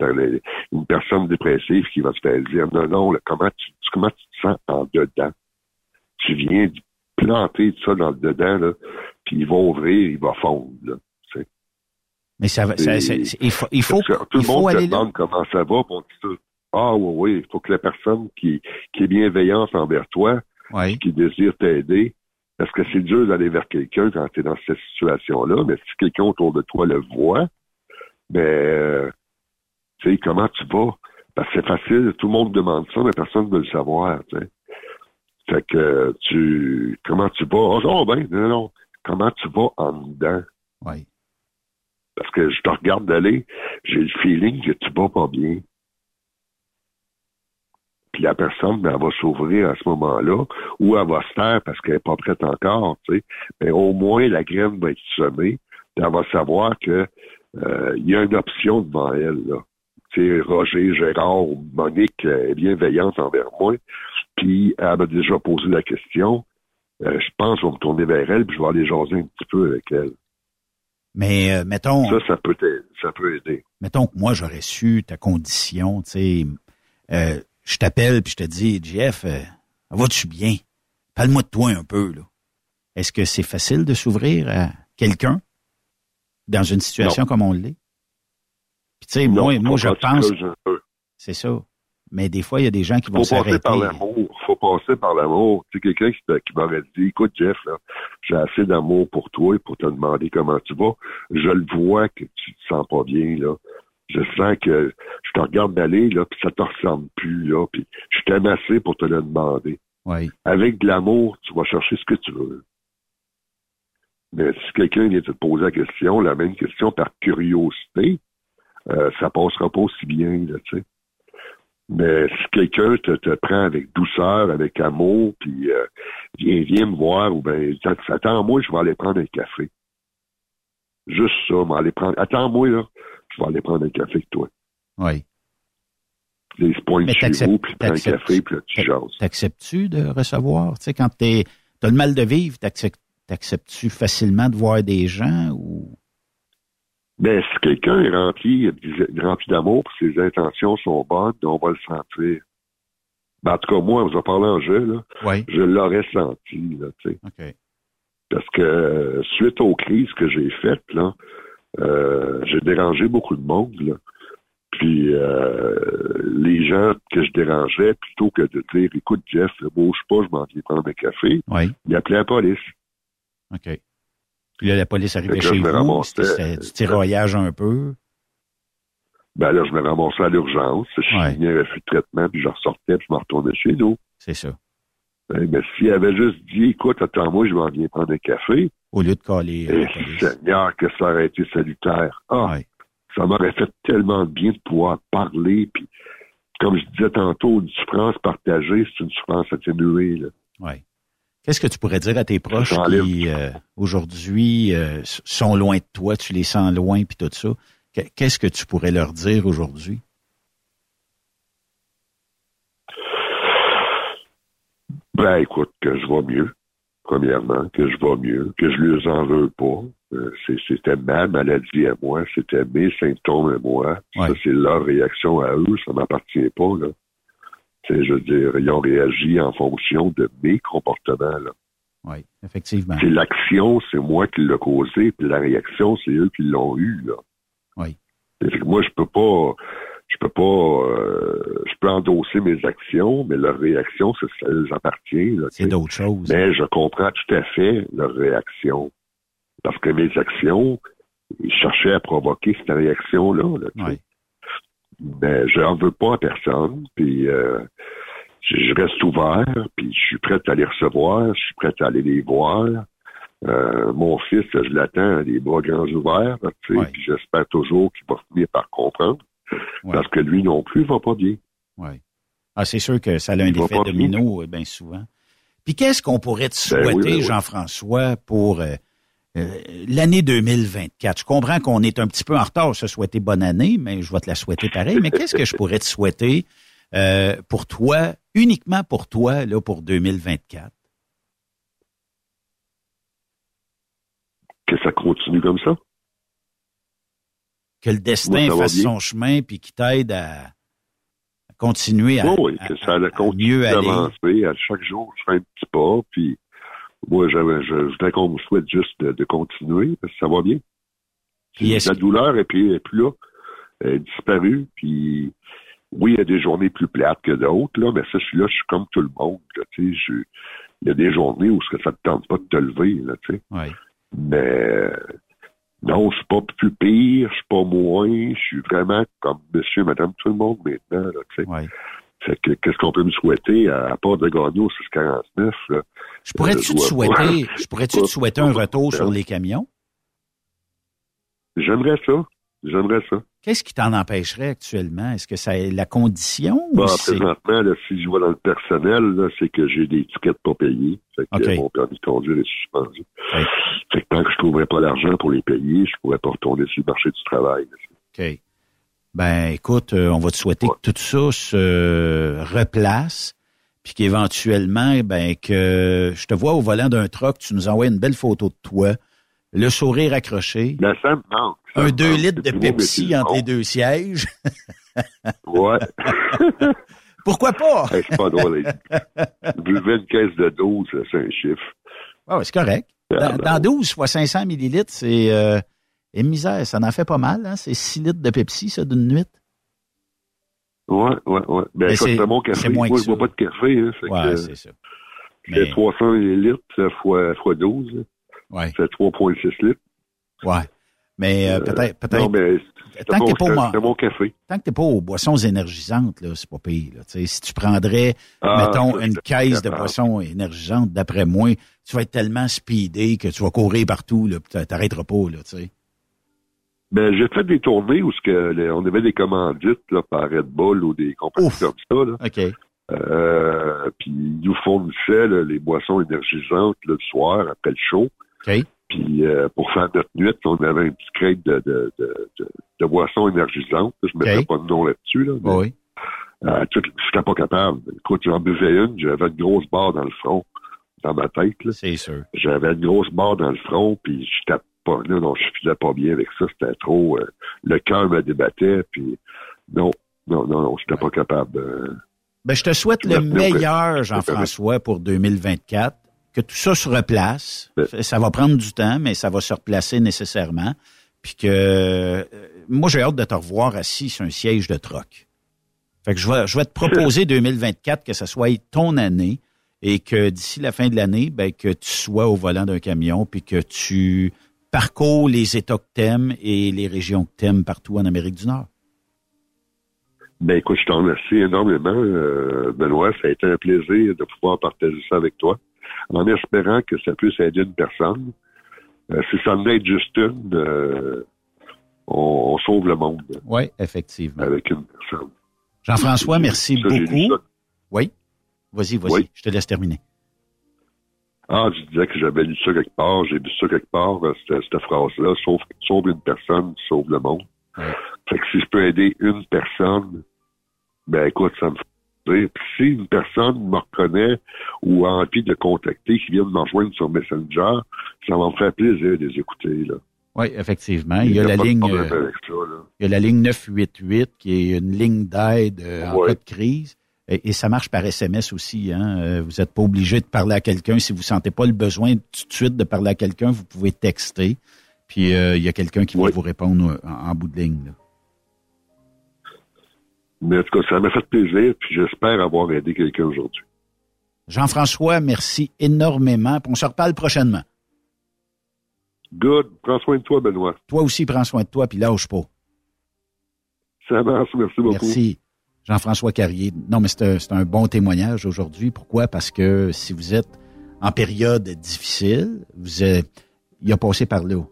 une personne dépressive qui va se faire dire, non, non, là, comment, tu, comment tu te sens en dedans? Tu viens de planter ça dans le dedans, là, puis il va ouvrir, il va fondre, là. Mais ça va, ça, c'est, c'est, il faut, il faut, tout le il monde te demande là. Comment ça va, on dit tout. Ah oui, oui, il faut que la personne qui, qui est bienveillante envers toi, ouais. qui désire t'aider, parce que c'est dur d'aller vers quelqu'un quand t'es dans cette situation-là, mais si quelqu'un autour de toi le voit, ben, euh, tu sais, comment tu vas? Parce que c'est facile, tout le monde demande ça, mais personne ne veut le savoir, tu sais. Fait que, tu, comment tu vas? Oh, non, ben, non, non, comment tu vas en dedans? Oui. Parce que je te regarde d'aller, j'ai le feeling que tu vas pas bien. Puis la personne, ben, elle va s'ouvrir à ce moment-là, ou elle va se taire parce qu'elle n'est pas prête encore, tu sais. Mais au moins, la graine va être semée, puis elle va savoir que euh, y a une option devant elle, là. Tu sais, Roger, Gérard, Monique est bienveillante envers moi, puis elle m'a déjà posé la question. Euh, je pense que je vais me tourner vers elle, puis je vais aller jaser un petit peu avec elle. Mais, euh, mettons. Ça, ça peut t'aider, ça peut aider. Mettons que moi, j'aurais su ta condition, tu sais. Euh, je t'appelle puis je te dis, Jeff, euh, vas-tu bien? Parle-moi de toi un peu, là. Est-ce que c'est facile de s'ouvrir à quelqu'un dans une situation non. comme on l'est? Puis, tu sais, moi, moi je pense. C'est ça. Mais des fois, il y a des gens qui vont s'arrêter. Faut passer par l'amour. Faut passer par l'amour. Tu sais, quelqu'un qui, qui m'aurait dit, écoute, Jeff, là, j'ai assez d'amour pour toi et pour te demander comment tu vas. Je le vois que tu te sens pas bien, là. Je sens que je te regarde d'aller, là, puis ça te ressemble plus, là. Puis je t'aime assez pour te le demander. Oui. Avec de l'amour, tu vas chercher ce que tu veux. Mais si quelqu'un vient te poser la question, la même question par curiosité, euh, ça passera pas aussi bien, là, tu sais. Mais si quelqu'un te, te prend avec douceur, avec amour, puis euh, viens, viens me voir, ou bien, attends-moi, je vais aller prendre un café. Juste ça, m'aller prendre. Attends-moi, là, je vais aller prendre un café avec toi. Oui. les points de chez vous, puis prends un café, puis là, tu jases. T'acceptes-tu de recevoir? Tu sais, quand t'es, t'as le mal de vivre, t'acceptes, t'acceptes-tu facilement de voir des gens ou? Ben, si quelqu'un est rempli, rempli d'amour, puis ses intentions sont bonnes, on va le sentir. Ben, en tout cas, moi, on vous a parlé en jeu, là. Oui. Je l'aurais senti, là, tu sais. OK. Parce que, suite aux crises que j'ai faites, là, euh, j'ai dérangé beaucoup de monde, là. Puis, euh, les gens que je dérangeais, plutôt que de dire, écoute, Jeff, bouge pas, je m'en viens prendre un café, oui. Ils appelaient la police. OK. Puis là, la police arrivait chez vous, c'était du tiraillage un peu. Ben là, je me ramassais à l'urgence, je signais un refus de traitement, puis je ressortais, puis je me retournais chez nous. C'est ça. Ben, mais s'il avait juste dit, écoute, attends-moi, je m'en viens prendre un café. Au lieu de caler. Eh, Seigneur, que ça aurait été salutaire. Ah, ouais. Ça m'aurait fait tellement bien de pouvoir parler, puis comme je disais tantôt, une souffrance partagée, c'est une souffrance atténuée, là. Oui. Qu'est-ce que tu pourrais dire à tes proches qui, euh, aujourd'hui, euh, sont loin de toi, tu les sens loin, puis tout ça? Qu'est-ce que tu pourrais leur dire aujourd'hui? Ben, écoute, que je vais mieux, premièrement, que je vais mieux, que je ne les en veux pas. Euh, c'est, c'était ma maladie à moi, c'était mes symptômes à moi. Ouais. Ça, c'est leur réaction à eux, ça ne m'appartient pas, là. C'est, je veux dire, ils ont réagi en fonction de mes comportements, là. Oui, effectivement. C'est l'action, c'est moi qui l'ai causée, puis la réaction, c'est eux qui l'ont eue, là. Oui. C'est, moi, je peux pas, je peux pas, euh, je peux endosser mes actions, mais leur réaction, c'est ça leur appartient, là. C'est t'sais. D'autres choses. Mais je comprends tout à fait leur réaction. Parce que mes actions, ils cherchaient à provoquer cette réaction-là, là. Oui. Ben, je n'en veux pas à personne, puis euh, je reste ouvert, puis je suis prêt à les recevoir, je suis prêt à aller les voir. Euh, mon fils, je l'attends les bras grands ouverts, tu sais, ouais. Puis j'espère toujours qu'il va finir par comprendre, ouais. Parce que lui non plus, il va pas bien. Ouais. Ah, c'est sûr que ça a un effet domino, bien souvent. Puis qu'est-ce qu'on pourrait te souhaiter, ben oui, ben oui. Jean-François, pour... Euh, Euh, l'année deux mille vingt-quatre, je comprends qu'on est un petit peu en retard, se souhaiter bonne année, mais je vais te la souhaiter pareil. Mais qu'est-ce que je pourrais te souhaiter euh, pour toi, uniquement pour toi, là, pour deux mille vingt-quatre? Que ça continue comme ça? Que le destin Moi, fasse bien. Son chemin puis qu'il t'aide à continuer à, oui, oui, que ça à, à continue mieux aller. À chaque jour, je fais un petit pas, puis moi, je, je, je voudrais qu'on me souhaite juste de, de continuer, parce que ça va bien. La douleur est plus, est plus là, elle est disparue, puis oui, il y a des journées plus plates que d'autres, là, mais ça, je suis là, je suis comme tout le monde, là, tu sais, je, il y a des journées où ça ne te tente pas de te lever, là, tu sais. Oui. Mais non, je suis pas plus pire, je suis pas moins, je suis vraiment comme monsieur, madame, tout le monde maintenant, là, tu sais. Oui. Fait que, qu'est-ce qu'on peut me souhaiter à, à part de gagner au six cent quarante-neuf? Là, je pourrais-tu te souhaiter, je pourrais-tu te souhaiter un retour sur les camions? J'aimerais ça. J'aimerais ça. Qu'est-ce qui t'en empêcherait actuellement? Est-ce que c'est la condition? Bah, ou c'est... Présentement, là, si je vois dans le personnel, là, c'est que j'ai des tickets pas payés. Fait que okay. Mon permis de conduire est suspendu. Okay. Fait que tant que je trouverais pas l'argent pour les payer, je pourrais pas retourner sur le marché du travail. Là. OK. Ben, écoute, euh, on va te souhaiter ouais. que tout ça se euh, replace, puis qu'éventuellement, ben, que je te vois au volant d'un truck, tu nous envoies une belle photo de toi, le sourire accroché, ben, ça me manque, ça un deux litres de Pepsi entre les deux sièges. Ouais. Pourquoi pas? Hey, c'est pas drôle. Buvez une caisse de douze, c'est un chiffre. Ah, ouais, c'est correct. Dans, dans douze fois cinq cents millilitres, c'est... Euh, Et misère, ça en fait pas mal, hein? C'est six litres de Pepsi, ça, d'une nuit. Ouais, ouais, ouais. Ben, ça, c'est, c'est mon café. C'est moins Moi, je bois pas de café, hein. Fait ouais, que, c'est ça. Mais... C'est trois cents millilitres fois, fois douze. Ouais. C'est trois virgule six litres. Ouais. Mais, euh, peut-être, peut-être. Non, mais, c'est, tant que t'es pas mon, c'est mon café. Tant que t'es pas aux boissons énergisantes, là, c'est pas pire, là. T'sais, si tu prendrais, ah, mettons, une caisse de boissons énergisantes, d'après moi, tu vas être tellement speedé que tu vas courir partout, là, pis t'arrêteras pas, là, tu sais. Ben, j'ai fait des tournées où que, on avait des commandites là, par Red Bull ou des compagnies Ouf. Comme ça. Là. Okay. Euh, puis ils nous fournissaient là, les boissons énergisantes là, le soir après le show. Okay. Puis euh, pour faire notre nuit, on avait une petite crête de, de, de, de, de boissons énergisantes. Je ne mettrais okay. pas de nom là-dessus. Là, mais, oh oui. Euh, tout, j'étais pas capable. Écoute, j'en buvais une, j'avais une grosse barre dans le front, dans ma tête. Là. C'est sûr. J'avais une grosse barre dans le front, puis je tape pas, là, non, je filais pas bien avec ça, c'était trop... Euh, le cœur me débattait, puis non, non, non, non, j'étais ouais. pas capable. Euh, ben, je te souhaite je le meilleur, Jean-François, pour deux mille vingt-quatre. Que tout ça se replace. Ouais. Ça va prendre du temps, mais ça va se replacer nécessairement. Puis que... Euh, moi, j'ai hâte de te revoir assis sur un siège de troc. Fait que je vais, je vais te proposer deux mille vingt-quatre que ça soit ton année et que d'ici la fin de l'année, ben, que tu sois au volant d'un camion puis que tu parcours les États que t'aimes et les régions que t'aimes partout en Amérique du Nord. Ben, écoute, je t'en remercie énormément, euh, Benoît. Ça a été un plaisir de pouvoir partager ça avec toi en espérant que ça puisse aider une personne. Euh, si ça venait être juste une, euh, on, on sauve le monde. Oui, effectivement. Avec une personne. Jean-François, merci ça, beaucoup. Oui, vas-y, vas-y, oui. Je te laisse terminer. Ah, je disais que j'avais lu ça quelque part, j'ai lu ça quelque part, cette, cette phrase-là, sauve, sauve une personne, sauve le monde. Ouais. Fait que si je peux aider une personne, ben écoute, ça me fait plaisir. Puis si une personne me reconnaît ou a envie de contacter, qui vient de me rejoindre sur Messenger, ça va me faire plaisir de les écouter, là. Oui, effectivement. Il y, a la ligne, euh, ça, il y a la ligne neuf huit huit qui est une ligne d'aide euh, en ouais. cas de crise. Et, et ça marche par S M S aussi. Hein? Vous n'êtes pas obligé de parler à quelqu'un. Si vous ne sentez pas le besoin tout de suite de parler à quelqu'un, vous pouvez texter. Puis euh, il y a quelqu'un qui ouais. va vous répondre en, en bout de ligne. Là. Mais en tout cas, ça m'a fait plaisir. Puis j'espère avoir aidé quelqu'un aujourd'hui. Jean-François, merci énormément. Puis on se reparle prochainement. Good. Prends soin de toi, Benoît. Toi aussi, prends soin de toi, puis lâche pas. Ça marche, merci beaucoup. Merci. Jean-François Carrier. Non, mais c'est un, c'est un bon témoignage aujourd'hui. Pourquoi? Parce que si vous êtes en période difficile, vous êtes, il a passé par là.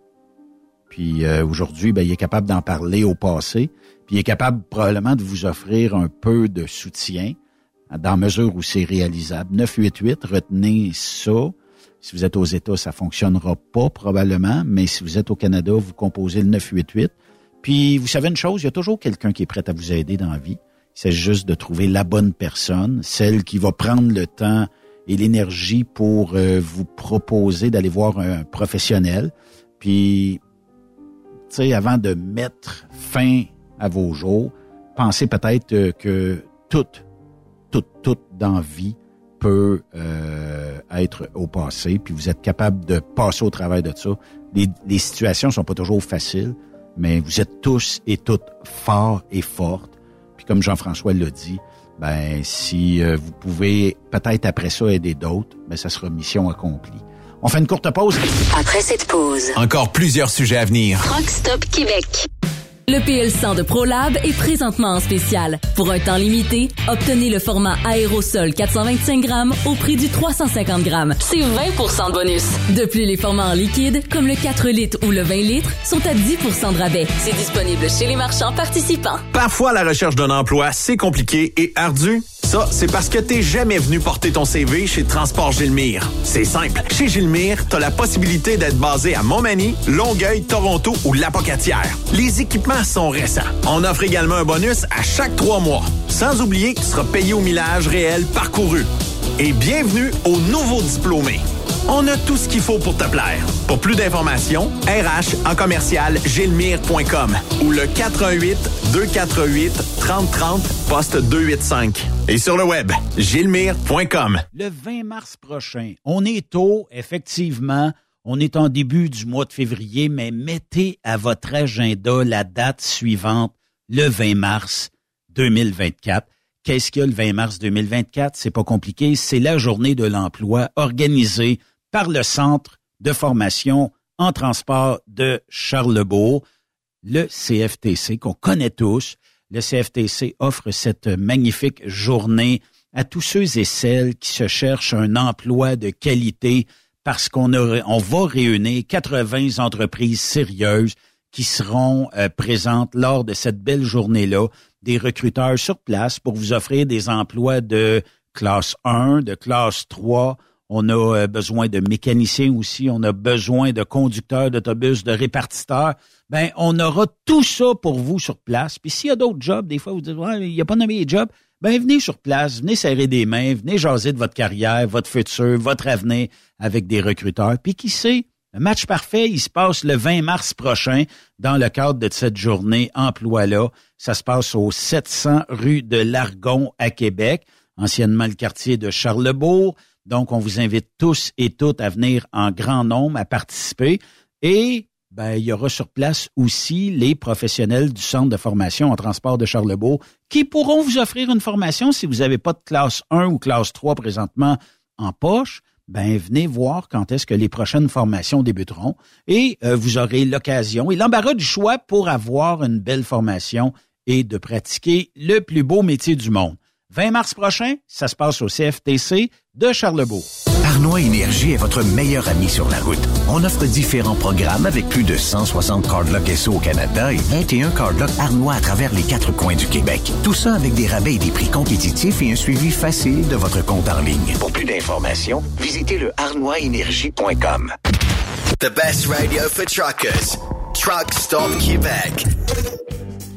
Puis euh, aujourd'hui, ben, il est capable d'en parler au passé. Puis il est capable probablement de vous offrir un peu de soutien dans la mesure où c'est réalisable. neuf huit huit, retenez ça. Si vous êtes aux États, ça fonctionnera pas probablement, mais si vous êtes au Canada, vous composez le neuf huit huit. Puis, vous savez une chose, il y a toujours quelqu'un qui est prêt à vous aider dans la vie. Il s'agit juste de trouver la bonne personne, celle qui va prendre le temps et l'énergie pour euh, vous proposer d'aller voir un professionnel. Puis, tu sais, avant de mettre fin à vos jours, pensez peut-être que tout, tout, tout dans la vie, peut euh, être au passé, puis vous êtes capable de passer au travers de ça. Les, les situations sont pas toujours faciles, mais vous êtes tous et toutes forts et fortes. Puis comme Jean-François l'a dit, ben si euh, vous pouvez peut-être après ça aider d'autres, ben ça sera mission accomplie. On fait une courte pause. Après cette pause, encore plusieurs sujets à venir. Truck Stop Québec. Le P L cent de ProLab est présentement en spécial. Pour un temps limité, obtenez le format aérosol quatre cent vingt-cinq grammes au prix du trois cent cinquante grammes. C'est vingt pour cent de bonus. De plus, les formats en liquide, comme le quatre litres ou le vingt litres, sont à dix pour cent de rabais. C'est disponible chez les marchands participants. Parfois, la recherche d'un emploi, c'est compliqué et ardu. Ça, c'est parce que t'es jamais venu porter ton C V chez Transport Gilmyre. C'est simple. Chez Gilmyre, t'as la possibilité d'être basé à Montmagny, Longueuil, Toronto ou L'Apocatière. Les équipements sont récents. On offre également un bonus à chaque trois mois. Sans oublier que tu seras payé au millage réel parcouru. Et bienvenue aux nouveaux diplômés. On a tout ce qu'il faut pour te plaire. Pour plus d'informations, R H en commercial gilmyre point com ou le quatre un huit deux quatre huit trois zéro trois zéro poste deux cent quatre-vingt-cinq. Et sur le web, gilmyre point com. Le vingt mars prochain, on est tôt, effectivement. On est en début du mois de février, mais mettez à votre agenda la date suivante, le vingt mars deux mille vingt-quatre. Qu'est-ce qu'il y a le vingt mars deux mille vingt-quatre? C'est pas compliqué. C'est la journée de l'emploi organisée par le Centre de formation en transport de Charlebourg, le C F T C, qu'on connaît tous. Le C F T C offre cette magnifique journée à tous ceux et celles qui se cherchent un emploi de qualité parce qu'on a, on va réunir quatre-vingts entreprises sérieuses qui seront euh, présentes lors de cette belle journée-là, des recruteurs sur place pour vous offrir des emplois de classe un, de classe trois. On a besoin de mécaniciens aussi, on a besoin de conducteurs d'autobus, de répartiteurs. Ben, on aura tout ça pour vous sur place. Puis s'il y a d'autres jobs, des fois, vous dites, ouais, il n'y a pas nommé les jobs. ben venez sur place, venez serrer des mains, venez jaser de votre carrière, votre futur, votre avenir avec des recruteurs. Puis qui sait, le match parfait, il se passe le vingt mars prochain dans le cadre de cette journée emploi-là. Ça se passe au sept cents rue de Largon à Québec, anciennement le quartier de Charlebourg. Donc, on vous invite tous et toutes à venir en grand nombre, à participer. Et ben, il y aura sur place aussi les professionnels du Centre de formation en transport de Charlebourg qui pourront vous offrir une formation si vous n'avez pas de classe un ou classe trois présentement en poche. Ben venez voir quand est-ce que les prochaines formations débuteront et euh, vous aurez l'occasion et l'embarras du choix pour avoir une belle formation et de pratiquer le plus beau métier du monde. vingt mars prochain, ça se passe au C F T C de Charlebourg. Arnois Énergie est votre meilleur ami sur la route. On offre différents programmes avec plus de cent soixante cardlocks S O au Canada et vingt et un cardlocks Arnois à travers les quatre coins du Québec. Tout ça avec des rabais et des prix compétitifs et un suivi facile de votre compte en ligne. Pour plus d'informations, visitez le arnois énergie point com. The best radio for truckers. Truck Stop Québec.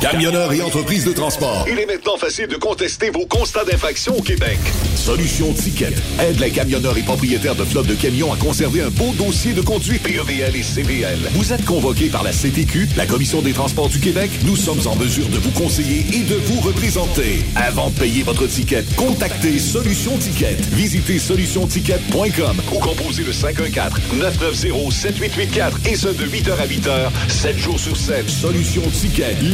Camionneurs et entreprises de transport. Il est maintenant facile de contester vos constats d'infraction au Québec. Solution Ticket aide les camionneurs et propriétaires de flottes de camions à conserver un beau dossier de conduite P E V L et C V L. Vous êtes convoqués par la C T Q, la Commission des transports du Québec. Nous sommes en mesure de vous conseiller et de vous représenter. Avant de payer votre ticket, contactez Solution Ticket. Visitez solution ticket point com ou composez le cinq un quatre, neuf neuf zéro, sept huit huit quatre et ce de huit heures à huit heures, sept jours sur sept. Solution Ticket,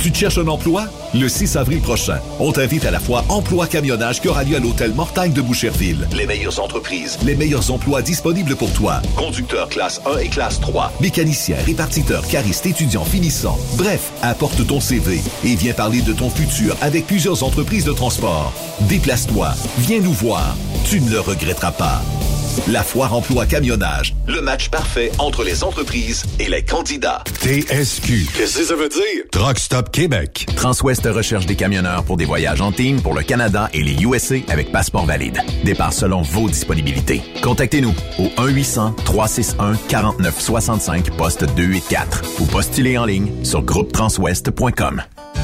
Tu te cherches un emploi? Le six avril prochain, on t'invite à la foire Emploi Camionnage qui aura lieu à l'hôtel Mortagne de Boucherville. Les meilleures entreprises, les meilleurs emplois disponibles pour toi. Conducteur classe un et classe trois, mécanicien, répartiteur, cariste, étudiant, finissant. Bref, apporte ton C V et viens parler de ton futur avec plusieurs entreprises de transport. Déplace-toi, viens nous voir, tu ne le regretteras pas. La foire Emploi Camionnage. Le match parfait entre les entreprises et les candidats. T S Q. Qu'est-ce que ça veut dire? Truck Stop Québec. Transwest recherche des camionneurs pour des voyages en team pour le Canada et les U S A avec passeport valide. Départ selon vos disponibilités. Contactez-nous au un huit cents, trois six un, quatre neuf six cinq, poste deux cent quatre-vingt-quatre ou postulez en ligne sur groupe transwest point com.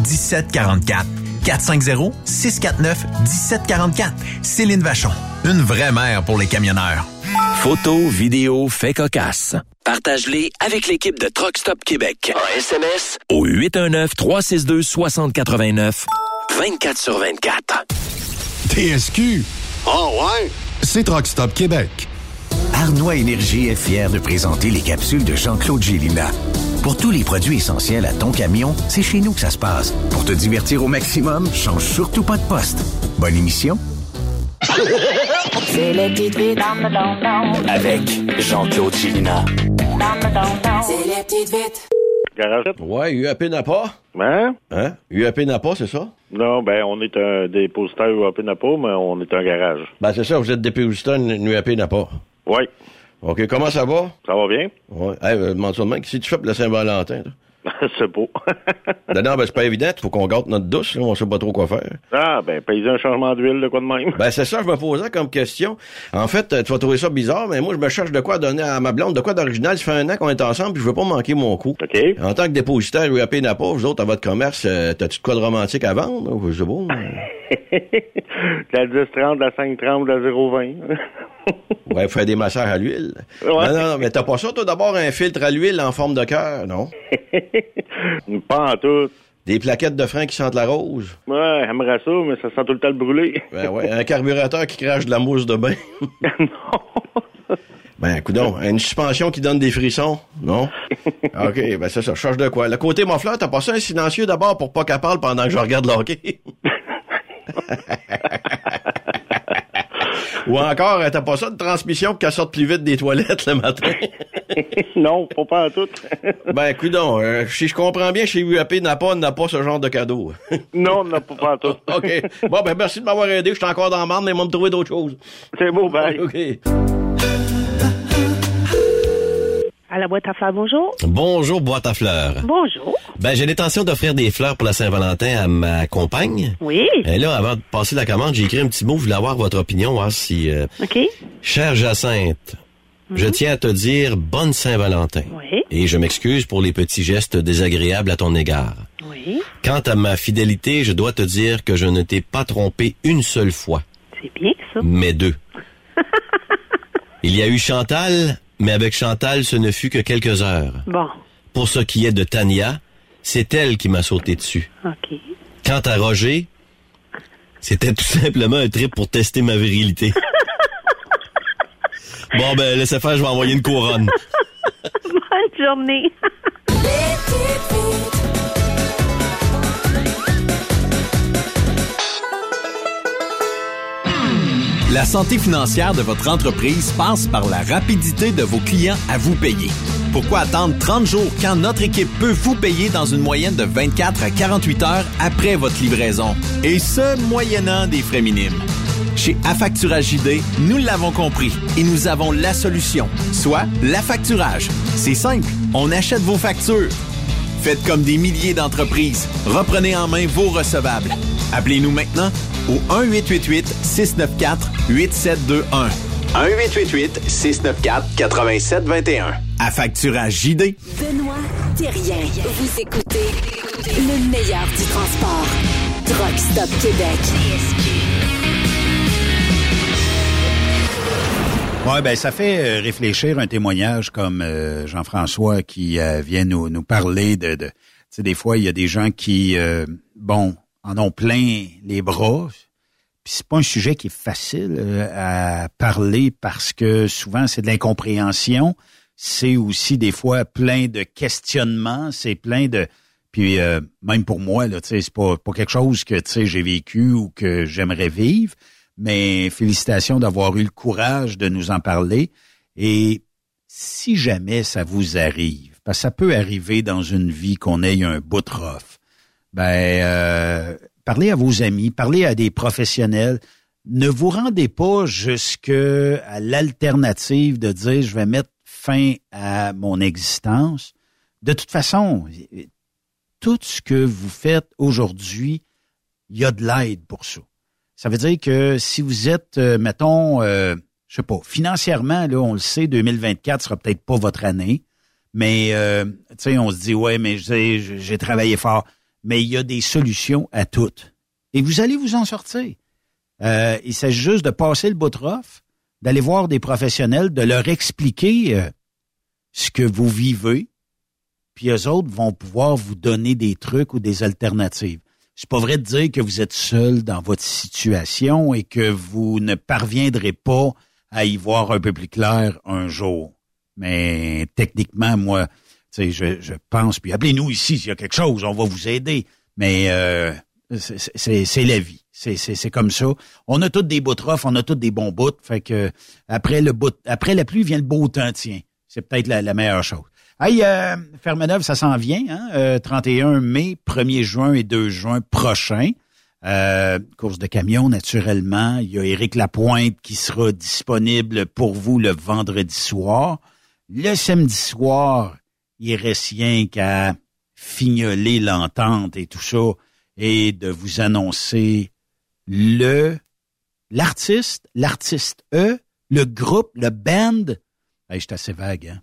un sept quatre quatre. quatre cinq zéro, six quatre neuf, un sept quatre quatre. Céline Vachon, une vraie mère pour les camionneurs. Photos, vidéos, faits cocasses. Partage-les avec l'équipe de Truck Stop Québec. En S M S au huit un neuf, trois six deux, six zéro huit neuf, vingt-quatre sur vingt-quatre. T S Q. Oh ouais, c'est Truck Stop Québec. Arnois Énergie est fier de présenter les capsules de Jean-Claude Gélina. Pour tous les produits essentiels à ton camion, c'est chez nous que ça se passe. Pour te divertir au maximum, change surtout pas de poste. Bonne émission. C'est les petites vies avec Jean-Claude Gélina. C'est les petites vites. Garagette. Ouais, U A P Napa. Hein? Hein? U A P Napa, c'est ça? Non, ben, on est un dépositaire U A P Napa, mais on est un garage. Ben, c'est ça, vous êtes dépositaire U A P Napa. Oui. OK, comment ça va? Ça va bien. Ouais. Hey, demande-toi de même, qu'est-ce que tu fais pour le Saint-Valentin, là? c'est beau. non, non, ben c'est pas évident. Il faut qu'on garde notre douce. Là, on sait pas trop quoi faire. Ah, ben, payer un changement d'huile de quoi de même. Ben, c'est ça que je me posais comme question. En fait, tu vas trouver ça bizarre, mais moi, je me cherche de quoi donner à ma blonde, de quoi d'original. Ça fait un an qu'on est ensemble, puis je veux pas manquer mon coup. OK. En tant que dépositaire, je vais appeler Napa. Vous autres, à votre commerce, euh, t'as-tu de quoi de romantique à vendre? C'est beau. De la dix trente, de la cinq trente, de la zéro vingt. Ouais, faire des massages à l'huile. Ouais. Non, non, non, mais t'as pas ça, toi, d'abord, un filtre à l'huile en forme de cœur, non? Pas en tout. Des plaquettes de frein qui sentent la rose. Ouais, j'aimerais ça, mais ça sent tout le temps le brûlé. Ben ouais, un carburateur qui crache de la mousse de bain. Non! Ben, coudonc, une suspension qui donne des frissons, non? OK, ben c'est ça, change de quoi. Le côté moffleur, t'as pas ça un silencieux d'abord pour pas qu'elle parle pendant que je regarde le hockey? Ou encore, t'as pas ça de transmission qu'elle sorte plus vite des toilettes le matin? Non, pas, pas en tout. Ben, coudon, euh, si je comprends bien, chez U A P, n'a pas, n'a pas ce genre de cadeau. Non, n'a pas, pas en tout. OK. Bon, ben, merci de m'avoir aidé. Je suis encore dans la marde, mais ils vont me trouver d'autres choses. C'est beau, ben. OK. À la boîte à fleurs, bonjour. Bonjour, boîte à fleurs. Bonjour. Ben, j'ai l'intention d'offrir des fleurs pour la Saint-Valentin à ma compagne. Oui. Et là, avant de passer la commande, j'ai écrit un petit mot. Je voulais avoir votre opinion, voir si... Euh... OK. Chère Jacinthe, mm-hmm. je tiens à te dire bonne Saint-Valentin. Oui. Et je m'excuse pour les petits gestes désagréables à ton égard. Oui. Quant à ma fidélité, je dois te dire que je ne t'ai pas trompé une seule fois. C'est bien, ça. Mais deux. Il y a eu Chantal... Mais avec Chantal, ce ne fut que quelques heures. Bon. Pour ce qui est de Tania, c'est elle qui m'a sauté dessus. OK. Quant à Roger, c'était tout simplement un trip pour tester ma virilité. Bon, ben, laissez faire, je vais envoyer une couronne. Bonne journée. La santé financière de votre entreprise passe par la rapidité de vos clients à vous payer. Pourquoi attendre trente jours quand notre équipe peut vous payer dans une moyenne de vingt-quatre à quarante-huit heures après votre livraison? Et ce, moyennant des frais minimes. Chez Affacturage J D, nous l'avons compris et nous avons la solution, soit l'affacturage. C'est simple, on achète vos factures. Faites comme des milliers d'entreprises. Reprenez en main vos recevables. Appelez-nous maintenant au un huit huit huit six neuf quatre huit sept deux un. un huit huit huit six neuf quatre huit sept deux un. Affacturage J D. Benoît Thérien. Vous écoutez le meilleur du transport. Truck Stop Québec. Ouais, ben ça fait réfléchir un témoignage comme euh, Jean-François qui euh, vient nous nous parler de, de tu sais des fois il y a des gens qui euh, bon en ont plein les bras, puis c'est pas un sujet qui est facile euh, à parler parce que souvent c'est de l'incompréhension, c'est aussi des fois plein de questionnements, c'est plein de puis euh, même pour moi là tu sais c'est pas pas quelque chose que tu sais j'ai vécu ou que j'aimerais vivre. Mais félicitations d'avoir eu le courage de nous en parler. Et si jamais ça vous arrive, parce que ça peut arriver dans une vie qu'on ait un bout de rough, ben, euh, parlez à vos amis, parlez à des professionnels. Ne vous rendez pas jusqu'à l'alternative de dire « je vais mettre fin à mon existence ». De toute façon, tout ce que vous faites aujourd'hui, il y a de l'aide pour ça. Ça veut dire que si vous êtes, euh, mettons, euh, je sais pas, financièrement, là, on le sait, deux mille vingt-quatre sera peut-être pas votre année, mais euh, tu sais, on se dit, ouais, mais j'ai, j'ai travaillé fort, mais il y a des solutions à toutes, et vous allez vous en sortir. Euh, il s'agit juste de passer le bout de rough, d'aller voir des professionnels, de leur expliquer euh, ce que vous vivez, puis eux autres vont pouvoir vous donner des trucs ou des alternatives. C'est pas vrai de dire que vous êtes seul dans votre situation et que vous ne parviendrez pas à y voir un peu plus clair un jour. Mais techniquement, moi, tu sais, je, je pense, puis appelez-nous ici s'il y a quelque chose, on va vous aider. Mais euh, c'est, c'est, c'est la vie, c'est, c'est, c'est comme ça. On a tous des bouts de rough, on a tous des bons bouts. Fait que après le bout, après la pluie vient le beau temps, tiens. C'est peut-être la, la meilleure chose. Hey, euh, Ferme-Neuve, ça s'en vient, hein? euh, trente et un mai, premier juin et deux juin prochain. Euh, course de camion, naturellement. Il y a Éric Lapointe qui sera disponible pour vous le vendredi soir. Le samedi soir, il reste rien qu'à fignoler l'entente et tout ça, et de vous annoncer le l'artiste, l'artiste E, le groupe, le band. Hey, je suis assez vague, hein?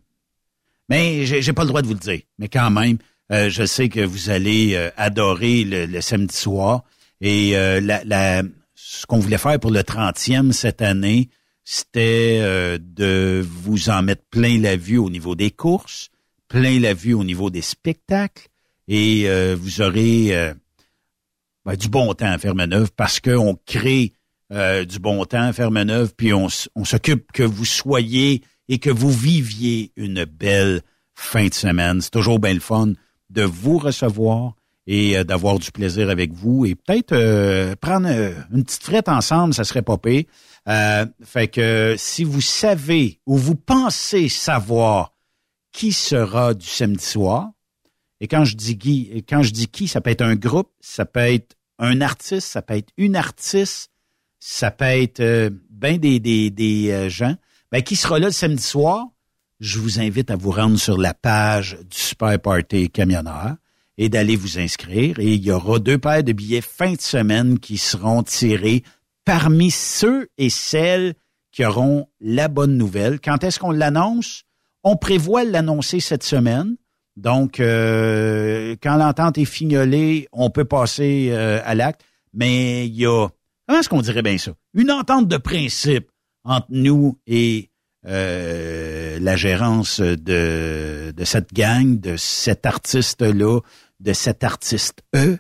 Mais j'ai, j'ai pas le droit de vous le dire. Mais quand même, euh, je sais que vous allez euh, adorer le, le samedi soir. Et euh, la, la, ce qu'on voulait faire pour le trentième cette année, c'était euh, de vous en mettre plein la vue au niveau des courses, plein la vue au niveau des spectacles. Et euh, vous aurez euh, ben, du bon temps à Ferme-Neuve parce qu'on crée euh, du bon temps à Ferme-Neuve, puis on, on s'occupe que vous soyez et que vous viviez une belle fin de semaine. C'est toujours bien le fun de vous recevoir et euh, d'avoir du plaisir avec vous. Et peut-être euh, prendre euh, une petite frette ensemble, ça serait pas pire. Euh, fait que euh, si vous savez ou vous pensez savoir qui sera du samedi soir, et quand je dis qui, quand je dis qui, ça peut être un groupe, ça peut être un artiste, ça peut être une artiste, ça peut être euh, ben des, des, des euh, gens. Ben, qui sera là le samedi soir? Je vous invite à vous rendre sur la page du Super Party Camionneur et d'aller vous inscrire. Et il y aura deux paires de billets fin de semaine qui seront tirés parmi ceux et celles qui auront la bonne nouvelle. Quand est-ce qu'on l'annonce? On prévoit l'annoncer cette semaine. Donc, euh, quand l'entente est fignolée, on peut passer euh, à l'acte. Mais il y a, comment est-ce qu'on dirait bien ça? Une entente de principe entre nous et euh, la gérance de, de cette gang, de cet artiste-là, de cet artiste-E.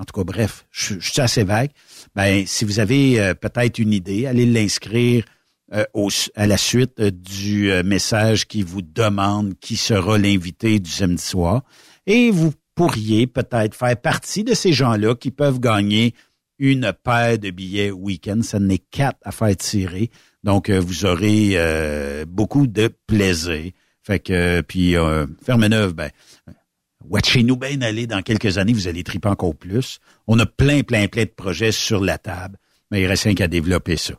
En tout cas, bref, je, je suis assez vague. Ben, si vous avez euh, peut-être une idée, allez l'inscrire euh, au, à la suite euh, du euh, message qui vous demande qui sera l'invité du samedi soir. Et vous pourriez peut-être faire partie de ces gens-là qui peuvent gagner une paire de billets week-end. Ça n'est quatre à faire tirer. Donc, euh, vous aurez euh, beaucoup de plaisir. Fait que, euh, puis, euh, Ferme-Neuve, ben, watchez-nous bien aller dans quelques années. Vous allez triper encore plus. On a plein, plein, plein de projets sur la table. Mais il reste rien qu'à développer ça.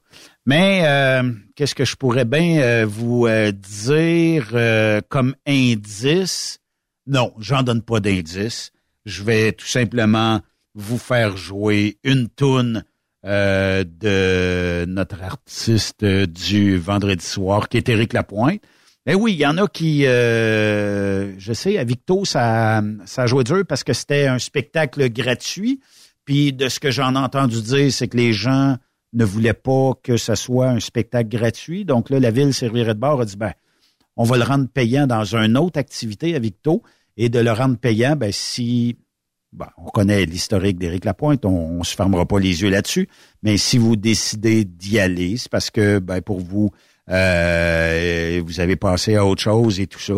Mais, euh, qu'est-ce que je pourrais bien euh, vous euh, dire euh, comme indice? Non, j'en donne pas d'indice. Je vais tout simplement vous faire jouer une toune euh, de notre artiste du vendredi soir, qui est Éric Lapointe. Ben oui, il y en a qui, euh, je sais, à Victo, ça, ça a joué dur parce que c'était un spectacle gratuit. Puis de ce que j'en ai entendu dire, c'est que les gens ne voulaient pas que ça soit un spectacle gratuit. Donc là, la ville servirait de bord, a dit, ben, on va le rendre payant dans une autre activité à Victo. Et de le rendre payant, ben si... Bon, on connaît l'historique d'Éric Lapointe, on ne se fermera pas les yeux là-dessus, mais si vous décidez d'y aller, c'est parce que ben, pour vous, euh, vous avez passé à autre chose et tout ça,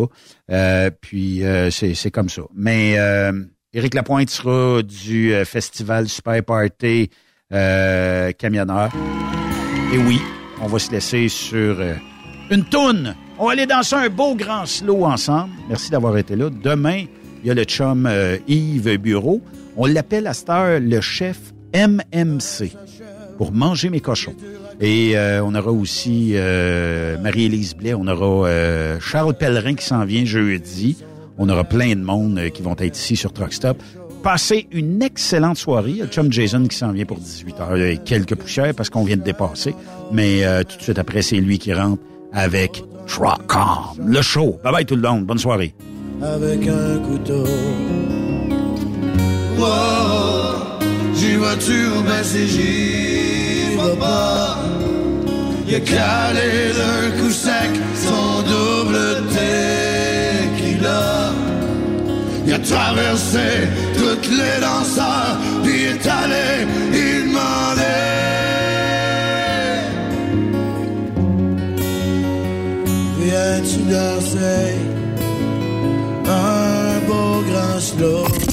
euh, puis euh, c'est, c'est comme ça. Mais euh, Éric Lapointe sera du euh, festival Super Party euh, Camionneur. Et oui, on va se laisser sur euh, une toune. On va aller danser un beau grand slow ensemble. Merci d'avoir été là. Demain, il y a le chum euh, Yves Bureau. On l'appelle à cette heure le chef M M C pour manger mes cochons. Et euh, on aura aussi euh, Marie-Élise Blais. On aura euh, Charles Pellerin qui s'en vient jeudi. On aura plein de monde euh, qui vont être ici sur Truck Stop. Passez une excellente soirée. Il y a le chum Jason qui s'en vient pour dix-huit heures. Il y a quelques poussières parce qu'on vient de dépasser. Mais euh, tout de suite après, c'est lui qui rentre avec Truck Calm, le show. Bye-bye tout le monde. Bonne soirée. Avec un couteau. Wow, j'y vois-tu ou ben si j'y vois pas. Y'a calé d'un coup sec son double tequila. Y'a traversé toutes les danseurs, puis est allé, il demandait. Viens-tu danser? Un beau grand slow.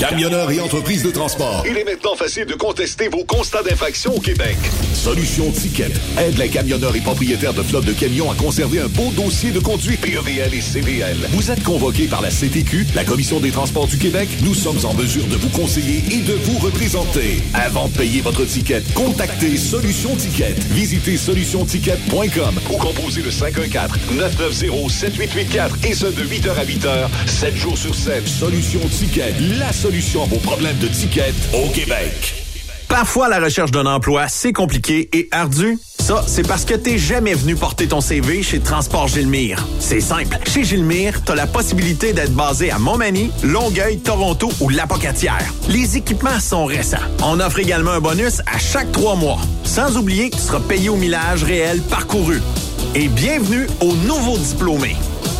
Camionneurs et entreprises de transport. Il est maintenant facile de contester vos constats d'infraction au Québec. Solution Ticket aide les camionneurs et propriétaires de flottes de camions à conserver un beau dossier de conduite P E V L et C V L. Vous êtes convoqués par la C T Q, la Commission des transports du Québec. Nous sommes en mesure de vous conseiller et de vous représenter. Avant de payer votre ticket, contactez Solution Ticket. Visitez solution ticket point com ou composez le cinq un quatre, neuf neuf zéro, sept huit huit quatre et ce de huit heures à huit heures, sept jours sur sept. Solution Ticket, la solution à vos problèmes de tickets au Québec. Parfois, la recherche d'un emploi, c'est compliqué et ardu. Ça, c'est parce que t'es jamais venu porter ton C V chez Transport Gilmyre. C'est simple. Chez Gilmyre, t'as la possibilité d'être basé à Montmagny, Longueuil, Toronto ou L'Apocatière. Les équipements sont récents. On offre également un bonus à chaque trois mois. Sans oublier que tu seras payé au millage réel parcouru. Et bienvenue aux nouveaux diplômés.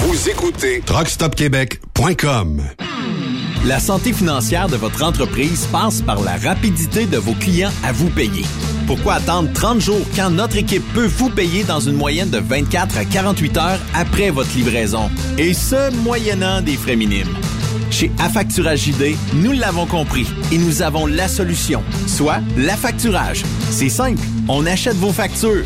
Vous écoutez truck stop québec point com. La santé financière de votre entreprise passe par la rapidité de vos clients à vous payer. Pourquoi attendre trente jours quand notre équipe peut vous payer dans une moyenne de vingt-quatre à quarante-huit heures après votre livraison? Et ce, moyennant des frais minimes. Chez Affacturage J D, nous l'avons compris et nous avons la solution, soit l'affacturage. C'est simple, on achète vos factures.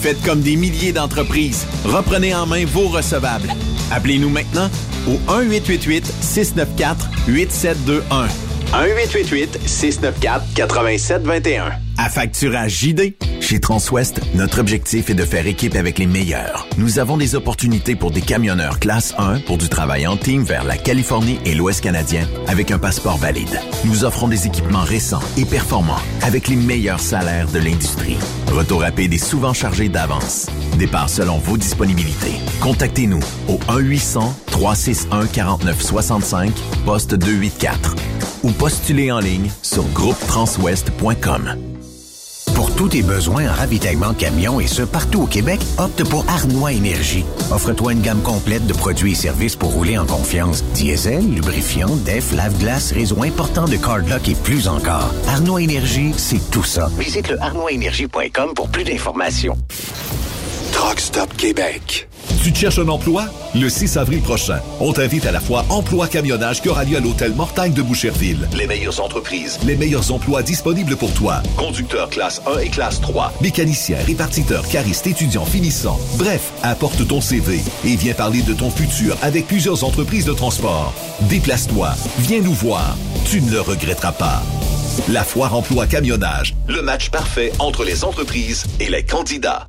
Faites comme des milliers d'entreprises. Reprenez en main vos recevables. Appelez-nous maintenant au un huit huit huit, six neuf quatre, huit sept deux un. un huit huit huit, six neuf quatre, huit sept deux un. Affacturage J D. Chez Transwest, notre objectif est de faire équipe avec les meilleurs. Nous avons des opportunités pour des camionneurs classe un pour du travail en team vers la Californie et l'Ouest canadien avec un passeport valide. Nous offrons des équipements récents et performants avec les meilleurs salaires de l'industrie. Retour rapide et souvent chargé d'avance. Départ selon vos disponibilités. Contactez-nous au un huit zéro zéro, trois six un, quatre neuf six cinq, poste deux cent quatre-vingt-quatre ou postulez en ligne sur groupe transwest point com. Pour tous tes besoins en ravitaillement de camions et ce, partout au Québec, opte pour Arnois Énergie. Offre-toi une gamme complète de produits et services pour rouler en confiance. Diesel, lubrifiant, def, lave-glace, réseau important de cardlock et plus encore. Arnois Énergie, c'est tout ça. Visite le arnois énergie point com pour plus d'informations. Truck Stop Québec. Tu cherches un emploi? Le six avril prochain, on t'invite à la foire Emploi-Camionnage qui aura lieu à l'hôtel Mortagne de Boucherville. Les meilleures entreprises, les meilleurs emplois disponibles pour toi. Conducteur classe un et classe trois, mécanicien, répartiteur, cariste, étudiant, finissant. Bref, apporte ton C V et viens parler de ton futur avec plusieurs entreprises de transport. Déplace-toi, viens nous voir, tu ne le regretteras pas. La foire Emploi-Camionnage, le match parfait entre les entreprises et les candidats.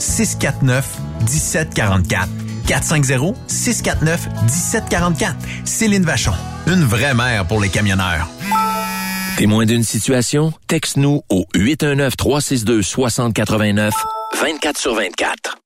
six quatre neuf, un sept quatre quatre. quatre cinq zéro, six quatre neuf, un sept quatre quatre. Céline Vachon, une vraie mère pour les camionneurs. Témoin d'une situation? Texte-nous au huit un neuf, trois six deux, six zéro huit neuf, vingt-quatre sur vingt-quatre.